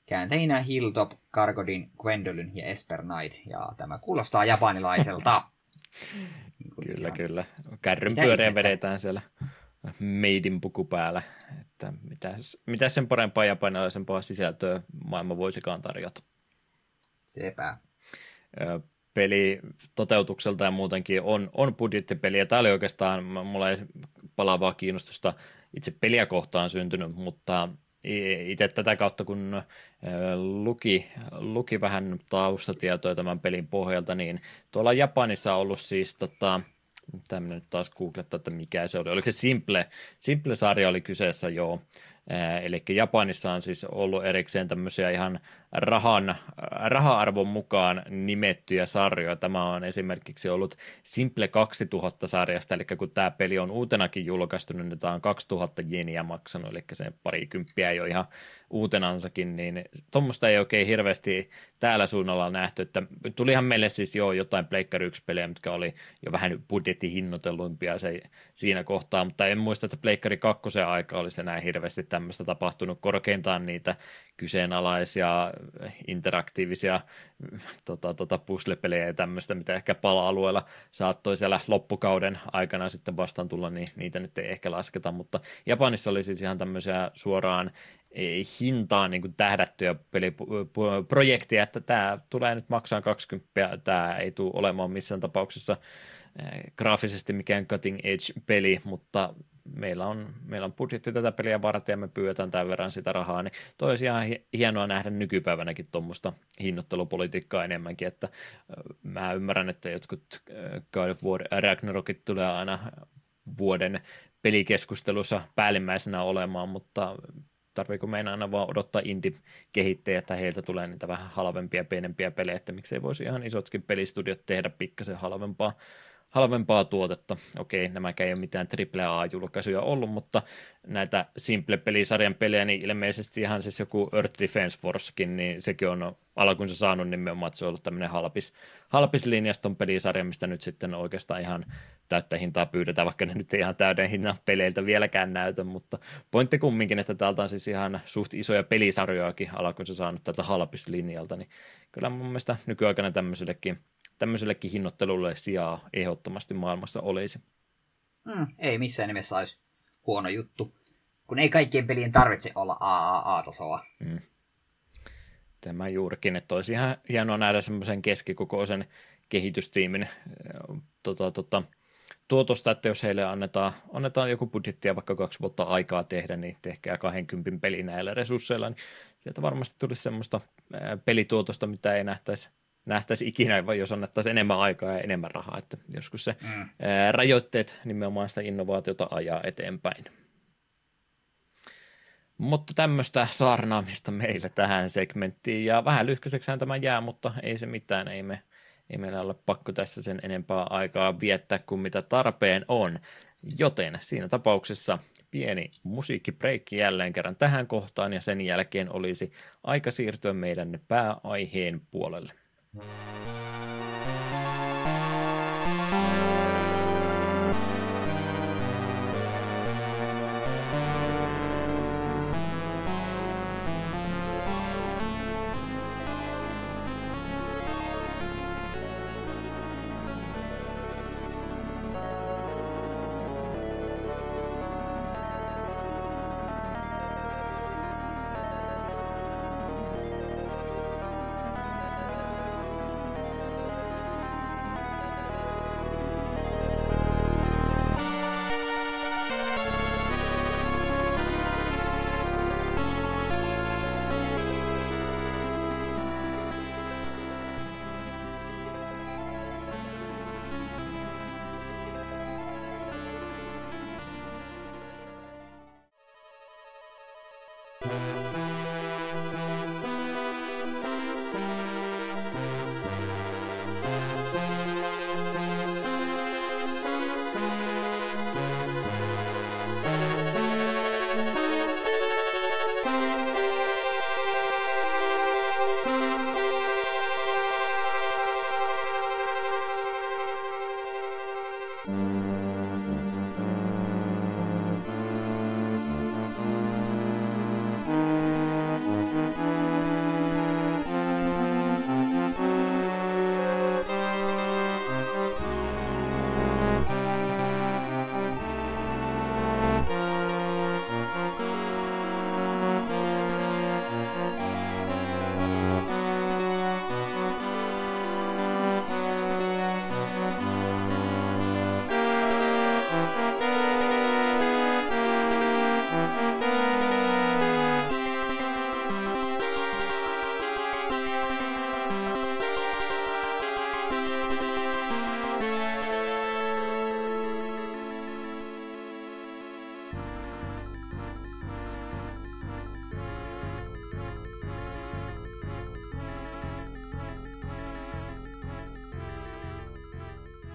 Kääntäjinä Hilltop, Gargodin, Gwendolyn ja Esper Knight. Ja tämä kuulostaa japanilaiselta. Kyllä, ihan. Kyllä. Kärryn pyöreä vedetään siellä meidin puku päällä. Että mitäs, mitäs sen parempaa japanilaisempaa sisältöä maailma voisikaan tarjota? Sepä. Ö, peli toteutukselta ja muutenkin on, on budjettipeliä. Tämä oli oikeastaan, mulla ei palaavaa kiinnostusta itse peliä kohtaan syntynyt, mutta itse tätä kautta, kun luki, luki vähän taustatietoja tämän pelin pohjalta, niin tuolla Japanissa on ollut siis, tota, tämmöinen nyt taas googlettaa, että mikä se oli, oliko se Simple, Simple-sarja oli kyseessä, joo, eli Japanissa on siis ollut erikseen tämmöisiä ihan rahan, raha-arvon mukaan nimettyjä sarjoja. Tämä on esimerkiksi ollut Simple kaksituhatta-sarjasta, eli kun tämä peli on uutenakin julkaistu, niin tämä on kaksituhatta jeniä maksanut, eli se parikymppiä jo ihan uutenansakin, niin tuommoista ei oikein hirveästi täällä suunnalla nähty, että tulihan meille siis jo jotain Pleikkari yksi-pelejä, mitkä oli jo vähän budjettihinnoitellumpia se, siinä kohtaa, mutta en muista, että Pleikkari kakkosen aika oli se näin hirveästi tämmöistä tapahtunut, korkeintaan niitä kyseenalaisia interaktiivisia tota, tota, puzzle-pelejä ja tämmöistä, mitä ehkä pala-alueella saattoi siellä loppukauden aikana sitten vastaan tulla, niin niitä nyt ei ehkä lasketa, mutta Japanissa oli siis ihan tämmöisiä suoraan hintaan niin kuin tähdättyjä peliprojekteja, että tämä tulee nyt maksaa kaksikymmentä, tämä ei tule olemaan missään tapauksessa graafisesti mikään cutting edge-peli, mutta meillä on, meillä on budjetti tätä peliä varten ja me pyydetään tämän verran sitä rahaa, niin toi olisi ihan hienoa nähdä nykypäivänäkin tuommoista hinnoittelupolitiikkaa enemmänkin, että mä ymmärrän, että jotkut God of War Ragnarokit tulee aina vuoden pelikeskustelussa päällimmäisenä olemaan, mutta tarviiko meidän aina vaan odottaa indie-kehittäjät, että heiltä tulee niitä vähän halvempia, pienempiä pelejä, että miksei voisi ihan isotkin pelistudiot tehdä pikkasen halvempaa, halvempaa tuotetta. Okei, nämäkään ei ole mitään triple A-julkaisuja ollut, mutta näitä Simple-pelisarjan pelejä, niin ilmeisesti ihan siis joku Earth Defense Forcekin, niin sekin on alkuunsa saanut nimenomaan, että se on ollut tämmöinen halpis, halpislinjaston pelisarja, mistä nyt sitten oikeastaan ihan täyttä hintaa pyydetään, vaikka ne nyt ei ihan täyden hinnan peleiltä vieläkään näytä, mutta pointti kumminkin, että täältä on siis ihan suht isoja pelisarjojakin alkuunsa saanut tältä halpislinjalta, niin kyllä mun mielestä nykyaikana tämmöisellekin tämmöisellekin hinnoittelulle sijaa ehdottomasti maailmassa olisi. Mm, ei missään nimessä olisi huono juttu, kun ei kaikkien pelien tarvitse olla triple A-tasoa. Mm. Tämä juurikin, että olisi ihan hienoa nähdä semmoisen keskikokoisen kehitystiimin tota, tota, tuotosta, että jos heille annetaan, annetaan joku budjettia vaikka kaksi vuotta aikaa tehdä, niin tehkää kaksikymmentä peli näillä resursseilla, niin sieltä varmasti tulisi semmoista pelituotosta, mitä ei nähtäisi nähtäisi ikinä, vai jos annettaisiin enemmän aikaa ja enemmän rahaa, että joskus se mm. ää, rajoitteet nimenomaan sitä innovaatiota ajaa eteenpäin. Mutta tämmöistä saarnaamista meillä tähän segmenttiin, ja vähän lyhkäiseksään tämä jää, mutta ei se mitään, ei, me, ei meillä ole pakko tässä sen enempää aikaa viettää kuin mitä tarpeen on, joten siinä tapauksessa pieni musiikkibreikki jälleen kerran tähän kohtaan, ja sen jälkeen olisi aika siirtyä meidän pääaiheen puolelle.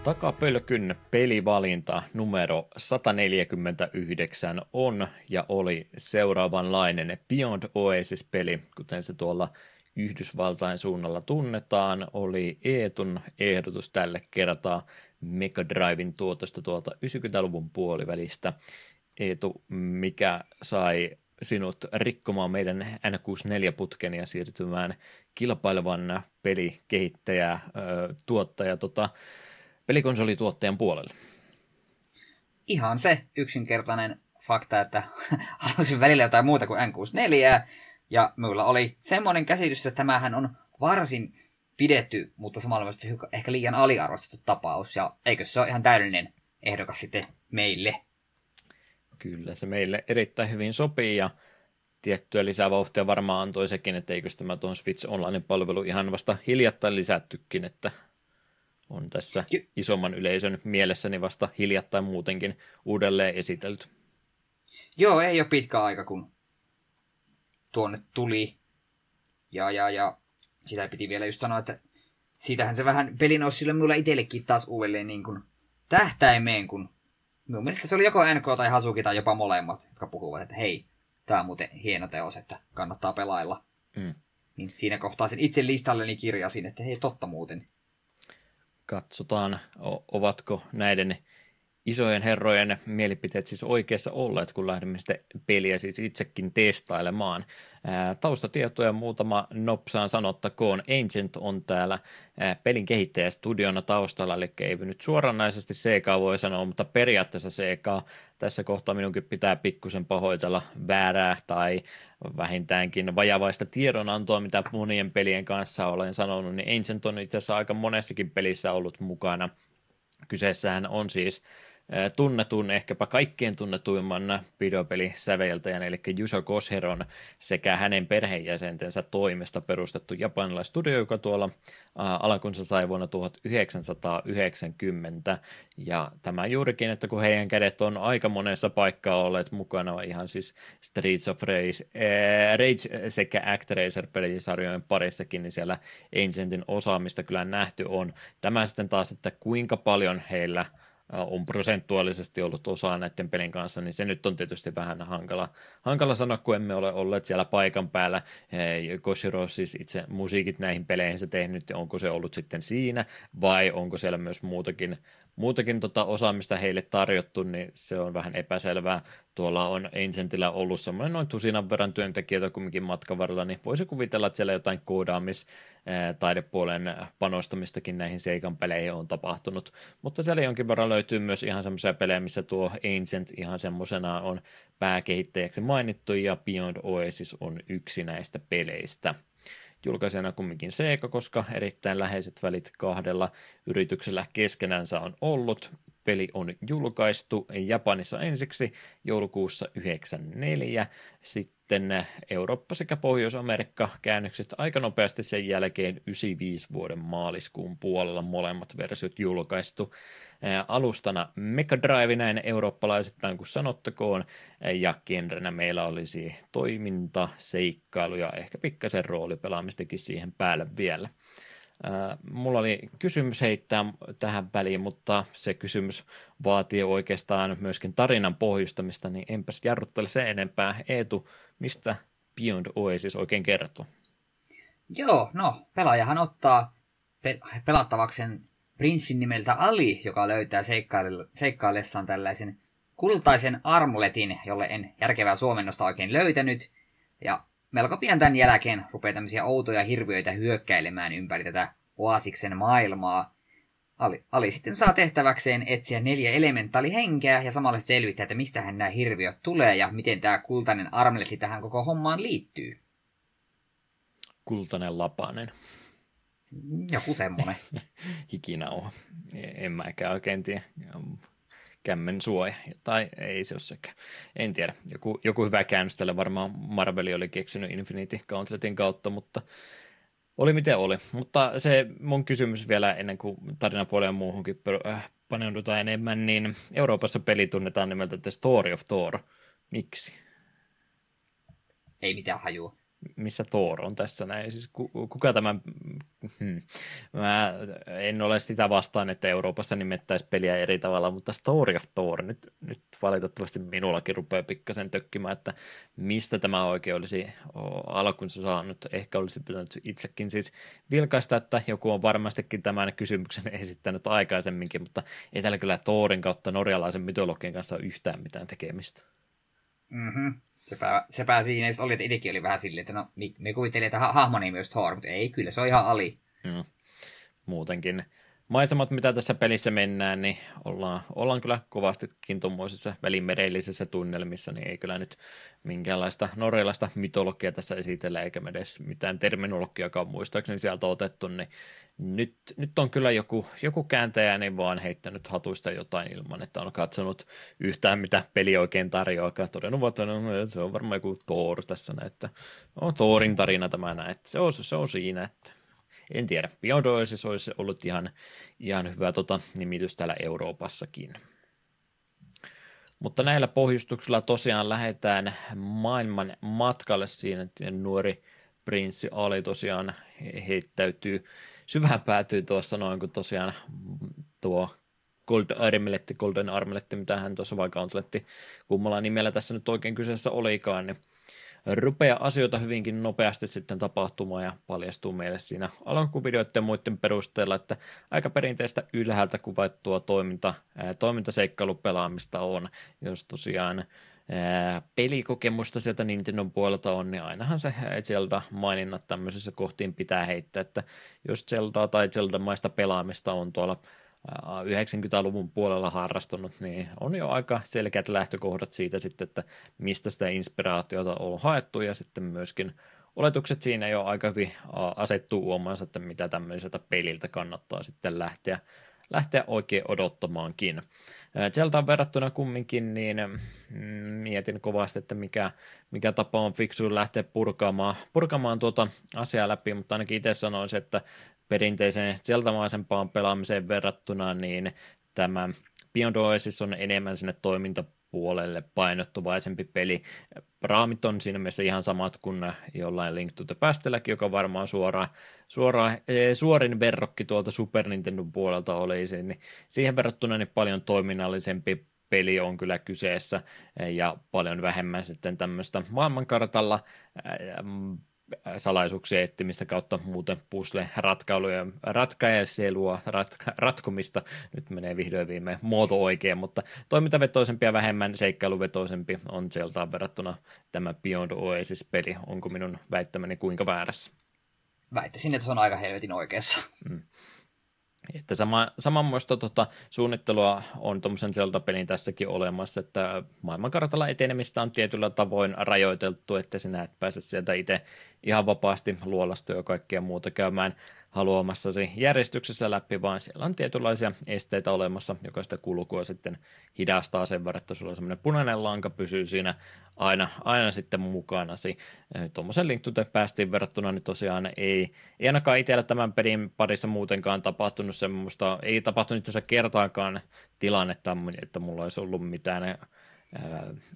Takapölkyn pelivalinta numero sata neljäkymmentäyhdeksän on ja oli seuraavanlainen Beyond Oasis-peli, kuten se tuolla Yhdysvaltain suunnalla tunnetaan, oli Eetun ehdotus tälle kertaa Megadriven tuotosta tuolta yhdeksänkymmentäluvun puolivälistä. Eetu, mikä sai sinut rikkomaan meidän N kuusikymmentäneljä-putken ja siirtymään kilpailevan pelikehittäjä, tuottaja, tota, pelikonsolituottajan puolelle? Ihan se yksinkertainen fakta, että halusin välillä jotain muuta kuin N kuusikymmentäneljä, ja minulla oli semmoinen käsitys, että tämähän on varsin pidetty, mutta samalla myös ehkä liian aliarvostettu tapaus, ja eikö se ole ihan täydellinen ehdokas sitten meille? Kyllä, se meille erittäin hyvin sopii, ja tiettyä lisävauhtia varmaan antoi sekin, että eikö tämä tuohon Switch Online-palvelu ihan vasta hiljattain lisättykin, että on tässä isomman yleisön mielessäni vasta hiljattain muutenkin uudelleen esitelty. Joo, ei ole pitkä aika, kun tuonne tuli. Ja, ja, ja sitä piti vielä just sanoa, että siitähän se vähän peli nousi sille minulla itsellekin taas uudelleen niin kuin tähtäimeen, kun minun mielestä se oli joko N K tai Hasuki tai jopa molemmat, jotka puhuvat, että hei, tämä on muuten hieno teos, että kannattaa pelailla. Mm. Niin siinä kohtaa sen itse listalleni kirjasin, että hei, totta muuten. Katsotaan, ovatko näiden isojen herrojen mielipiteet siis oikeassa olleet, kun lähdemme sitä peliä siis itsekin testailemaan. Taustatietoja muutama nopsaan sanottakoon. Ancient on täällä pelin kehittäjästudiona taustalla, eli ei nyt suoranaisesti Segaa voi sanoa, mutta periaatteessa Segaa. Tässä kohtaa minunkin pitää pikkusen pahoitella väärää tai vähintäänkin vajavaista tiedonantoa, mitä monien pelien kanssa olen sanonut, niin Ancient on itse asiassa aika monessakin pelissä ollut mukana. Kyseessähän on siis tunnetun, ehkäpä kaikkein tunnetuimman videopelisäveltäjän, eli Yuzo Koshiron sekä hänen perheenjäsentensä toimesta perustettu japanilainen studio, joka tuolla alkunsa sai vuonna tuhatyhdeksänsataayhdeksänkymmentä, ja tämä juurikin, että kun heidän kädet on aika monessa paikkaa olleet mukana, ihan siis Streets of Rage, ää, Rage sekä Act Racer-pelisarjojen parissakin, niin siellä Ancientin osaamista kyllä nähty on. Tämä sitten taas, että kuinka paljon heillä on prosentuaalisesti ollut osaa näiden pelin kanssa, niin se nyt on tietysti vähän hankala, hankala sanoa, kun emme ole olleet siellä paikan päällä. Koshiro siis itse musiikit näihin peleihin se tehnyt, onko se ollut sitten siinä, vai onko siellä myös muutakin, muutakin tota osaamista heille tarjottu, niin se on vähän epäselvää. Tuolla on Ancientillä ollut semmoinen noin tusinan verran työntekijöitä kumminkin matkan varrella, niin voisi kuvitella, että siellä jotain koodaamis- taidepuolen panostamistakin näihin Seikan peleihin on tapahtunut, mutta siellä jonkin verran löytyy myös ihan semmoisia pelejä, missä tuo Ancient ihan semmoisena on pääkehittäjäksi mainittu, ja Beyond Oasis on yksi näistä peleistä. Julkaisena kumminkin Sega, koska erittäin läheiset välit kahdella yrityksellä keskenänsä on ollut. peli on julkaistu Japanissa ensiksi joulukuussa yhdeksänkymmentäneljä, sitten Eurooppa sekä Pohjois-Amerikka käännökset aika nopeasti sen jälkeen yhdeksänkymmentäviisi vuoden maaliskuun puolella molemmat versiot julkaistu. Alustana Megadrive näin eurooppalaisittain kun sanottakoon, ja genrenä meillä olisi toiminta, seikkailu ja ehkä pikkasen roolipelaamistakin siihen päälle vielä. Mulla oli kysymys heittää tähän väliin, mutta se kysymys vaatii oikeastaan myöskin tarinan pohjustamista, niin enpäs jarruttele sen enempää. Eetu, mistä Beyond Oasis oikein kertoo? Joo, no pelaajahan ottaa pel- pelattavaksen prinssin nimeltä Ali, joka löytää seikkail- seikkaillessaan tällaisen kultaisen armuletin, jolle en järkevää suomennosta oikein löytänyt, ja melko pian tämän jälkeen rupeaa tämmöisiä outoja hirviöitä hyökkäilemään ympäri tätä Oasiksen maailmaa. Ali, Ali sitten saa tehtäväkseen etsiä neljä elementaalihenkeä ja samalla selvittää, että mistähän nämä hirviöt tulee ja miten tämä kultainen armeletti tähän koko hommaan liittyy. Kultainen lapanen. Joku semmoinen. Hikinauha. En mäkään oikein tiedä. Kämmen suoja, tai ei se ole sekään. En tiedä, joku, joku hyvä käännös tälle varmaan Marveli oli keksinyt Infinity Gauntletin kautta, mutta oli miten oli. Mutta se mun kysymys vielä ennen kuin tarinapuoleen muuhunkin paneudutaan enemmän, niin Euroopassa peli tunnetaan nimeltä The Story of Thor. Miksi? Ei mitään hajua. Missä Thor on tässä näin? Siis kuka tämä... Hmm. Mä en ole sitä vastaan, että Euroopassa nimettäisiin peliä eri tavalla, mutta Story of Thor nyt, nyt valitettavasti minullakin rupeaa pikkasen tökkimään, että mistä tämä oikein olisi alkunsa saanut. Ehkä olisi pitänyt itsekin siis vilkaista, että joku on varmastikin tämän kysymyksen esittänyt aikaisemminkin, mutta ei tällä kyllä Thorin kautta norjalaisen mytologian kanssa yhtään mitään tekemistä. Mhm. Sepä, sepä siinä just oli, että itsekin oli vähän silleen, että no, me kuvittelin, että ha- hahmon nimi olisi Thor, mutta ei, kyllä se on ihan Ali. Mm. Muutenkin. Maisemat, mitä tässä pelissä mennään, niin ollaan, ollaan kyllä kovastikin tuommoisissa välimerellisissä tunnelmissa, niin ei kyllä nyt minkäänlaista norjalaista mytologiaa tässä esitellä, eikä me edes mitään terminologiakaan muistaakseni sieltä otettu, niin nyt, nyt on kyllä joku, joku kääntäjäni vaan heittänyt hatuista jotain ilman, että on katsonut yhtään, mitä peli oikein tarjoakaan. Todennut, että se on varmaan joku Thor tässä, että on Thorin tarina tämä näin, että se on, se on siinä, että... En tiedä, Beyond Oasis olisi ollut ihan, ihan hyvä tota, nimitys täällä Euroopassakin. Mutta näillä pohjustuksilla tosiaan lähdetään maailman matkalle siinä, että nuori prinssi Ali tosiaan heittäytyy syvään päätyy tuossa noin, kun tosiaan tuo Golden Armeletti, Golden Armeletti, mitä hän tuossa vaikka Gauntletti kummalla nimellä tässä nyt oikein kyseessä olikaan, niin rupeaa asioita hyvinkin nopeasti sitten tapahtumaan ja paljastuu meille siinä alkuvideoiden ja muiden perusteella, että aika perinteistä ylhäältä kuvattua toiminta, ää, toimintaseikkailupelaamista on. Jos tosiaan ää, pelikokemusta sieltä Nintendon puolelta on, niin ainahan se Zelda maininnat tämmöisessä kohtiin pitää heittää, että jos Zeldaa tai Zelda-maista pelaamista on tuolla yhdeksänkymmentäluvun puolella harrastunut, niin on jo aika selkeät lähtökohdat siitä sitten, että mistä sitä inspiraatiota on haettu, ja sitten myöskin oletukset siinä jo aika hyvin asettuu uomansa, että mitä tämmöiseltä peliltä kannattaa sitten lähteä, lähteä oikein odottamaankin. Zeltaan verrattuna kumminkin, niin mietin kovasti, että mikä, mikä tapa on fiksu lähteä purkamaan, purkamaan tuota asiaa läpi, mutta ainakin itse sanoisin, että perinteiseen zeltamaisempaan pelaamiseen verrattuna, niin tämä Beyond Oasis on enemmän sinne toimintapuolelle painottuvaisempi peli. Raamit on siinä mielessä ihan samat kuin jollain Link to the Pastilläkin, joka varmaan suoraan, suoraan, suorin verrokki tuolta Super Nintendon puolelta olisi, niin siihen verrattuna niin paljon toiminnallisempi peli on kyllä kyseessä ja paljon vähemmän sitten tämmöistä maailmankartalla salaisuuksien etsimistä kautta muuten puzzle-ratkailuja, ratkaiselua, ratka, ratkomista, nyt menee vihdoin viimein muoto oikein, mutta toimintavetoisempi ja vähemmän seikkailuvetoisempi on Zeltaan verrattuna tämä Beyond Oasis-peli. Onko minun väittämäni kuinka väärässä? Väittäisin, että se on aika helvetin oikeassa. Mm. Että sama, samanmoista tota, suunnittelua on tuommoisen Zelda-pelin tässäkin olemassa, että maailmankartalla etenemistä on tietyllä tavoin rajoiteltu, että sinä et pääse sieltä itse ihan vapaasti luolastoja ja kaikkea muuta käymään haluamassasi järjestyksessä läpi, vaan siellä on tietynlaisia esteitä olemassa, joka sitä kulkua sitten hidastaa sen verran, että sulla semmoinen punainen lanka pysyy siinä aina, aina sitten mukanasi. Tuommoisen Link to the Pastiin verrattuna niin tosiaan ei, ei ainakaan itsellä tämän pelin parissa muutenkaan tapahtunut semmoista, ei tapahtunut itse asiassa kertaakaan tilannetta, että mulla olisi ollut mitään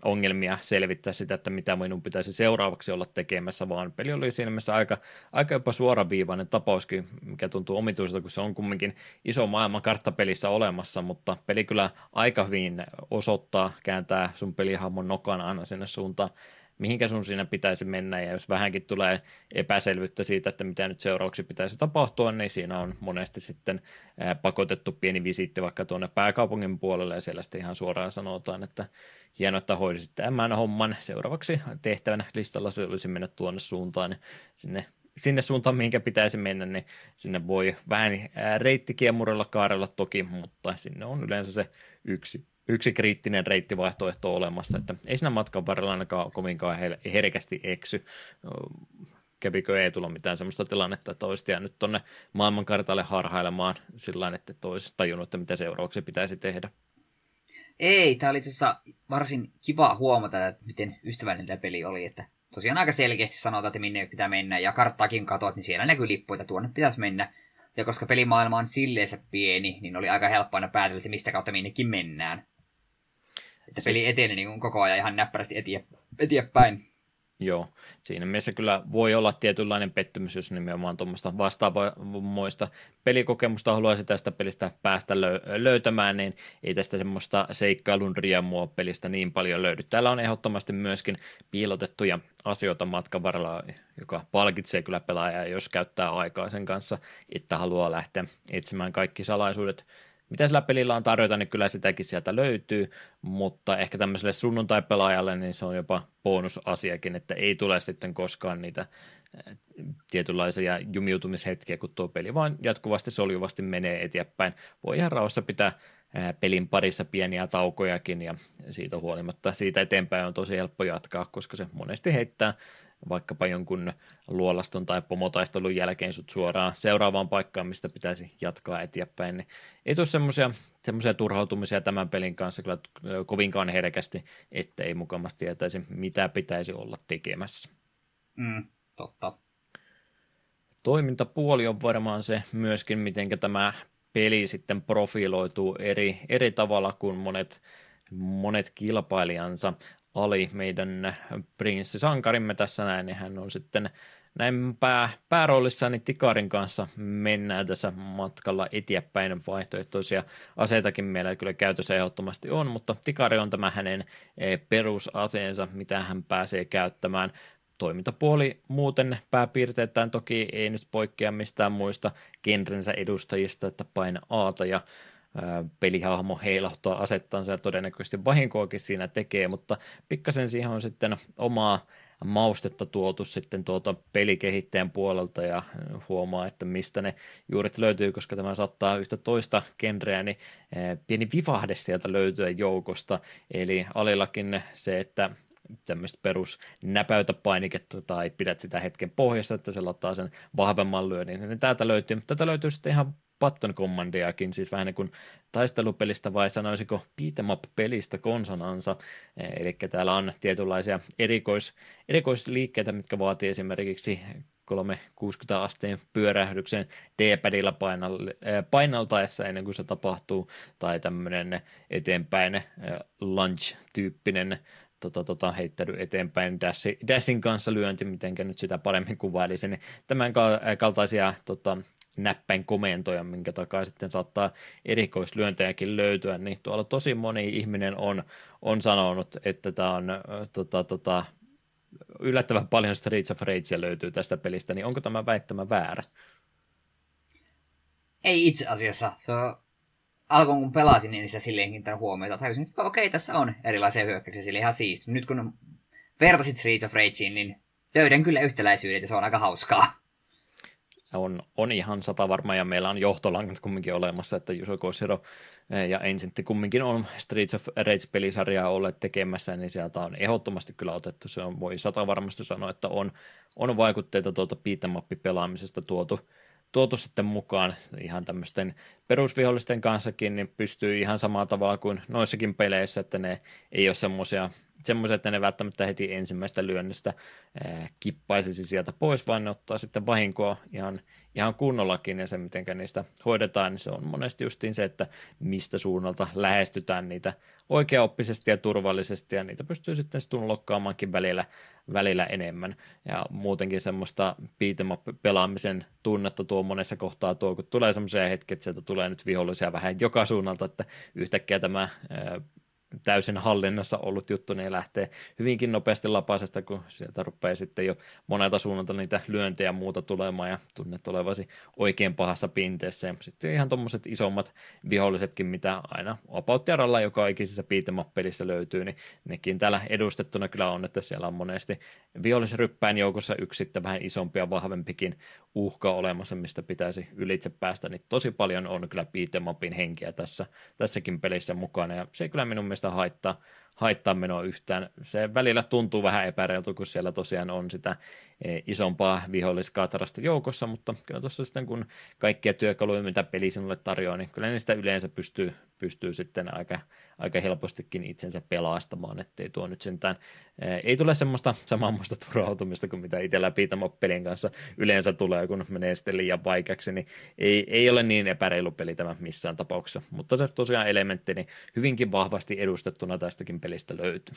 ongelmia selvittää sitä, että mitä minun pitäisi seuraavaksi olla tekemässä, vaan peli oli siinä mielessä aika, aika jopa suoraviivainen tapauskin, mikä tuntuu omituiselta, kun se on kumminkin iso maailmankartta pelissä olemassa, mutta peli kyllä aika hyvin osoittaa, kääntää sun pelihahmon nokan aina sinne suuntaan, mihinkä sun siinä pitäisi mennä, ja jos vähänkin tulee epäselvyyttä siitä, että mitä nyt seuraavaksi pitäisi tapahtua, niin siinä on monesti sitten pakotettu pieni visiitti vaikka tuonne pääkaupungin puolelle, ja siellä sitten ihan suoraan sanotaan, että hienoa, että hoidisit tämän homman seuraavaksi tehtävän listalla, se olisi mennä tuonne suuntaan, niin sinne, sinne suuntaan, mihinkä pitäisi mennä, niin sinne voi vähän reittikiemurilla kaarella toki, mutta sinne on yleensä se yksi Yksi kriittinen reittivaihtoehto on olemassa, että ei siinä matkan varrella ainakaan kovinkaan herkästi eksy. Kävikö ei tulla mitään sellaista tilannetta, että olisit jäänyt tuonne maailmankartalle harhailemaan sillä tavalla, että olisit tajunnut, että mitä seurauksia pitäisi tehdä? Ei, tämä oli varsin kiva huomata, että miten ystävällinen tämä peli oli, että tosiaan aika selkeästi sanotaan, että minne pitää mennä ja karttaakin katot, niin siellä näkyy lippuja, tuonne pitäisi mennä. Ja koska pelimaailma on silleensä pieni, niin oli aika helppo aina päätellä, että mistä kautta minnekin mennään. Että peli eteni niin koko ajan ihan näppärästi eteenpäin. Joo, siinä mielessä kyllä voi olla tietynlainen pettymys, jos nimenomaan tuommoista vastaavamoista pelikokemusta haluaisi tästä pelistä päästä löytämään, niin ei tästä semmoista seikkailun riemua pelistä niin paljon löydy. Täällä on ehdottomasti myöskin piilotettuja asioita matkan varrella, joka palkitsee kyllä pelaajaa, jos käyttää aikaa sen kanssa, että haluaa lähteä etsimään kaikki salaisuudet. Mitä sillä pelillä on tarjota, niin kyllä sitäkin sieltä löytyy, mutta ehkä tämmöiselle sunnuntai-pelaajalle niin se on jopa bonusasiakin, että ei tule sitten koskaan niitä tietynlaisia jumiutumishetkiä, kun tuo peli vaan jatkuvasti soljuvasti menee eteenpäin. Voi ihan rauhassa pitää pelin parissa pieniä taukojakin ja siitä huolimatta siitä eteenpäin on tosi helppo jatkaa, koska se monesti heittää vaikkapa jonkun luolaston tai pomotaistelun jälkeen sut suoraan seuraavaan paikkaan, mistä pitäisi jatkaa eteenpäin, niin ei tule semmoisia turhautumisia tämän pelin kanssa kyllä kovinkaan herkästi, että ei mukavasti tietäisi, mitä pitäisi olla tekemässä. Mm, totta. Toimintapuoli on varmaan se myöskin, miten tämä peli sitten profiloituu eri, eri tavalla kuin monet, monet kilpailijansa. Ali, meidän prinssisankarimme tässä näin, niin hän on sitten näin pää, pääroolissaan niin Tikarin kanssa mennään tässä matkalla eteenpäin. Vaihtoehtoisia aseitakin meillä kyllä käytössä ehdottomasti on, mutta Tikari on tämä hänen perusaseensa, mitä hän pääsee käyttämään. Toimintapuoli muuten pääpiirteittäin toki ei nyt poikkea mistään muista genrensä edustajista, että paina A:ta ja pelihahmo heilahtaa asettansa ja todennäköisesti vahinkoakin siinä tekee, mutta pikkasen siihen on sitten omaa maustetta tuotu sitten tuolta pelikehittäjän puolelta ja huomaa, että mistä ne juuret löytyy, koska tämä saattaa yhtä toista genreä, niin pieni vivahde sieltä löytyä joukosta, eli Alillakin se, että tämmöistä perus näpäytäpainiketta tai pidät sitä hetken pohjassa, että se laittaa sen vahvemman lyönnin, niin täältä löytyy, mutta täältä löytyy sitten ihan Button Commandiakin, siis vähän niin kuin taistelupelistä vai sanoisiko beat'em up-pelistä konsanansa, eli täällä on tietynlaisia erikois, erikoisliikkeitä, mitkä vaatii esimerkiksi kolmesataakuusikymmentä asteen pyörähdyksen D-padilla painaltaessa ennen kuin se tapahtuu, tai tämmöinen eteenpäin lunge-tyyppinen Tota, tota, heittäydy eteenpäin dashi, dashin kanssa lyönti, mitenkä nyt sitä paremmin kuvailisi, niin tämän kaltaisia tota, näppäin komentoja, minkä takaa sitten saattaa erikoislyöntejäkin löytyä, niin tuolla tosi moni ihminen on, on sanonut, että tämä on tota, tota, yllättävän paljon Streets of Ragea löytyy tästä pelistä, niin onko tämä väittämä väärä? Ei itse asiassa, se on alkoon kun pelasin, niin sitä silleen kiinnittänyt huomiota, että okei, okay, tässä on erilaisia hyökkäyksiä, sille ihan siisti. Nyt kun vertasit Streets of Rageen, niin löydän kyllä yhtäläisyydet ja se on aika hauskaa. on, on ihan sata varma, ja meillä on johtolangat kumminkin olemassa, että Yuzo Koshiro ja Ancient kumminkin on Streets of Rage-pelisarjaa olleet tekemässä, niin sieltä on ehdottomasti kyllä otettu. Se on, voi sata varmasti sanoa, että on, on vaikutteita tuolta beat'em-up-pelaamisesta tuotu, tuotu sitten mukaan ihan tämmöisten perusvihollisten kanssakin, niin pystyy ihan samalla tavalla kuin noissakin peleissä, että ne ei ole semmoisia, semmoisia, että ne välttämättä heti ensimmäistä lyönnistä ää, kippaisisi sieltä pois, vaan ne ottaa sitten vahinkoa ihan, ihan kunnollakin, ja se, miten niistä hoidetaan, niin se on monesti justiin se, että mistä suunnalta lähestytään niitä oikeaoppisesti ja turvallisesti, ja niitä pystyy sitten stunlokkaamaankin välillä, välillä enemmän, ja muutenkin semmoista beat'em-up-pelaamisen tunnetta tuo monessa kohtaa tuo, kun tulee semmoisia hetkiä, että sieltä tulee nyt vihollisia vähän joka suunnalta, että yhtäkkiä tämä ää, täysin hallinnassa ollut juttu, niin lähtee hyvinkin nopeasti lapasesta, kun sieltä rupeaa sitten jo monelta suunnalta niitä lyöntejä ja muuta tulemaan, ja tunnet olevasi oikein pahassa pinteessä. Sitten ihan tuommoiset isommat vihollisetkin, mitä aina apauttiaralla joka ikisessä beat'em-up-pelissä löytyy, niin nekin täällä edustettuna kyllä on, että siellä on monesti vihollisryppään joukossa yksi sitten vähän isompi ja vahvempikin uhka olemassa, mistä pitäisi ylitse päästä, niin tosi paljon on kyllä beat'em-upin henkiä tässä, tässäkin pelissä mukana, ja se kyllä minun mielestä sitä haittaa, haittaa menoa yhtään. Se välillä tuntuu vähän epäreiltu, kun siellä tosiaan on sitä isompaa viholliskatarasta joukossa, mutta kyllä tuossa sitten kun kaikkia työkaluja, mitä peli sinulle tarjoaa, niin kyllä niistä yleensä pystyy, pystyy sitten aika, aika helpostikin itsensä pelastamaan, ettei tuo nyt sentään, ei tule semmoista samanmoista turhautumista kuin mitä itsellä beat'em-up-pelin kanssa yleensä tulee, kun menee sitten liian vaikeaksi, niin ei, ei ole niin epäreilu peli tämä missään tapauksessa, mutta se tosiaan elementti niin hyvinkin vahvasti edustettuna tästäkin pelistä löytyy.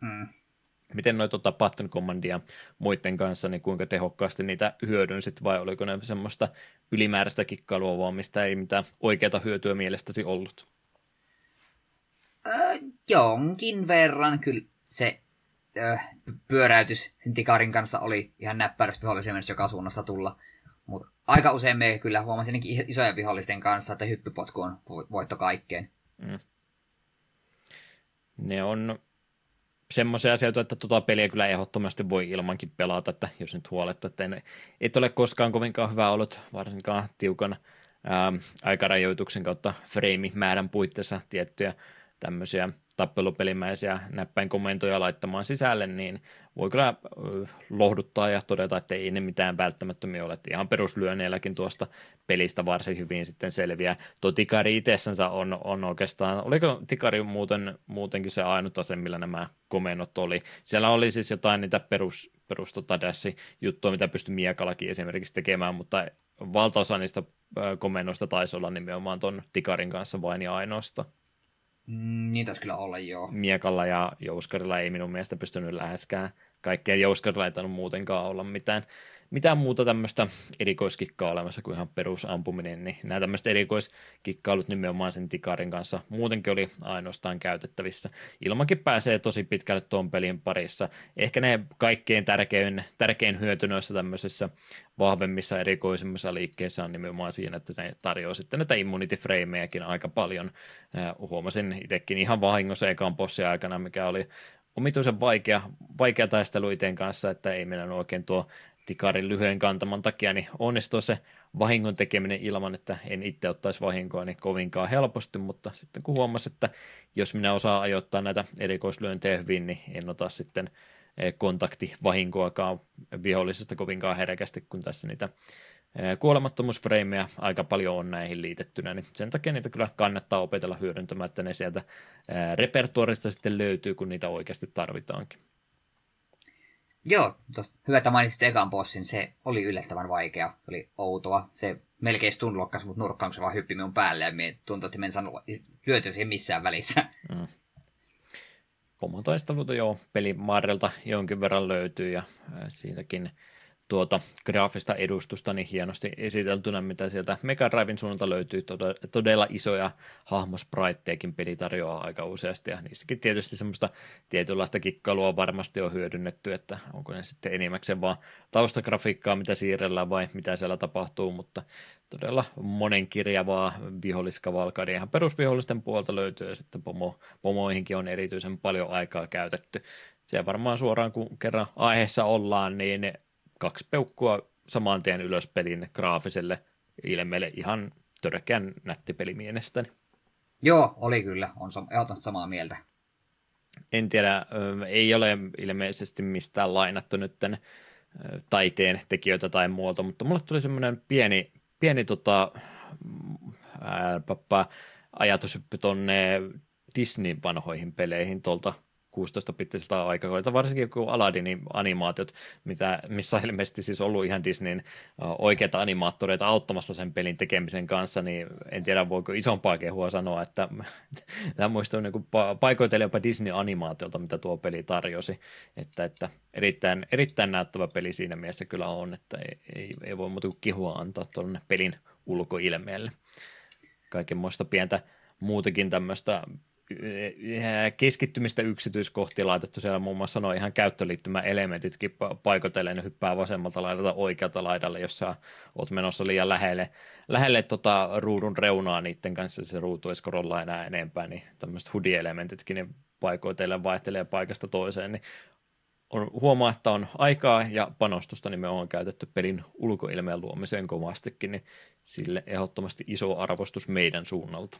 Mm. Miten noita tota, Button Commandia muiden kanssa, niin kuinka tehokkaasti niitä hyödynsit, vai oliko ne semmoista ylimääräistä kikkailua, vaan mistä ei mitään oikeata hyötyä mielestäsi ollut? Äh, jonkin verran kyllä se äh, pyöräytys sen tikarin kanssa oli ihan näppärästi vihollisia mennessä joka suunnasta tulla, mutta aika usein me kyllä huomasin isojen vihollisten kanssa, että hyppypotku on voitto kaikkeen. Mm. Ne on semmoisia asioita, että tota peliä kyllä ehdottomasti voi ilmankin pelata, että jos nyt huoletta, että en, et ole koskaan kovinkaan hyvä ollut, varsinkaan tiukan ää, aikarajoituksen kautta freimimäärän puitteissa tiettyjä tämmöisiä tappelupelimäisiä näppäinkomentoja laittamaan sisälle, niin voi kyllä lohduttaa ja todeta, että ei ne mitään välttämättömiä ole. Että ihan peruslyönneilläkin tuosta pelistä varsin hyvin sitten selviää. Tuo tikari itsessänsä on, on oikeastaan, oliko tikari muuten, muutenkin se ainut ase, millä nämä komennot oli. Siellä oli siis jotain niitä perus, perus tota dash-juttua, mitä pystyi miekalakin esimerkiksi tekemään, mutta valtaosa niistä komennoista taisi olla nimenomaan tuon tikarin kanssa vain ja ainoastaan. Niin taisi kyllä olla, joo. Miekalla ja jouskarilla ei minun mielestä pystynyt läheskään. Kaikkeen jouskarilla ei tainnut muutenkaan olla mitään, mitään muuta tämmöistä erikoiskikkaa olemassa kuin ihan perusampuminen. Niin nämä tämmöiset erikoiskikkailut nimenomaan sen tikarin kanssa muutenkin oli ainoastaan käytettävissä. Ilmankin pääsee tosi pitkälle tuon pelin parissa. Ehkä ne kaikkein tärkein, tärkein hyöty noissa tämmöisissä vahvemmissa erikoisimmissa liikkeissä on nimenomaan siinä, että ne tarjoaa sitten näitä immunity-freimejäkin aika paljon. Huomasin itsekin ihan vahingossa ekaan bossin aikana, mikä oli omituisen vaikea, vaikea taistelu iten kanssa, että ei mennä oikein tuo tikarin lyhyen kantaman takia, niin onnistuu se vahingon tekeminen ilman, että en itse ottaisi vahinkoa niin kovinkaan helposti, mutta sitten kun huomasi, että jos minä osaan ajoittaa näitä erikoislyöntejä hyvin, niin en ota sitten kontaktivahinkoakaan vihollisesta kovinkaan herkästi, kun tässä niitä kuolemattomuusfreimejä aika paljon on näihin liitettynä, niin sen takia niitä kyllä kannattaa opetella hyödyntämään, että ne sieltä repertuarista sitten löytyy, kun niitä oikeasti tarvitaankin. Joo, tosta, hyvä, että mainitsit ekan bossin, se oli yllättävän vaikea, oli outoa, se melkein stunlokkas, mutta nurkkaan se vaan hyppi minun päälle, ja minä tuntui, että minä en saanut lyötyä siihen missään välissä. Mm. Pomotaisteluita joo, pelimaarelta jonkin verran löytyy, ja siinäkin tuota graafista edustusta niin hienosti esiteltynä, mitä sieltä Megadriven suunnalta löytyy, todella, todella isoja hahmospraittejakin peli tarjoaa aika useasti, ja niissäkin tietysti semmoista tietynlaista kikkailua varmasti on hyödynnetty, että onko ne sitten enimmäkseen vaan taustagrafiikkaa, mitä siirrellään vai mitä siellä tapahtuu, mutta todella monenkirjavaa viholliskavalkadia ihan perusvihollisten puolta löytyy, ja sitten pomo, pomoihinkin on erityisen paljon aikaa käytetty. Siellä varmaan suoraan, kun kerran aiheessa ollaan, niin kaksi peukkua saman tien ylös pelin graafiselle ilmeelle. Ihan törkeän nätti peli mielestäni. Joo, oli kyllä. On ehdottomasti samaa mieltä. En tiedä, ei ole ilmeisesti mistään lainattu nytten taiteen tekijöitä tai muuta, mutta mulle tuli semmoinen pieni, pieni tota, ää, pappa, ajatushyppy tonne Disneyn vanhoihin peleihin tuolta kuusitoista-bittiseltä aikakaudelta, varsinkin kun Aladdinin animaatiot, mitä, missä on ilmeisesti siis ollut ihan Disneyn oikeita animaattoreita auttamassa sen pelin tekemisen kanssa, niin en tiedä voiko isompaa kehua sanoa, että tämä muistuu niin paikoitellen jopa Disney-animaatiolta, mitä tuo peli tarjosi, että, että erittäin, erittäin näyttävä peli siinä mielessä kyllä on, että ei, ei voi muuta kuin kihua antaa tuonne pelin ulkoilmeelle. Kaikenmoista pientä muutakin tämmöistä keskittymistä yksityiskohtia laitettu siellä, muun muassa noin ihan käyttöliittymäelementitkin paikoitellen hyppää vasemmalta laidalta oikealta laidalle, jos sä oot menossa liian lähelle, lähelle tota ruudun reunaa niiden kanssa, se ruutu ei scrollaa enää enempää, niin tämmöiset H U D I-elementitkin ne paikoitellen vaihtelee paikasta toiseen, niin on, huomaa, että on aikaa ja panostusta nimenomaan käytetty pelin ulkoilmeen luomiseen kovastikin, niin sille ehdottomasti iso arvostus meidän suunnalta.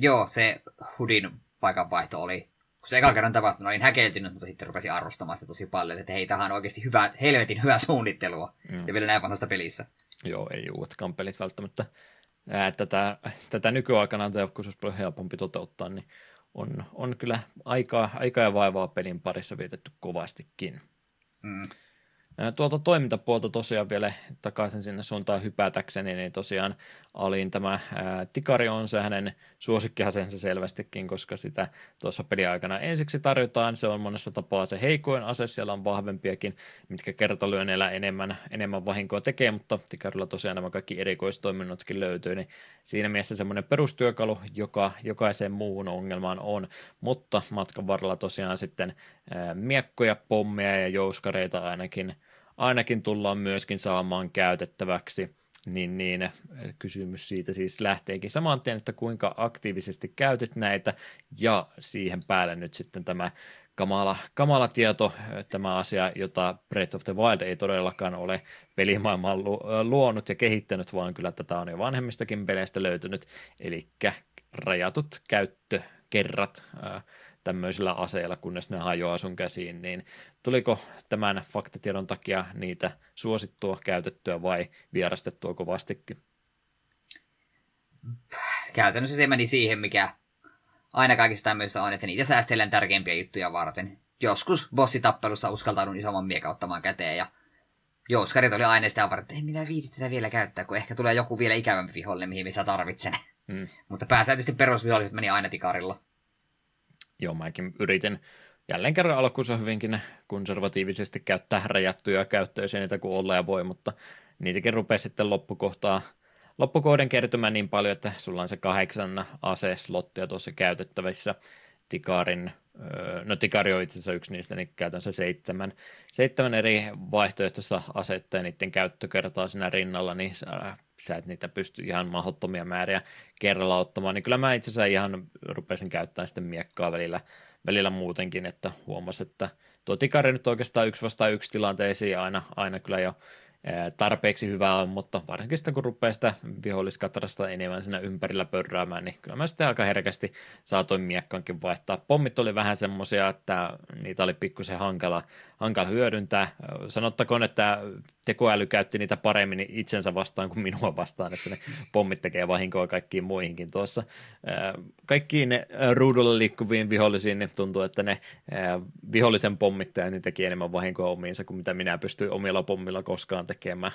Joo, se H U D:n paikanvaihto oli, kun se ekan kerran tapahtui, olin häkeltynyt, mutta sitten rupesin arvostamaan sitä tosi paljon, että hei, tämä on oikeasti hyvä, helvetin hyvää suunnittelua, mm. ja vielä näin vanhasta pelissä. Joo, ei uudetkaan pelit välttämättä. Ää, tätä, tätä nykyaikana tehokkuus olisi paljon helpompi toteuttaa, niin on, on kyllä aikaa, aikaa ja vaivaa pelin parissa vietetty kovastikin. Mm. Tuolta toimintapuolta tosiaan vielä takaisin sinne suuntaan hypätäkseni, niin tosiaan Alin tämä ää, Tikari on se hänen suosikkiasensa selvästikin, koska sitä tuossa peliaikana ensiksi tarjotaan. Se on monessa tapaa se heikoin ase, siellä on vahvempiakin, mitkä kertalyönneillä enemmän, enemmän vahinkoa tekee, mutta Tikarilla tosiaan nämä kaikki erikoistoiminnotkin löytyy, niin siinä mielessä semmoinen perustyökalu, joka jokaiseen muuhun ongelmaan on, mutta matkan varrella tosiaan sitten ää, miekkoja, pommeja ja jouskareita ainakin Ainakin tullaan myöskin saamaan käytettäväksi, niin, niin kysymys siitä siis lähteekin saman tien, että kuinka aktiivisesti käytet näitä, ja siihen päälle nyt sitten tämä kamala, kamala tieto, tämä asia, jota Breath of the Wild ei todellakaan ole pelimaailman luonut ja kehittänyt, vaan kyllä tätä on jo vanhemmistakin peleistä löytynyt, eli rajatut käyttökerrat tämmöisillä aseilla, kunnes ne hajoaa sun käsiin, niin tuliko tämän faktatiedon takia niitä suosittua, käytettyä vai vierastettua kovastikin? Käytännössä se meni siihen, mikä aina kaikissa tämmöisissä on, että niitä säästellään tärkeimpiä juttuja varten. Joskus bossitappelussa uskaltaudun isomman miekan ottamaan käteen, ja jouskarit oli aina sitä varten, että en minä viitit tätä vielä käyttää, kun ehkä tulee joku vielä ikävämpi vihollinen, mihin minä tarvitsen. Hmm. Mutta pääsääntöisesti perusviholliset meni aina Tikarilla. Joo, mäkin yritin jälleen kerran alkuunsa hyvinkin konservatiivisesti käyttää rajattuja käyttöisiä niitä kuin olla ja voi, mutta niitäkin rupeaa sitten loppukohtaa, loppukohden kertymään niin paljon, että sulla on se kahdeksan aseslottia tuossa käytettävissä. Tikarin, no Tikari on itse asiassa yksi niistä, niin käytän se seitsemän, seitsemän eri vaihtoehtoista asetta ja niiden käyttökertaa siinä rinnalla, niin sä et niitä pysty ihan mahdottomia määriä kerralla ottamaan, niin kyllä mä itse asiassa ihan rupesin käyttämään sitten miekkaa välillä, välillä muutenkin, että huomasin, että tuo Tikari nyt oikeastaan yksi vastaan yksi tilanteisiin aina, aina kyllä jo tarpeeksi hyvää on, mutta varsinkin sitä kun rupeaa sitä viholliskatrasta enemmän siinä ympärillä pörräämään, niin kyllä mä sitten aika herkästi saatoin miekkaankin vaihtaa. Pommit oli vähän semmoisia, että niitä oli pikkusen hankala, hankala hyödyntää. Sanottakoon, että tekoäly käytti niitä paremmin itsensä vastaan kuin minua vastaan, että ne pommit tekee vahinkoa kaikkiin muihinkin tuossa. Kaikkiin ne ruudulla liikkuviin vihollisiin niin tuntuu, että ne vihollisen pommittajat niin teki enemmän vahinkoa omiinsa kuin mitä minä pystyin omilla pommilla koskaan tekemään.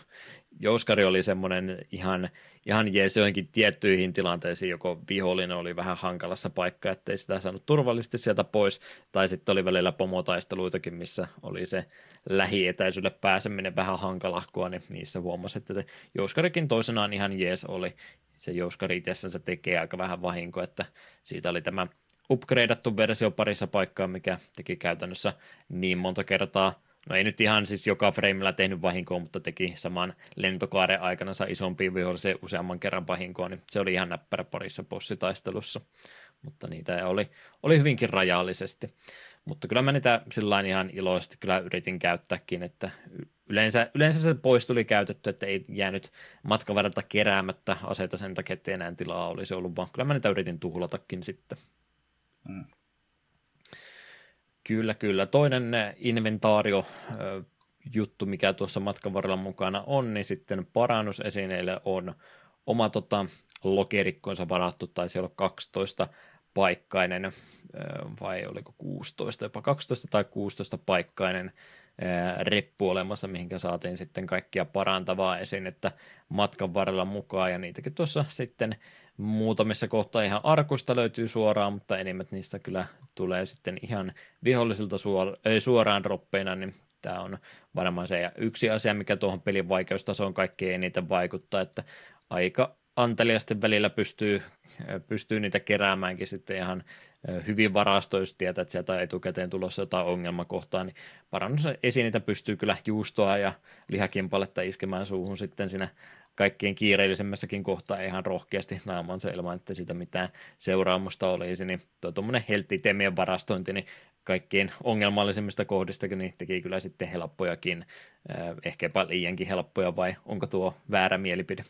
Jouskari oli semmoinen ihan, ihan jees joihinkin tiettyihin tilanteisiin, joko vihollinen oli vähän hankalassa paikka, ettei sitä saanut turvallisesti sieltä pois, tai sitten oli välillä pomotaisteluitakin, missä oli se lähietäisyydelle pääseminen vähän hankalahkoa, niin niissä huomasi, että se jouskarikin toisenaan ihan jees oli. Se jouskari itsessänsä tekee aika vähän vahinkoa, että siitä oli tämä upgradeattu versio parissa paikkaa, mikä teki käytännössä niin monta kertaa, no ei nyt ihan siis joka freimillä tehnyt vahinkoa, mutta teki saman lentokaaren aikana saa isompiin vihollisiin useamman kerran vahinkoa, niin se oli ihan näppärä parissa bossitaistelussa, mutta niitä oli, oli hyvinkin rajallisesti. Mutta kyllä mä niitä sillain ihan iloisesti kyllä yritin käyttääkin, että Yleensä, yleensä se pois tuli käytetty, että ei jäänyt matkan varrelta keräämättä aseita sen takia, että enää tilaa olisi ollut, vaan kyllä mä niitä yritin tuhlatakin sitten. Mm. Kyllä, kyllä. Toinen inventaario juttu, mikä tuossa matkan varrella mukana on, niin sitten parannusesineille on oma tota, lokerikkoonsa varattu, tai siellä on kaksitoista paikkainen, vai oliko kuusitoista, jopa kaksitoista tai kuusitoista paikkainen reppu olemassa, mihinkä saatiin sitten kaikkia parantavaa esinettä matkan varrella mukaan, ja niitäkin tuossa sitten muutamissa kohtaa ihan arkusta löytyy suoraan, mutta enimmät niistä kyllä tulee sitten ihan vihollisilta suoraan droppeina, niin tämä on varmaan se yksi asia, mikä tuohon pelin vaikeustasoon kaikkein eniten vaikuttaa, että aika anteliasti välillä pystyy, pystyy niitä keräämäänkin sitten ihan hyvin varastoon, jos tietää, että sieltä on etukäteen tulossa jotain ongelmakohtaa, niin parannusesineitä pystyy kyllä juustoa ja lihakimpaletta iskemään suuhun sitten siinä kaikkien kiireellisemmässäkin kohtaa ihan rohkeasti naamansa ilman, että siitä mitään seuraamusta olisi, niin tuo tuommoinen helttitemien varastointi, niin kaikkien ongelmallisimmista kohdistakin niin teki kyllä sitten helppojakin, ehkäpä liiankin helppoja, vai onko tuo väärä mielipide?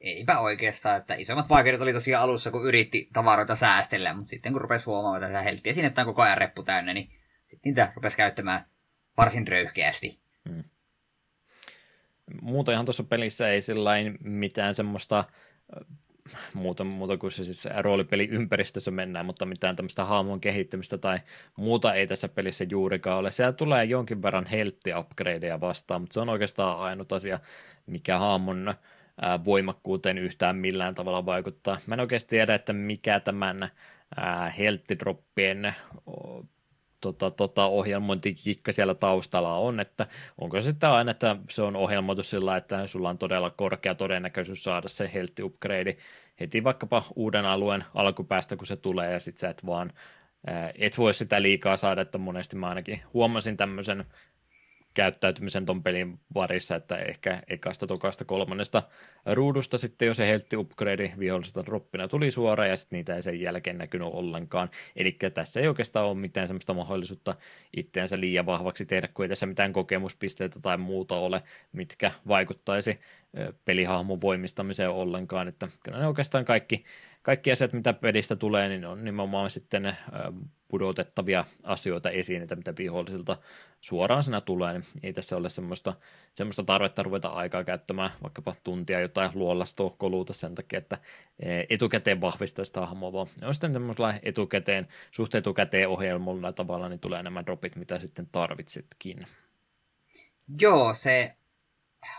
Eipä oikeastaan, että isommat vaikeudet oli tosiaan alussa, kun yritti tavaroita säästellä, mutta sitten kun rupesi huomaamaan, että helttiä sinne, että on koko ajan reppu täynnä, niin sitten niitä rupesi käyttämään varsin röyhkeästi. Hmm. Muutenhan tuossa pelissä ei sillain mitään semmoista, muuta, muuta kuin se siis roolipeliympäristössä mennään, mutta mitään tämmöistä hahmon kehittämistä tai muuta ei tässä pelissä juurikaan ole. Siellä tulee jonkin verran heltti-upgradeja vastaan, mutta se on oikeastaan ainut asia, mikä hahmon voimakkuuteen yhtään millään tavalla vaikuttaa. Mä en oikeasti tiedä, että mikä tämän helttidroppien tota, tota, ohjelmointikikka siellä taustalla on, että onko se sitten aina, että se on ohjelmoitu sillä, että sulla on todella korkea todennäköisyys saada se heltti-upgrade heti vaikkapa uuden alueen alkupäästä, kun se tulee, ja sit sä et vaan et voi sitä liikaa saada, että monesti mä ainakin huomasin tämmöisen käyttäytymisen ton pelin varissa, että ehkä ekasta, tokasta, kolmannesta ruudusta sitten jo se heltti-upgrade vihollisesta droppina tuli suoraan, ja sitten niitä ei sen jälkeen näkynyt ollenkaan. Eli tässä ei oikeastaan ole mitään semmoista mahdollisuutta itseänsä liian vahvaksi tehdä, kun ei tässä mitään kokemuspisteitä tai muuta ole, mitkä vaikuttaisi pelihahmon voimistamiseen ollenkaan. Että kyllä ne oikeastaan kaikki, kaikki asiat, mitä pelistä tulee, niin on nimenomaan sitten pudotettavia asioita esiin, että mitä vihollisilta suoraan sinä tulee, niin ei tässä ole semmoista, semmoista tarvetta ruveta aikaa käyttämään vaikkapa tuntia jotain luolastoa koluuta sen takia, että etukäteen vahvistaa sitä hahmoa, vaan on sitten semmoisella etukäteen, suht etukäteen ohjelmoilla tavalla, niin tulee nämä dropit, mitä sitten tarvitsetkin. Joo, se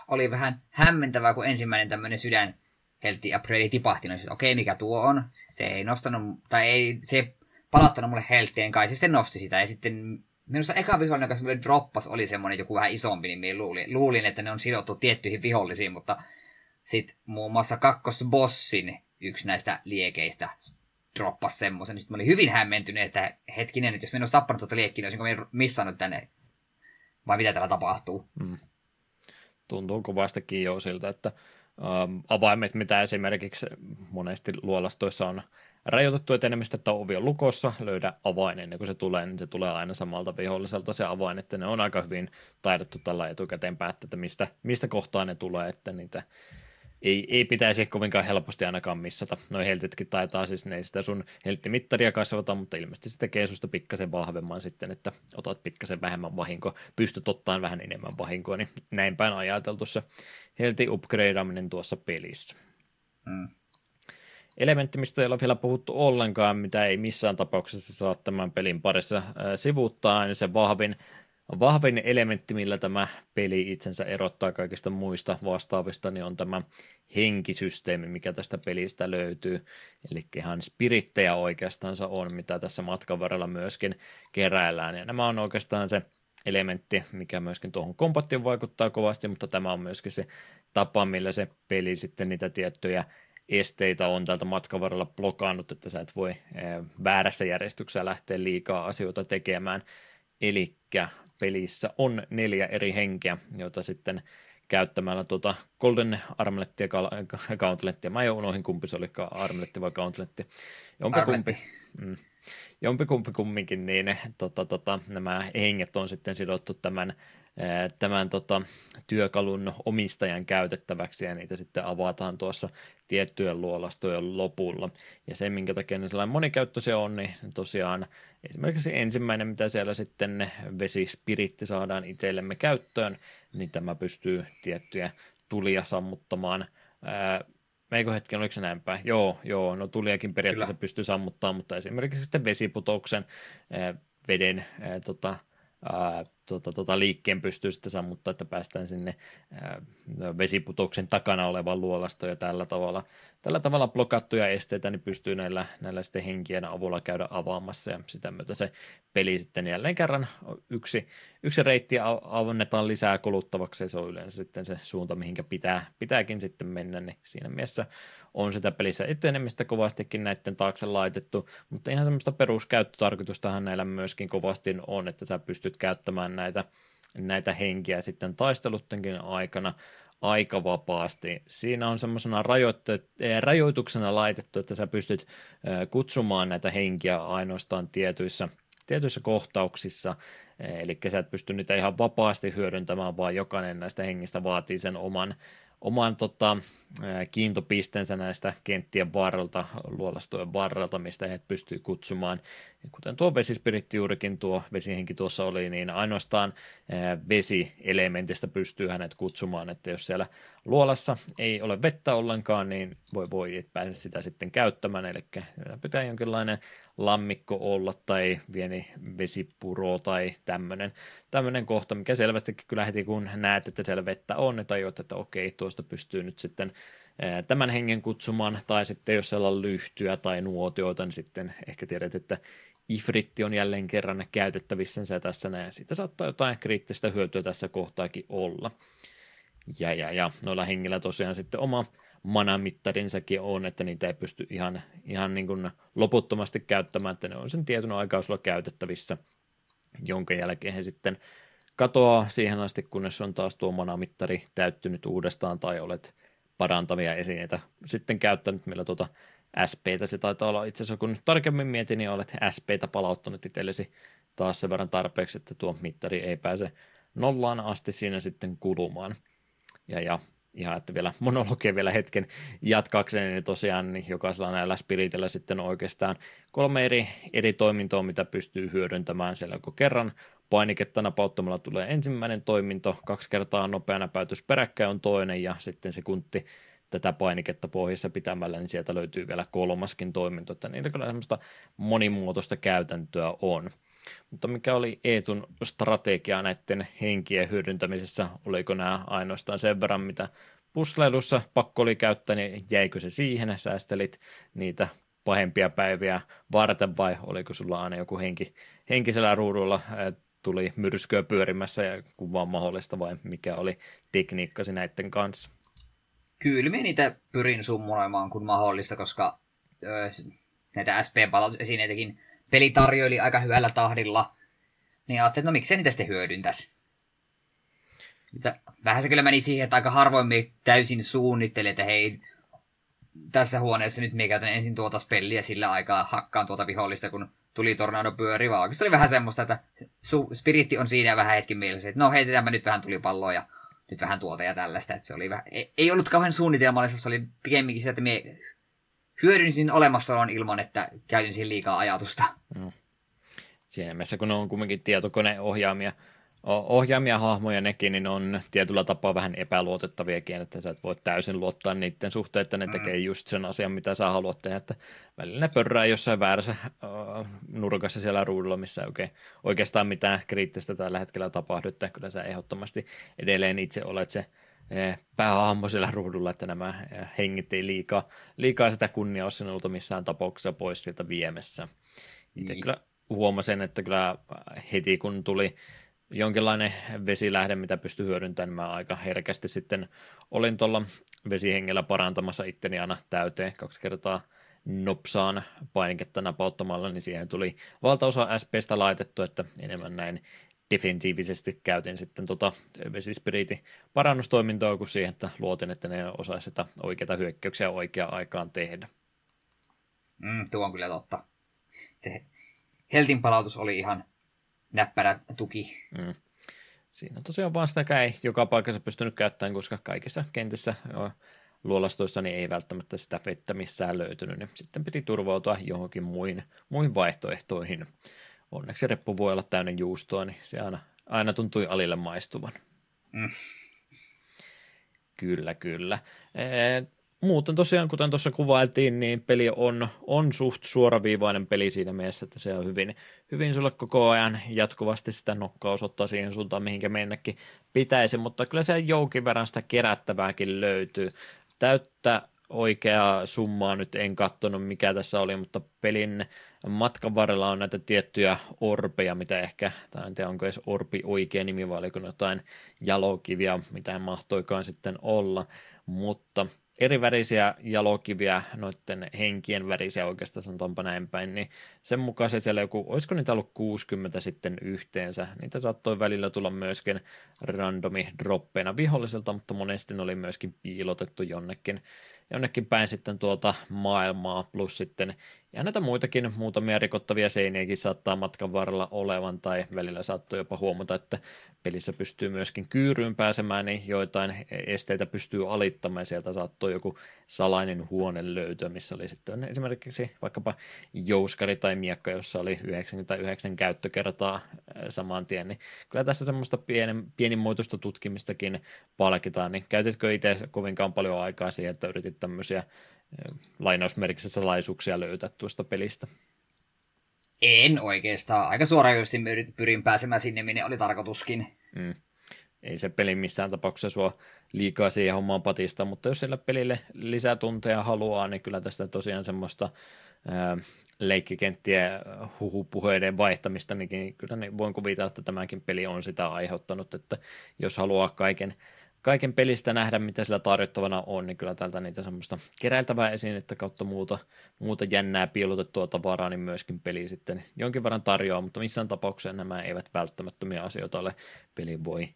oli vähän hämmentävää, kun ensimmäinen tämmöinen sydän heltti upgrade tipahti, no siis okei, mikä tuo on, se ei nostanut, tai ei, se palauttanut mulle heltteen kai, se sitten nosti sitä, ja sitten minusta eka vihollinen, joka semmoinen droppas, oli semmoinen joku vähän isompi, niin minä luulin, luulin, että ne on sidottu tiettyihin vihollisiin, mutta sitten muun muassa kakkosbossin yksi näistä liekeistä droppasi semmoisen, niin sitten mä olin hyvin hämmentynyt, että hetkinen, että jos minä olisi tappanut tuota liekkiä, niin olisinko minä missannut tänne, vai mitä täällä tapahtuu? Mm. Tuntuu kovastikin jo siltä, että ähm, avaimet, mitä esimerkiksi monesti luolastoissa on rajoitettu etenemistä, että ovi on lukossa, löydä avain ennen kuin se tulee, niin se tulee aina samalta viholliselta se avain, että ne on aika hyvin taidottu tällä etukäteen päättää, että mistä, mistä kohtaa ne tulee, että niitä ei, ei pitäisi kovinkaan helposti ainakaan missata. Noi heltitkin taitaa siis, ne ei sitä sun helttimittaria kasvata, mutta ilmeisesti se tekee susta pikkasen vahvemman sitten, että otat pikkasen vähemmän vahinkoa, pystyt ottaan vähän enemmän vahinkoa, niin näin päin ajateltu se heltin upgradeaminen tuossa pelissä. Hmm. Elementti, mistä ei ole vielä puhuttu ollenkaan, mitä ei missään tapauksessa saa tämän pelin parissa sivuuttaa, niin se vahvin, vahvin elementti, millä tämä peli itsensä erottaa kaikista muista vastaavista, niin on tämä henkisysteemi, mikä tästä pelistä löytyy. Eli ihan spirittejä oikeastaan on, mitä tässä matkan varrella myöskin keräillään. Ja nämä on oikeastaan se elementti, mikä myöskin tuohon kombattiin vaikuttaa kovasti, mutta tämä on myöskin se tapa, millä se peli sitten niitä tiettyjä esteitä on tältä matkan varrella blokannut, että sä et voi väärässä järjestyksessä lähteä liikaa asioita tekemään. Eli pelissä on neljä eri henkeä, joita sitten käyttämällä tuota Golden Armlettia ja Gauntlettia. Mä jo unohdin, kumpi se olikaan, Armletti vai Gauntletti. Jompikumpi. Mm. Jompikumpi kumminkin, niin tota, tota, nämä henget on sitten sidottu tämän tämän tota, työkalun omistajan käytettäväksi, ja niitä sitten avataan tuossa tiettyjen luolastojen lopulla. Ja se, minkä takia ne sellainen monikäyttöisiä on, niin tosiaan esimerkiksi ensimmäinen, mitä siellä sitten vesispiritti saadaan itsellemme käyttöön, niin tämä pystyy tiettyjä tulia sammuttamaan. Ää, Meikö hetken, oliko se näinpä? Joo, joo, no tuliakin periaatteessa Kyllä. pystyy sammuttamaan, mutta esimerkiksi sitten vesiputouksen ää, veden ää, tota, ää, tota, tota, liikkeen pystyy sitten sammuttaa, että päästään sinne ää, vesiputouksen takana olevaan luolastoon, ja tällä tavalla, tällä tavalla blokattuja esteitä niin pystyy näillä, näillä sitten henkien avulla käydä avaamassa, ja sitä myötä se peli sitten jälleen kerran yksi, yksi reitti avannetaan lisää kuluttavaksi, ja se on yleensä sitten se suunta, mihinkä pitää, pitääkin sitten mennä, niin siinä mielessä on sitä pelissä etenemistä kovastikin näiden taakse laitettu, mutta ihan semmoista peruskäyttötarkoitustahan näillä myöskin kovasti on, että sä pystyt käyttämään näitä, näitä henkiä sitten taisteluttenkin aikana aika vapaasti. Siinä on semmoisena rajoituksena laitettu, että sä pystyt kutsumaan näitä henkiä ainoastaan tietyissä tietyissä kohtauksissa, eli sä et pysty niitä ihan vapaasti hyödyntämään, vaan jokainen näistä hengistä vaatii sen oman, oman tota, kiintopistensä näistä kenttien varrelta, luolastojen varrelta, mistä he pystyy kutsumaan. Kuten tuo vesispiritti juurikin, tuo vesihenki tuossa oli, niin ainoastaan vesielementistä pystyy hänet kutsumaan, että jos siellä luolassa ei ole vettä ollenkaan, niin voi voi, et pääse sitä sitten käyttämään, eli pitää jonkinlainen lammikko olla tai vieni vesipuro tai tämmöinen, tämmöinen kohta, mikä selvästikin kyllä heti kun näet, että siellä vettä on, niin tajuat, että okei, tuosta pystyy nyt sitten tämän hengen kutsumaan, tai sitten jos siellä on lyhtyä tai nuotioita, niin sitten ehkä tiedät, että ifritti on jälleen kerran käytettävissänsä tässä näin, siitä saattaa jotain kriittistä hyötyä tässä kohtaakin olla. Ja, ja, ja. Noilla hengillä tosiaan sitten oma manamittarinsakin on, että niitä ei pysty ihan, ihan niin kuin loputtomasti käyttämään, että ne on sen tietyn aikaisulla käytettävissä, jonka jälkeen he sitten katoaa siihen asti, kunnes on taas tuo manamittari täyttynyt uudestaan tai olet parantavia esineitä sitten käyttänyt, millä tuota S P:tä se taitaa olla itse asiassa, kun tarkemmin mietin, niin olet S P:tä palauttanut itsellesi taas sen verran tarpeeksi, että tuo mittari ei pääse nollaan asti siinä sitten kulumaan. Ja, ja ihan, että vielä monologia vielä hetken jatkaakseni, niin tosiaan niin jokaisella näillä spiritillä sitten oikeastaan kolme eri, eri toimintoa, mitä pystyy hyödyntämään siellä, kun kerran painiketta napauttamalla tulee ensimmäinen toiminto, kaksi kertaa nopea näpäytys peräkkäin on toinen, ja sitten sekunti tätä painiketta pohjassa pitämällä, niin sieltä löytyy vielä kolmaskin toiminto, että niitä kyllä semmoista monimuotoista käytäntöä on. Mutta mikä oli Eetun strategia näiden henkien hyödyntämisessä? Oliko nämä ainoastaan sen verran, mitä puzzleilussa pakko oli käyttää, niin jäikö se siihen? Säästelit niitä pahempia päiviä varten, vai oliko sulla aina joku henki, henkisellä ruudulla tuli myrskyä pyörimässä ja kun vaan mahdollista, vai mikä oli tekniikkasi näiden kanssa? Kyllä minä niitä pyrin summonoimaan kun mahdollista, koska öö, näitä S P-palautusesineetäkin peli tarjoili aika hyvällä tahdilla, niin ajattelin, että no miksei niitä sitten hyödyntäisi. Vähän se kyllä meni siihen, että aika harvoin me täysin suunnittelin, että hei, tässä huoneessa nyt me käytän ensin tuota spelliä sillä aikaa hakkaan tuota vihollista, kun tuli tornado pyöri, vaan oikeastaan oli vähän semmoista, että su- spiritti on siinä vähän hetken mielessä, että no heitetäänpä nyt vähän tulipalloa ja nyt vähän tuota ja tällaista. Että se oli vähän, ei, ei ollut kauhean suunnitelmallista, se oli pikemminkin sitä, että me hyödynsin olemassaolon ilman, että käytin siihen liikaa ajatusta. Mm. Siinä mielessä, kun ne on kuitenkin tietokoneohjaamia ohjaamia hahmoja nekin, niin on tietyllä tapaa vähän epäluotettaviakin, että sä et voi täysin luottaa niiden suhteen, että ne mm. tekee just sen asian, mitä sä haluat tehdä, että välillä ne pörrää jossain väärässä äh, nurkassa siellä ruudulla, missä ei oikein, oikeastaan mitään kriittistä tällä hetkellä tapahdu, että kyllä sä ehdottomasti edelleen itse olet se päähahmo siellä ruudulla, että nämä hengit ei liikaa, liikaa sitä kunnia ole sinulta missään tapauksessa pois sieltä viemessä. Itse niin. Kyllä huomasin, että kyllä heti kun tuli jonkinlainen vesilähde, mitä pystyi hyödyntämään, mä aika herkästi sitten olin tuolla vesihengellä parantamassa itteni aina täyteen kaksi kertaa nopsaan painiketta napauttamalla, niin siihen tuli valtaosa S P:stä laitettu, että enemmän näin defensiivisesti käytin sitten tota vesispiriitin parannustoimintoa kuin siihen, että luotin, että ne osaisi sitä oikeita hyökkäyksiä oikeaan aikaan tehdä. Mm, tuo on kyllä totta. Se heltin palautus oli ihan näppärä tuki. Mm. Siinä tosiaan vaan sitä ei joka paikassa pystynyt käyttämään, koska kaikissa kentissä luolastoissa niin ei välttämättä sitä vettä missään löytynyt, niin sitten piti turvautua johonkin muihin, muihin vaihtoehtoihin. Onneksi reppu voi olla täynnä juustoa, niin se aina, aina tuntui alille maistuvan. Mm. Kyllä, kyllä. Ee, muuten tosiaan, kuten tuossa kuvailtiin, niin peli on, on suht suoraviivainen peli siinä mielessä, että se on hyvin, hyvin sulle koko ajan jatkuvasti sitä nokkaa osoittaa siihen suuntaan, mihinkä mennäkin pitäisi, mutta kyllä se joukin verran sitä kerättävääkin löytyy. Täyttä oikeaa summaa nyt en katsonut, mikä tässä oli, mutta pelin matkan varrella on näitä tiettyjä orpeja, mitä ehkä, tai en tiedä onko edes orpi oikea nimi, vai oliko jotain jalokiviä, mitä mahtoikaan sitten olla, mutta eri värisiä jalokiviä, noiden henkien värisiä oikeastaan sanotaanpa näin päin, niin sen mukaan se siellä joku, olisiko niitä ollut kuusikymmentä sitten yhteensä, niitä saattoi välillä tulla myöskin randomi droppeina viholliselta, mutta monesti ne oli myöskin piilotettu jonnekin, jonnekin päin sitten tuota maailmaa, plus sitten ja näitä muitakin muutamia rikottavia seiniäkin saattaa matkan varrella olevan, tai välillä saattoi jopa huomata, että pelissä pystyy myöskin kyyryyn pääsemään, niin joitain esteitä pystyy alittamaan, ja sieltä saattoi joku salainen huone löytyä, missä oli sitten esimerkiksi vaikkapa jouskari tai miekka, jossa oli yhdeksänkymmentäyhdeksän käyttökertaa saman tien, niin kyllä tässä semmoista pienen, pienimuotoista tutkimistakin palkitaan, niin käytitkö itse kovinkaan paljon aikaa siihen, että yritit tämmöisiä lainausmerkissä salaisuuksia löytää tuosta pelistä? En oikeastaan. Aika suoraan just pyrin pääsemään sinne, minne oli tarkoituskin. Mm. Ei se peli missään tapauksessa sua liikaa siihen hommaan patista, mutta jos sillä pelille lisätunteja haluaa, niin kyllä tästä tosiaan semmoista ää, leikkikenttien huhupuheiden vaihtamista, niin kyllä niin voin kuvitella, että tämäkin peli on sitä aiheuttanut, että jos haluaa kaiken Kaiken pelistä nähdä, mitä sillä tarjottavana on, niin kyllä täältä niitä semmoista keräiltävää esinettä kautta muuta, muuta jännää piilotettua tavaraa, niin myöskin peli sitten jonkin verran tarjoaa, mutta missään tapauksessa nämä eivät välttämättömiä asioita ole. Peli voi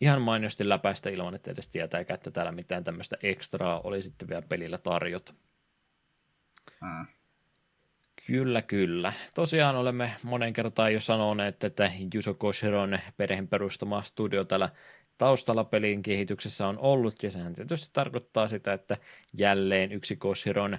ihan mainiosti läpäistä ilman, että edes tietääkään, että täällä mitään tämmöistä ekstraa oli sitten vielä pelillä tarjota. Hmm. Kyllä, kyllä. Tosiaan olemme monen kertaan jo sanoneet, että Yuzo Koshiron perheen perustama studio täällä taustalla pelin kehityksessä on ollut, ja sehän tietysti tarkoittaa sitä, että jälleen yksi Koshiron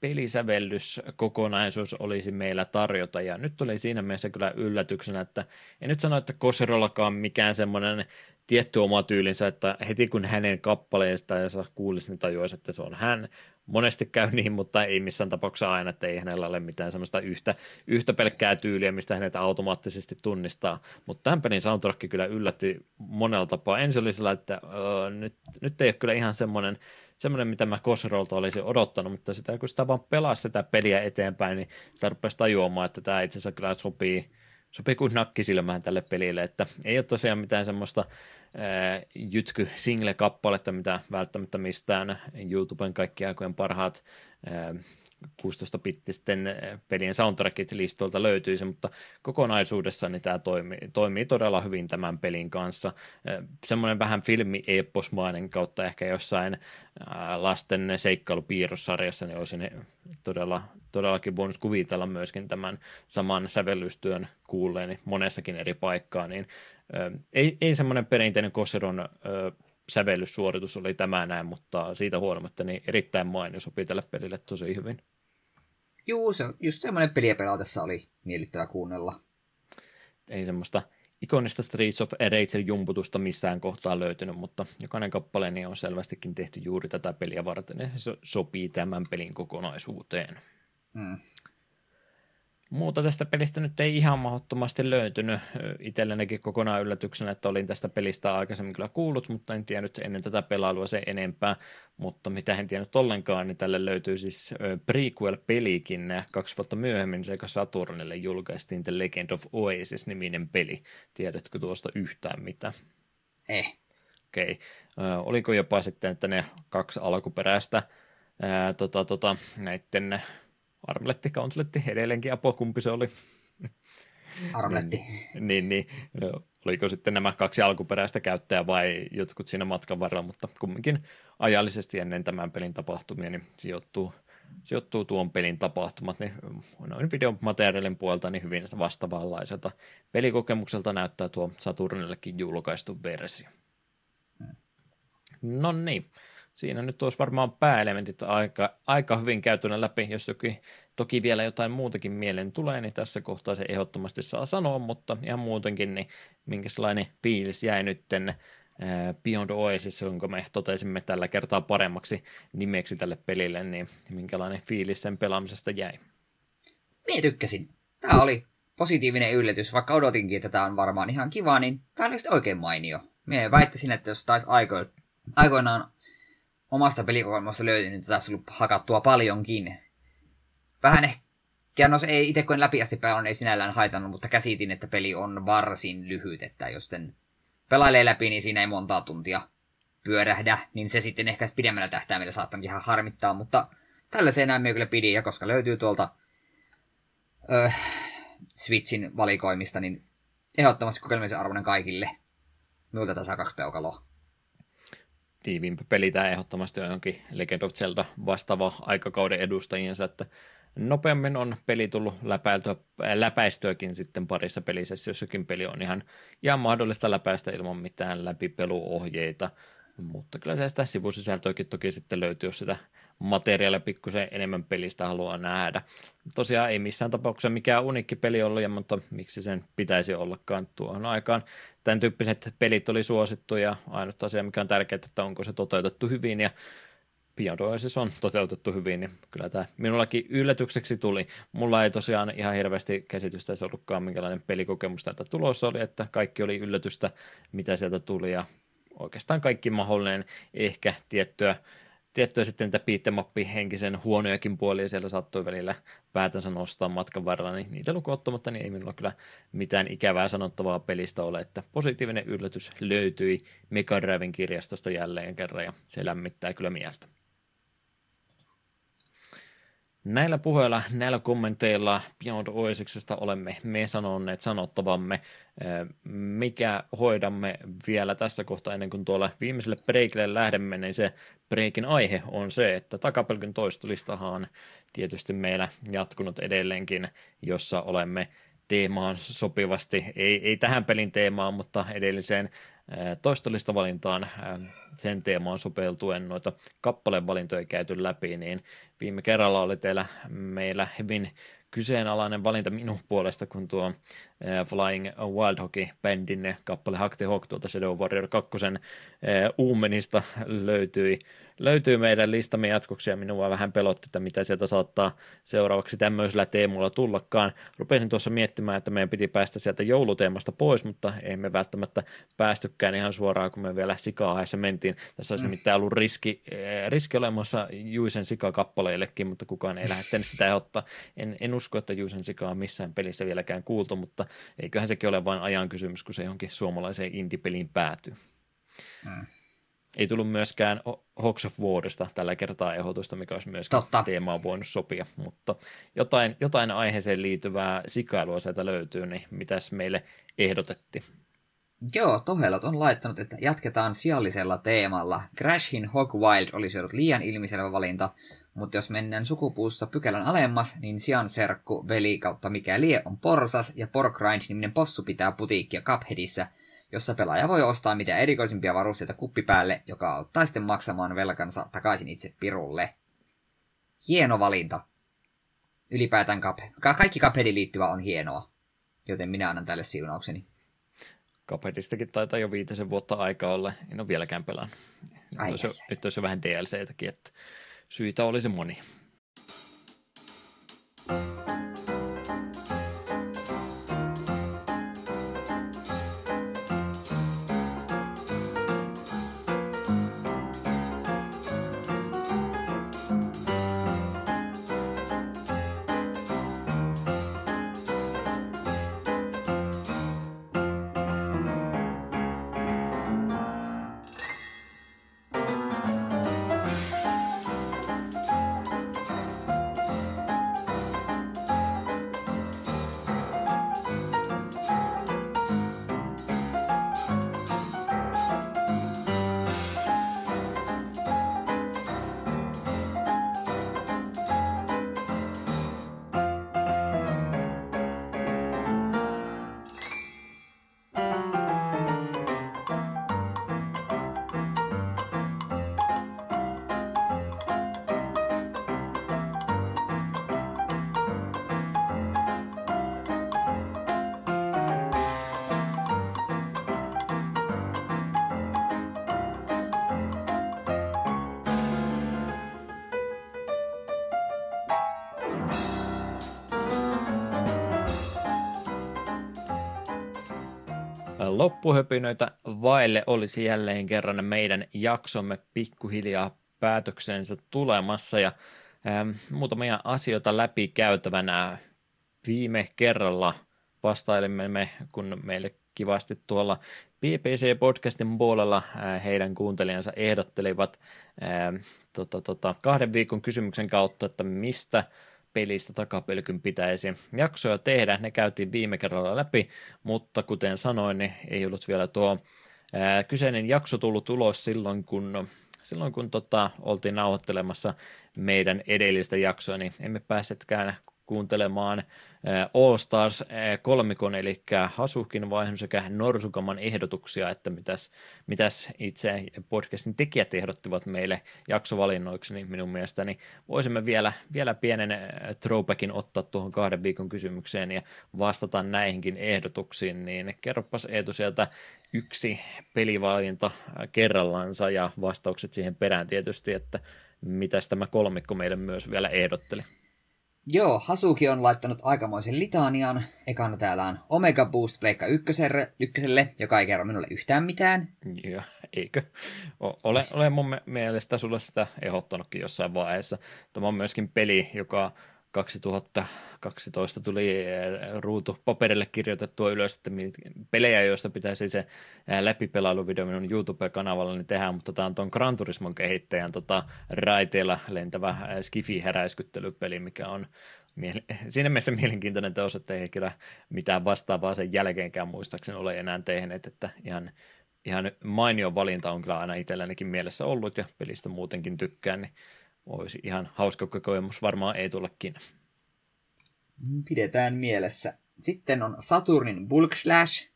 pelisävellyskokonaisuus olisi meillä tarjota, ja nyt oli siinä mielessä kyllä yllätyksenä, että en nyt sano, että Koshirollakaan mikään semmoinen tietty oma tyylinsä, että heti kun hänen kappaleesta ja saa kuulisi, niin tajuisi, että se on hän. Monesti käy niin, mutta ei missään tapauksessa aina, että ei hänellä ole mitään semmoista yhtä, yhtä pelkkää tyyliä, mistä hänet automaattisesti tunnistaa. Mutta tämän pelin soundtrack kyllä yllätti monella tapaa. Ensin oli sillä, että öö, nyt, nyt ei ole kyllä ihan semmoinen, semmoinen mitä mä Koshirolta olisin odottanut, mutta sitä, kun sitä vaan pelasi sitä peliä eteenpäin, niin sitä rupesi tajuamaan, että tämä itse asiassa kyllä sopii, sopii kuin nakkisilmään tälle pelille, että ei ole tosiaan mitään semmoista ää, jytky-single-kappaletta, mitä välttämättä mistään YouTuben kaikkien aikojen parhaat ää, kuusitoista-bittisten pelien soundtrackit listolta löytyisi, mutta kokonaisuudessaan niin tämä toimii, toimii todella hyvin tämän pelin kanssa. Semmoinen vähän filmi-eposmainen kautta ehkä jossain lasten seikkailupiirrossarjassa, niin olisin todella, todellakin voinut kuvitella myöskin tämän saman sävellystyön kuulleeni monessakin eri paikkaa, niin ei, ei semmoinen perinteinen Koshiron sävellyssuoritus oli tämä näin, mutta siitä huolimatta niin erittäin mainio, sopii tälle pelille tosi hyvin. Juu, se on just semmoinen peliä pelatessa oli miellyttävä kuunnella. Ei semmoista ikonista Streets of Rage -jumputusta missään kohtaa löytynyt, mutta jokainen kappale niin on selvästikin tehty juuri tätä peliä varten, ja se sopii tämän pelin kokonaisuuteen. Mm. Muuta tästä pelistä nyt ei ihan mahdottomasti löytynyt. Itsellenikin kokonaan yllätyksenä, että olin tästä pelistä aikaisemmin kyllä kuullut, mutta en tiennyt ennen tätä pelailua sen enempää. Mutta mitä en tiennyt ollenkaan, niin tälle löytyy siis prequel-pelikin. Kaksi vuotta myöhemmin Sega Saturnille julkaistiin The Legend of Oasis-niminen peli. Tiedätkö tuosta yhtään mitä? Eh. Okei. Okay. Oliko jopa sitten, että ne kaksi alkuperäistä ää, tota, tota, näitten... Armletti, Gauntletti, edelleenkin apua, kumpi se oli. Armletti. niin, niin, niin. Oliko sitten nämä kaksi alkuperäistä käyttäjää vai jotkut siinä matkan varrella, mutta kumminkin ajallisesti ennen tämän pelin tapahtumia niin sijoittuu sijoittuu tuon pelin tapahtumat, niin noin videomateriaalin puolelta niin hyvin vastaavanlaiselta pelikokemukselta näyttää tuo Saturnillekin julkaistu versio. Hmm. No niin, siinä nyt olisi varmaan pääelementit aika, aika hyvin käytynä läpi, jos toki, toki vielä jotain muutakin mieleen tulee, niin tässä kohtaa se ehdottomasti saa sanoa, mutta ihan muutenkin, niin minkälainen fiilis jäi nytten Beyond Oasis, jonka me totesimme tällä kertaa paremmaksi nimeksi tälle pelille, niin minkälainen fiilis sen pelaamisesta jäi? Minä tykkäsin. Tämä oli positiivinen yllätys, vaikka odotinkin, että tämä on varmaan ihan kiva, niin tämä oli oikein mainio. Minä väittäisin, että jos taisi aikoinaan omasta pelikokemusta löytynyt, että olisi ollut hakattua paljonkin. Vähän ehkä, no se ei itse kun läpi asti pelannut, ei sinällään haitannut, mutta käsitin, että peli on varsin lyhyt, että jos tämän pelailee läpi, niin siinä ei montaa tuntia pyörähdä, niin se sitten ehkä pidemmällä tähtäimellä saattanut ihan harmittaa, mutta tällaisena minä kyllä pidin, ja koska löytyy tuolta öö, Switchin valikoimista, niin ehdottomasti kokeilemisen arvoinen kaikille. Miltä tässä kaksi peukaloa? Tiiviimpi peli tämä ehdottomasti on johonkin Legend of Zelda vastaava aikakauden edustajiensa, että nopeammin on peli tullut läpäistyäkin sitten parissa pelisessä, jossakin peli on ihan, ihan mahdollista läpäistä ilman mitään läpipeluohjeita, mutta kyllä se sitä sivusisältöäkin toki sitten löytyy, jos sitä materiaalia pikkusen enemmän pelistä haluaa nähdä. Tosiaan ei missään tapauksessa mikään uniikki peli ollut, mutta miksi sen pitäisi ollakaan tuohon aikaan. Tämän tyyppiset pelit oli suosittu ja ainut asia, mikä on tärkeää, että onko se toteutettu hyvin ja Beyond Oasis on toteutettu hyvin, niin kyllä tämä minullakin yllätykseksi tuli. Mulla ei tosiaan ihan hirveästi käsitystä ei ollutkaan minkälainen pelikokemus täältä tulossa oli, että kaikki oli yllätystä, mitä sieltä tuli ja oikeastaan kaikki mahdollinen, ehkä tiettyä, tiettyä sitten tätä beat'em-up-henkisen huonojakin puolia siellä saattoi välillä päätänsä nostaa matkan varrella, niin niitä lukuun ottamatta, niin ei minulla kyllä mitään ikävää sanottavaa pelistä ole, että positiivinen yllätys löytyi Megadriven kirjastosta jälleen kerran ja se lämmittää kyllä mieltä. Näillä puheilla, näillä kommenteilla Beyond Oasiksesta olemme me sanoneet sanottavamme, mikä hoidamme vielä tässä kohtaa ennen kuin tuolla viimeiselle breakille lähdemme, niin se breakin aihe on se, että takapelkyn toistolistahan tietysti meillä jatkunut edelleenkin, jossa olemme teemaan sopivasti, ei, ei tähän pelin teemaan, mutta edelliseen toistolista valintaan sen teemaan sopeiltuen noita kappalevalintoja käyty läpi, niin viime kerralla oli teillä meillä hyvin kyseenalainen valinta minun puolesta, kun tuo Flying Wild Hockey-bändin kappale Hack the Hawk tuolta Shadow Warrior kaksi uumenista löytyi, löytyi meidän listamme jatkoksi, ja minua vähän pelotti, että mitä sieltä saattaa seuraavaksi tämmöisellä teemulla tullakaan. Rupesin tuossa miettimään, että meidän piti päästä sieltä jouluteemasta pois, mutta emme välttämättä päästykään ihan suoraan, kun me vielä sika-aheessa mentiin. Tässä olisi mm. nimittäin ollut riski, riski olemassa Juisen sikakappaleillekin, mutta kukaan ei lähtenyt sitä ottaa. En, en usko, että Juisen sikaa on missään pelissä vieläkään kuultu, mutta eiköhän sekin ole vain ajan kysymys, kun se johonkin suomalaiseen indie-peliin päätyy. Mm. Ei tullut myöskään Hawks of Warista tällä kertaa ehdotusta, mikä olisi myöskin Totta. teemaa voinut sopia, mutta jotain, jotain aiheeseen liittyvää sikailua sieltä löytyy, niin mitäs meille ehdotettiin? Joo, Tohelot on laittanut, että jatketaan sijallisella teemalla. Crashin Hog Wild olisi ollut liian ilmiselvä valinta, mutta jos mennään sukupuussa pykälän alemmas, niin sianserkku, veli kautta mikä lie on porsas ja Porkrind-niminen possu pitää putiikkia Cupheadissä, jossa pelaaja voi ostaa mitä erikoisimpia varusteita kuppi päälle, joka auttaa sitten maksamaan velkansa takaisin itse pirulle. Hieno valinta. Ylipäätään Cuphead. Ka- kaikki Cupheadiin liittyvä on hienoa, joten minä annan tälle siunaukseni. Cupheadistakin taitaa jo viitisen vuotta aikaa olla, en ole vieläkään pelannut. Nyt olisi jo vähän D L C-täkin, että syitä olisi moni. loppuhöpinöitä vaille olisi jälleen kerran meidän jaksomme pikkuhiljaa päätöksensä tulemassa ja ähm, muutamia asioita läpi käytävänä. Viime kerralla vastailimme me, kun meille kivasti tuolla B B C-podcastin puolella äh, heidän kuuntelijansa ehdottelivat äh, tota, tota, kahden viikon kysymyksen kautta, että mistä pelistä takapelkyn pitäisi jaksoja tehdä. Ne käytiin viime kerralla läpi, mutta kuten sanoin, niin ei ollut vielä tuo ää, kyseinen jakso tullut ulos silloin, kun, silloin, kun tota, oltiin nauhoittelemassa meidän edellistä jaksoa, niin emme päässetkään kuuntelemaan ää, All Stars ää, kolmikon, eli Hasukin vaihon sekä Norsukaman ehdotuksia, että mitäs, mitäs itse podcastin tekijät ehdottivat meille jaksovalinnoiksi, niin minun mielestäni voisimme vielä, vielä pienen throwbackin ottaa tuohon kahden viikon kysymykseen ja vastata näihinkin ehdotuksiin, niin kerropas Eetu sieltä yksi pelivalinta kerrallansa ja vastaukset siihen perään tietysti, että mitäs tämä kolmikko meille myös vielä ehdotteli. Joo, Hasuki on laittanut aikamoisen litanian. Ekana täällä on Omega Boost Pleikka ykköselle, ykköselle, joka ei kerro minulle yhtään mitään. Joo, eikö? Olen ole mun mielestä sulle sitä ehdottanutkin jossain vaiheessa. Tämä on myöskin peli, joka kaksituhattakaksitoista tuli ruutu paperille kirjoitettua ylös, että pelejä, joista pitäisi se läpipelailuvideo minun YouTube-kanavallani tehdä, mutta tämä on tuon Gran Turismon kehittäjän tota, raiteilla lentävä skifi-heräiskyttelypeli, mikä on miele- siinä mielessä mielenkiintoinen teos, että ei kyllä mitään vastaavaa sen jälkeenkään muistaakseni ole enää tehneet, että ihan, ihan mainio valinta on kyllä aina itsellänikin mielessä ollut ja pelistä muutenkin tykkään, niin olisi ihan hauska kokemus, varmaan ei tullekin. Pidetään mielessä. Sitten on Saturnin Bulkslash.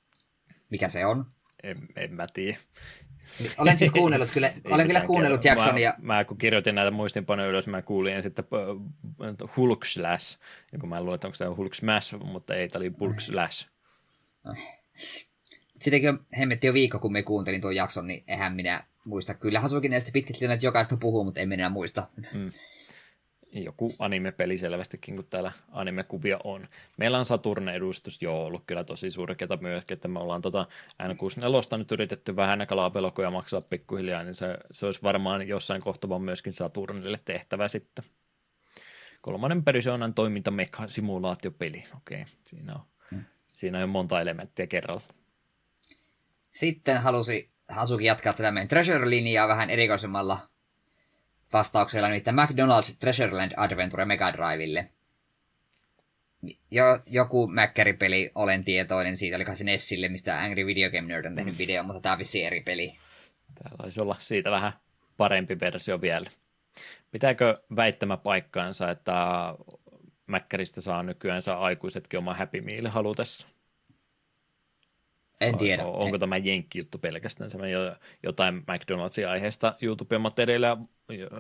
Mikä se on? En, en mä tiedä. Olen siis kuunnellut kyllä, olen kyllä kuunnellut jakson. Mä, ja... mä kun kirjoitin näitä muistinpanoja ylös, mä kuulin sitten Hulkslash. Ja kun mä luulen, että onko tämä Hulksmash, mutta ei, tämä oli Bulkslash. Sittenkin on hemmetti jo viikko, kun me kuuntelin tuon jakson, niin eihän minä muista. Kyllä Hasukin näistä pitkälti näitä jokaista puhuu, mutta en minä muista. Mm. Joku anime-peli selvästikin, kun täällä anime-kuvia on. Meillä on Saturn-edustus jo ollut kyllä tosi surkeata myöskin, että me ollaan tota N kuusikymmentäneljä nyt yritetty vähän kalapelokoja maksaa pikkuhiljaa, niin se, se olisi varmaan jossain kohtaa myöskin Saturnille tehtävä sitten. Kolmannen persoonan toimintameka-simulaatiopeli, okei, okay. siinä, mm. siinä on jo monta elementtiä kerralla. Sitten halusi Hasuki jatkaa tätä meidän Treasure-linjaa vähän erikoisemmalla vastauksella, nimittäin McDonald's Treasureland Adventure Megadrivelle. Jo, joku mäkkäripeli, olen tietoinen siitä, oliko se Nessille, mistä Angry Video Game Nerd on tehnyt video, mutta tämä on vissiin eri peli. Tämä taisi olla siitä vähän parempi versio vielä. Pitääkö väittämä paikkaansa, että mäkkäristä saa nykyään saa aikuisetkin oma Happy Meal halutessa? En tiedä. Onko en. tämä jenkki-juttu pelkästään? Se jotain McDonald'sin aiheesta YouTube-materiaalia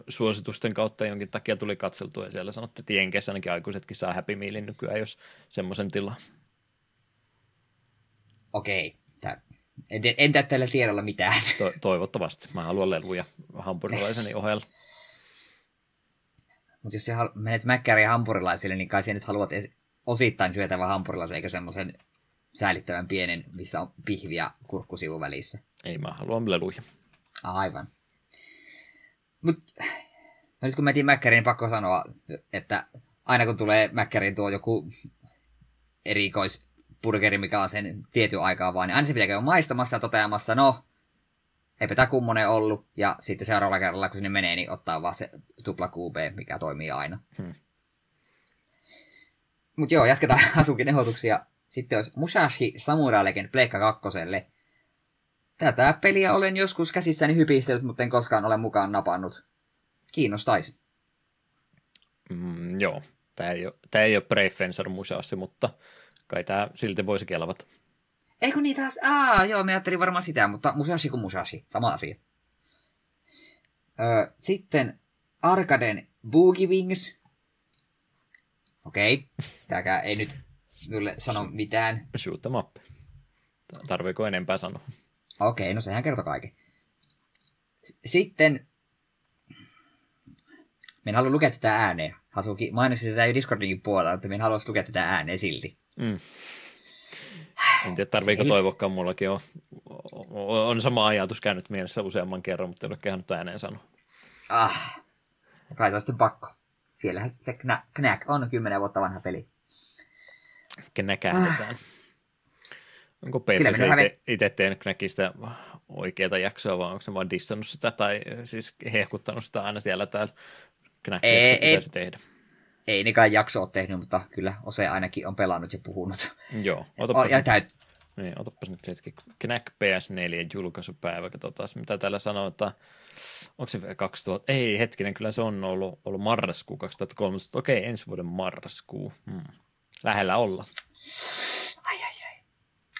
suositusten kautta jonkin takia tuli katseltua ja siellä sanottiin, että jenkeissä ainakin aikuisetkin saa Happy Mealin nykyään, jos semmoisen tilaa. Okei. Tää. En, en tää tällä tiedolla mitään. To, toivottavasti. Mä haluan leluja hampurilaiseni ohella. Mutta jos sä halu- menet mäkkäriin hampurilaisille, niin kai sä nyt haluat osittain syötävän hampurilaisen eikä semmoisen säällittävän pienen, missä on pihvi ja kurkkusivu välissä. Ei, mä haluan leluja. Aivan. Mut no nyt kun mä etin mäkkäriin, niin pakko sanoa, että aina kun tulee mäkkäriin tuo joku erikoispurgeri, mikä on sen tietyn aikaa vaan, niin aina se pitää käydä maistamassa ja toteamassa, no, eipä tää kummonen ollut. Ja sitten seuraavalla kerralla, kun sinne menee, niin ottaa vaan se tupla Q B, mikä toimii aina. Hmm. Mut joo, jatketaan Hasukin ehdotuksia. Sitten olisi Musashi Samurai Legend Pleikka kakkoselle. Tätä peliä olen joskus käsissäni hypistellyt, mutta en koskaan ole mukaan napannut. Kiinnostaisi. Mm, joo, tämä ei ole, tämä ei ole Brave Fencer Musashi, mutta kai tämä silti voisi kelvata. Eikö niin taas? Aa, joo, mä ajattelin varmaan sitä, mutta Musashi kuin Musashi, sama asia. Öö, sitten Arcaden Boogie Wings. Okei, okay. Tämäkään ei nyt... Kyllä sano mitään. Shoot them up. Tarviiko enempää sanoa? Okei, okay, no sehän kertoo kaiken. S- sitten... Mä en halua lukea tätä ääneen. Hasuki mainitsi tätä jo Discordinkin puolella, mutta mä en halua lukea tätä ääneen silti. Mm. En tiedä, tarviiko toivokaan, mullakin on, on sama ajatus käynyt mielessä useamman kerran, mutta ei ole kehannut ääneen sanoa. Ah, kai toisten pakko. Siellähän se Knack on kymmenen vuotta vanha peli. Knäkähdetään. Ah. Onko Petteri se hänet... itse tehnyt Knackista oikeaa jaksoa, vai onko se vaan dissannut sitä, tai siis hehkuttanut sitä aina siellä täällä Knackia, että se pitäisi tehdä? Ei niinkään jakso ole tehnyt, mutta kyllä Ose ainakin on pelannut ja puhunut. Joo, otapas, ja täyt... niin, otapas nyt hetki. Knack P S neljä julkaisupäivä, katsotaan mitä täällä sanotaan. Onko se kaksituhatta? Ei, hetkinen, kyllä se on ollut, ollut marraskuu kaksituhattakolmetoista. Okei, ensi vuoden marraskuu. Hmm. Lähellä olla. Ai, ai, ai.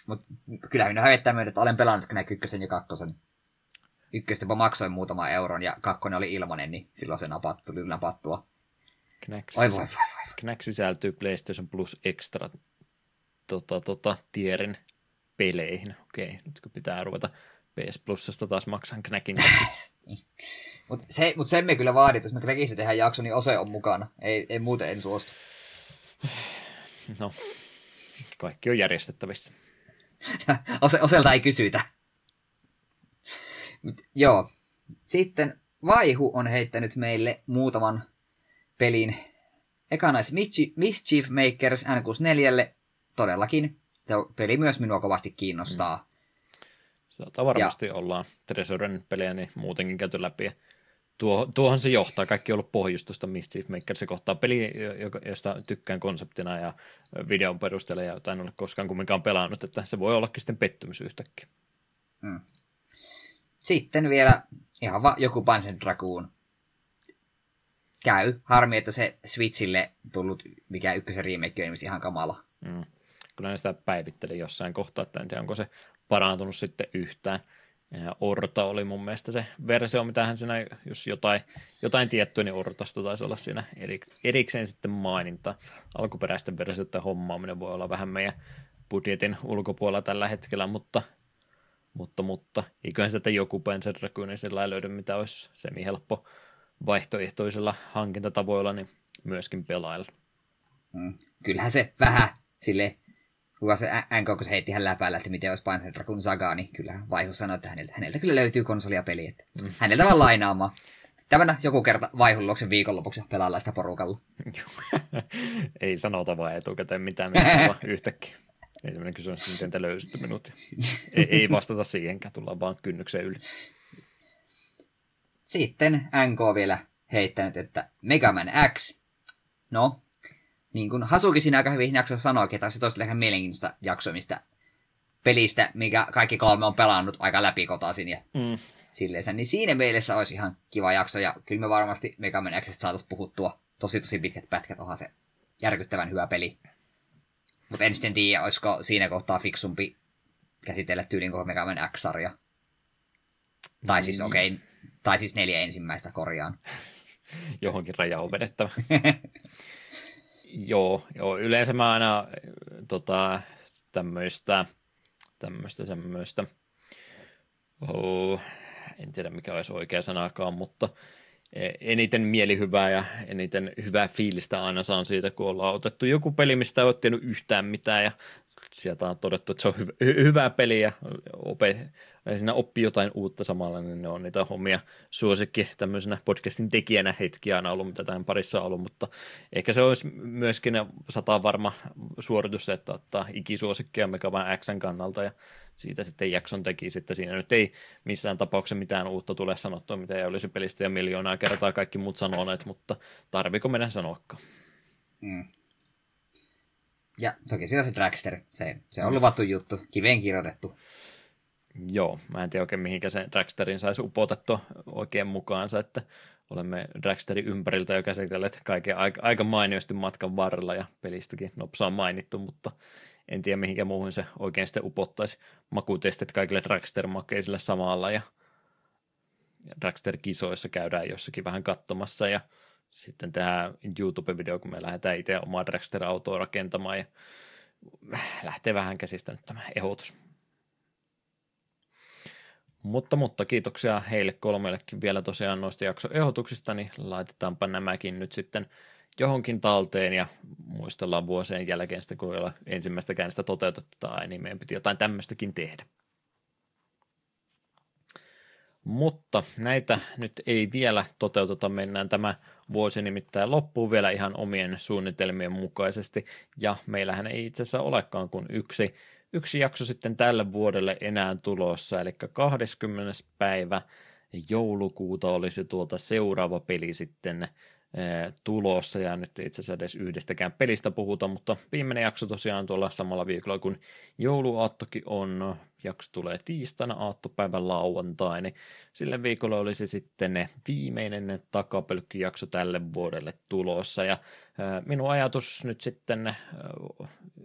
Mutta kyllä minä hävettää myötä, että olen pelannut Knack ykkösen ja kakkosen. Ykköstä maksoin muutaman euron ja kakkonen oli ilmanen, niin silloin se napattu, tuli napattua. Knack sisältyy, sisältyy PlayStation Plus Extra tota, tota, tierin peleihin. Okei, nytkö pitää ruveta P S Plusasta taas maksan Knackin. Mutta se, mut sen me kyllä vaadit, jos me Knackista tehdään jakso, niin Ose on mukana. Ei, ei muuten en suostu. No, kaikki on järjestettävissä. Ose, oselta ei kysytä. Mut, joo, sitten Vaihu on heittänyt meille muutaman pelin. Ekanais Mischief Makers N kuusikymmentäneljä. Todellakin. Tämä peli myös minua kovasti kiinnostaa. Mm. Sitä varmasti ja ollaan Treasuren pelejä niin muutenkin käyty läpi. Tuo, tuohon se johtaa. Kaikki on ollut pohjustusta Mischief Makers. Se kohtaa peli, josta tykkään konseptina ja videon perusteella ja jotain en ole koskaan kumminkaan pelannut. Että se voi ollakin sitten pettymys yhtäkkiä. Mm. Sitten vielä ihan va- joku Panzer Dragoon. Käy. Harmi, että se Switchille tullut, mikä ykkösen remake on ihan kamala. Mm. Kyllä ne sitä päivitteli jossain kohtaa, että en tiedä, onko se parantunut sitten yhtään. Ja Orta oli mun mielestä se versio, mitä hän siinä, jos jotain, jotain tiettyä, niin Ortasta taisi olla siinä erikseen sitten maininta. Alkuperäisten versioiden hommaaminen voi olla vähän meidän budjetin ulkopuolella tällä hetkellä, mutta, mutta, mutta eiköhän sitä joku Panzer Dragoon sillä ei löydy, mitä olisi semihelppo vaihtoehtoisilla hankintatavoilla, niin myöskin pelailla. Mm. Kyllähän se vähän sille, kuka se N K, kun se heitti hän läpäällä, että miten olisi Panzer Dragoon Saga, niin kyllähän Vaihu sanoi, että häneltä, häneltä kyllä löytyy konsoli ja peli, että mm. häneltä vaan lainaamaan. Tämän joku kerta Vaihun luoksen viikonlopuksi pelaillaan sitä porukalla. Ei sanota vaan etukäteen mitään, vaan yhtäkkiä. Ei tämmöinen kysymys, miten te löysitte minut. Ei, ei vastata siihenkään, tullaan vaan kynnyksen yli. Sitten N K vielä heittänyt, että Mega Man X. No, niin kuin Hasuki siinä aika hyvin jaksossa sanoikin, että on se toisella ihan mielenkiintoista jaksoa, mistä pelistä, mikä kaikki kolme on pelannut aika läpikotaisin ja mm. silleensä. Niin siinä mielessä olisi ihan kiva jakso ja kyllä me varmasti Mega Man X:stä saataisiin puhuttua tosi tosi pitkät pätkät, onhan se järkyttävän hyvä peli. Mutta en sitten tiedä, olisiko siinä kohtaa fiksumpi käsitellä tyylin koko Mega Man X-sarja. Tai mm. siis okei. Okay, tai siis neljä ensimmäistä korjaan. Johonkin raja on vedettävä. joo, joo, yleensä mä aina tota, tämmöistä, tämmöistä, semmoista, oh, en tiedä mikä olisi oikea sanakaan, mutta eniten mielihyvää ja eniten hyvää fiilistä aina saan siitä, kun ollaan otettu joku peli, mistä ei ole tiennyt yhtään mitään ja sieltä on todettu, että se on hyvä, hyvä peli ja ope, siinä oppii jotain uutta samalla, niin ne on niitä hommia suosikki tämmöisenä podcastin tekijänä hetkiä aina ollut, mitä tämän parissa on ollut, mutta ehkä se olisi myöskin sataan varma suoritus, että ottaa ikisuosikkia Mega Man X:n kannalta ja siitä sitten jakson teki, että siinä nyt ei missään tapauksessa mitään uutta tule sanottua, mitä ei olisi pelistä ja miljoonaa kertaa kaikki muut sanoneet, mutta tarviiko meidän sanoakaan? Mm. Ja toki siinä on se Dragster, se, se on luvattu juttu, kiveen kirjoitettu. Joo, mä en tiedä oikein mihinkä se Dragsterin saisi upotettua oikein mukaansa, että olemme Dragsterin ympäriltä jo käsitelleet kaiken aika, aika mainiosti matkan varrella ja pelistäkin nopsaa mainittu, mutta en tiedä mihinkä muuhun se oikein sitten upottaisi makutestit kaikille Dragster-makeisille samalla ja Dragster-kisoissa käydään jossakin vähän katsomassa ja sitten tehdään YouTube-video, kun me lähdetään itse omaa Dragster-autoa rakentamaan ja lähtee vähän käsistä nyt tämä ehdotus. Mutta, mutta kiitoksia heille kolmellekin vielä tosiaan noista jaksoehdotuksista, niin laitetaanpa nämäkin nyt sitten johonkin talteen ja muistellaan vuosien jälkeen sitä, kun ei olla ensimmäistäkään sitä toteutetaan, niin meidän piti jotain tämmöistäkin tehdä. Mutta näitä nyt ei vielä toteuteta, mennään tämä vuosi nimittäin loppuun vielä ihan omien suunnitelmien mukaisesti, ja meillähän ei itse asiassa olekaan kuin yksi, yksi jakso sitten tälle vuodelle enää tulossa, eli kahdeskymmenes päivä joulukuuta olisi tuolta seuraava peli sitten tulossa, ja nyt itse asiassa edes yhdestäkään pelistä puhuta, mutta viimeinen jakso tosiaan tuolla samalla viikolla, kun jouluaattokin on, jakso tulee tiistaina, aattopäivän lauantaina, niin sillä viikolla olisi sitten ne viimeinen takapölkkijakso tälle vuodelle tulossa, ja minun ajatus nyt sitten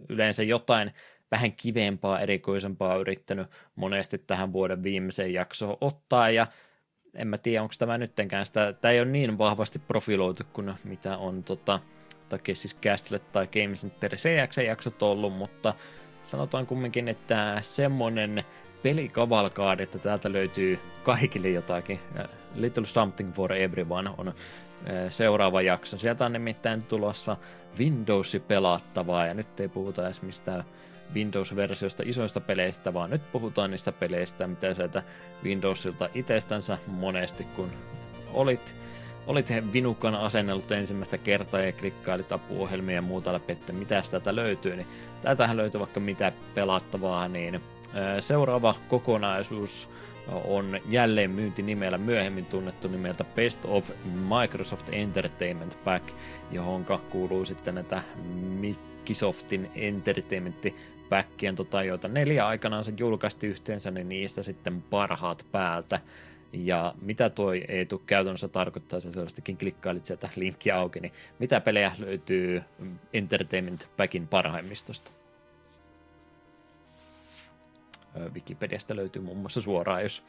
yleensä jotain vähän kivempaa, erikoisempaa yrittänyt monesti tähän vuoden viimeiseen jaksoon ottaa, ja en mä tiedä, onko tämä nyttenkään sitä, tämä ei ole niin vahvasti profiloitu kuin mitä on tota, takia siis Castille tai Game Center C X-jaksot ollut, mutta sanotaan kumminkin, että semmoinen pelikavalkaade, että täältä löytyy kaikille jotakin, little something for everyone on seuraava jakso, sieltä on nimittäin tulossa Windowsi pelattavaa, ja nyt ei puhuta edes mistään Windows-versiosta isoista peleistä, vaan nyt puhutaan niistä peleistä, mitä sieltä Windowsilta itsestänsä monesti, kun olit, olit vinukkana asennellut ensimmäistä kertaa ja klikkailit apuohjelmia ja muuta läpi, että mitä täältä löytyy, niin täältähän löytyy vaikka mitä pelattavaa, niin seuraava kokonaisuus on jälleen myyntinimellä myöhemmin tunnettu nimeltä Best of Microsoft Entertainment Pack, johonka kuuluu sitten näitä Microsoftin Entertainment-päkkien, tota, joita neljä aikanaan se julkaisti yhteensä, niin niistä sitten parhaat päältä. Ja mitä toi Eetu käytännössä tarkoittaa, sä selvästikin klikkailit sieltä linkkiä auki, niin mitä pelejä löytyy Entertainment-päkin parhaimmistosta? Wikipediasta löytyy muun muassa suoraan, jos,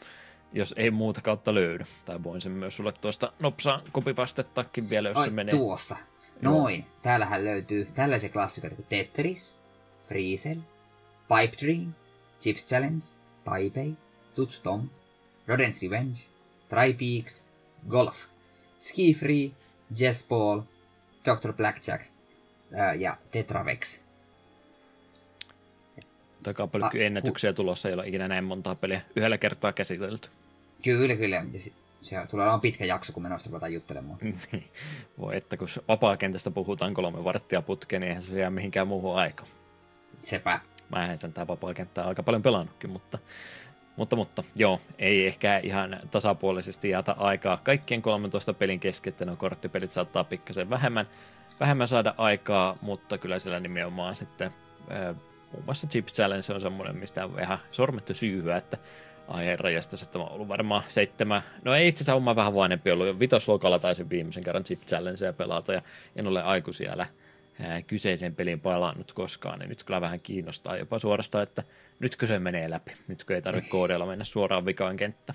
jos ei muuta kautta löydy. Tai voin sen myös sulle tuosta nopsaan kopipastettakin vielä, jos Ai, se menee. Tuossa. Noin. Täällähän löytyy tällaisia klassikoita kuin Tetris, Freezel, Pipe Dream, Chips Challenge, Taipei, Toots Tom, Rodent's Revenge, Tri Peaks, Golf, Ski Free, Jazz Ball, doctor Blackjacks äh, ja Tetravex. Takapölkky ennätyksiä ah, pu- tulossa, ei ole ikinä näin montaa peliä yhdellä kertaa käsitelty. Kyllä, kyllä. Se tulee olemaan pitkä jakso, kun me noista ruvetaan juttelemaan. Voi että, kun vapaakentästä puhutaan kolme varttia putkeen, niin eihän se jää mihinkään muuhun aikaan. Sepä. Mä en sen tää vapaakenttää aika paljon pelannutkin, mutta, mutta, mutta joo, ei ehkä ihan tasapuolisesti jäätä aikaa. Kaikkien kolmentoista pelin kesken, no korttipelit saattaa pikkasen vähemmän, vähemmän saada aikaa, mutta kyllä siellä nimenomaan sitten äh, muun muassa Chip Challenge on semmoinen, mistä on ihan sormettu syyhyä, että aiheen rajastasi, että mä oon ollut varmaan seitsemän, no ei itse asiassa ole mä vähän vanhempi ollut, jo vitosluokalla taisin viimeisen kerran Chip Challengea pelata, ja en ole aiku siellä ää, kyseisen pelin palannut koskaan, niin nyt kyllä vähän kiinnostaa jopa suorastaan, että nytkö se menee läpi, nytkö ei tarvitse koodeilla mennä suoraan vikaan kenttä.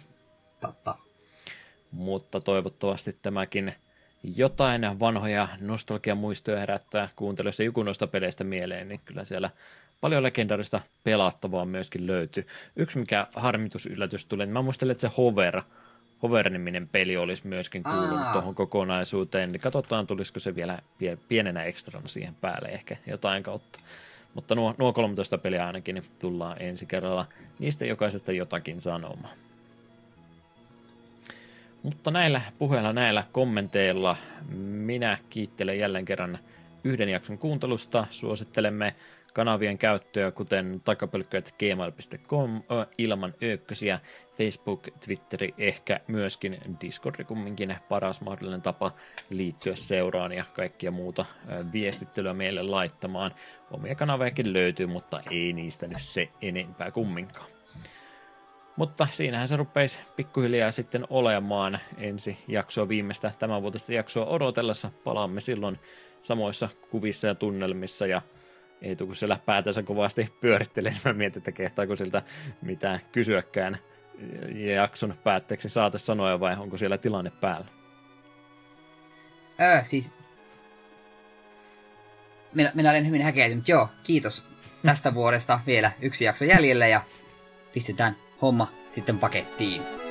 Totta. Mutta toivottavasti tämäkin jotain vanhoja nostalgiamuistoja herättää kuuntelijoissa joku noista peleistä mieleen, niin kyllä siellä paljon legendaarista pelattavaa myöskin löytyy. Yksi mikä harmitusyllätys tuli, niin mä muistelin, että se Hover, Hover-niminen peli olisi myöskin kuulunut tuohon kokonaisuuteen. Niin katsotaan, tulisiko se vielä pienenä ekstrana siihen päälle ehkä jotain kautta. Mutta nuo, nuo kolmetoista peliä ainakin niin tullaan ensi kerralla niistä jokaisesta jotakin sanomaan. Mutta näillä puheilla, näillä kommenteilla minä kiittelen jälleen kerran yhden jakson kuuntelusta. Suosittelemme kanavien käyttöä, kuten takapölkkyjät at gmail dot com, ilman öykkösiä, Facebook, Twitteri, ehkä myöskin Discordi kumminkin paras mahdollinen tapa liittyä seuraan ja kaikkia muuta viestittelyä meille laittamaan. Omia kanaviakin löytyy, mutta ei niistä nyt se enempää kumminkaan. Mutta siinähän se rupeisi pikkuhiljaa sitten olemaan ensi jaksoa viimeistä tämänvuotista jaksoa odotellessa. Palaamme silloin samoissa kuvissa ja tunnelmissa ja Eetu, kun siellä päätänsä kovasti pyörittelee, niin mä mietin, että kehtaako siltä mitään kysyäkään jakson päätteeksi saate sanoja vai onko siellä tilanne päällä? Öö, siis... Minä, minä olen hyvin häkeitynyt, joo, kiitos tästä vuodesta vielä yksi jakso jäljellä ja pistetään homma sitten pakettiin.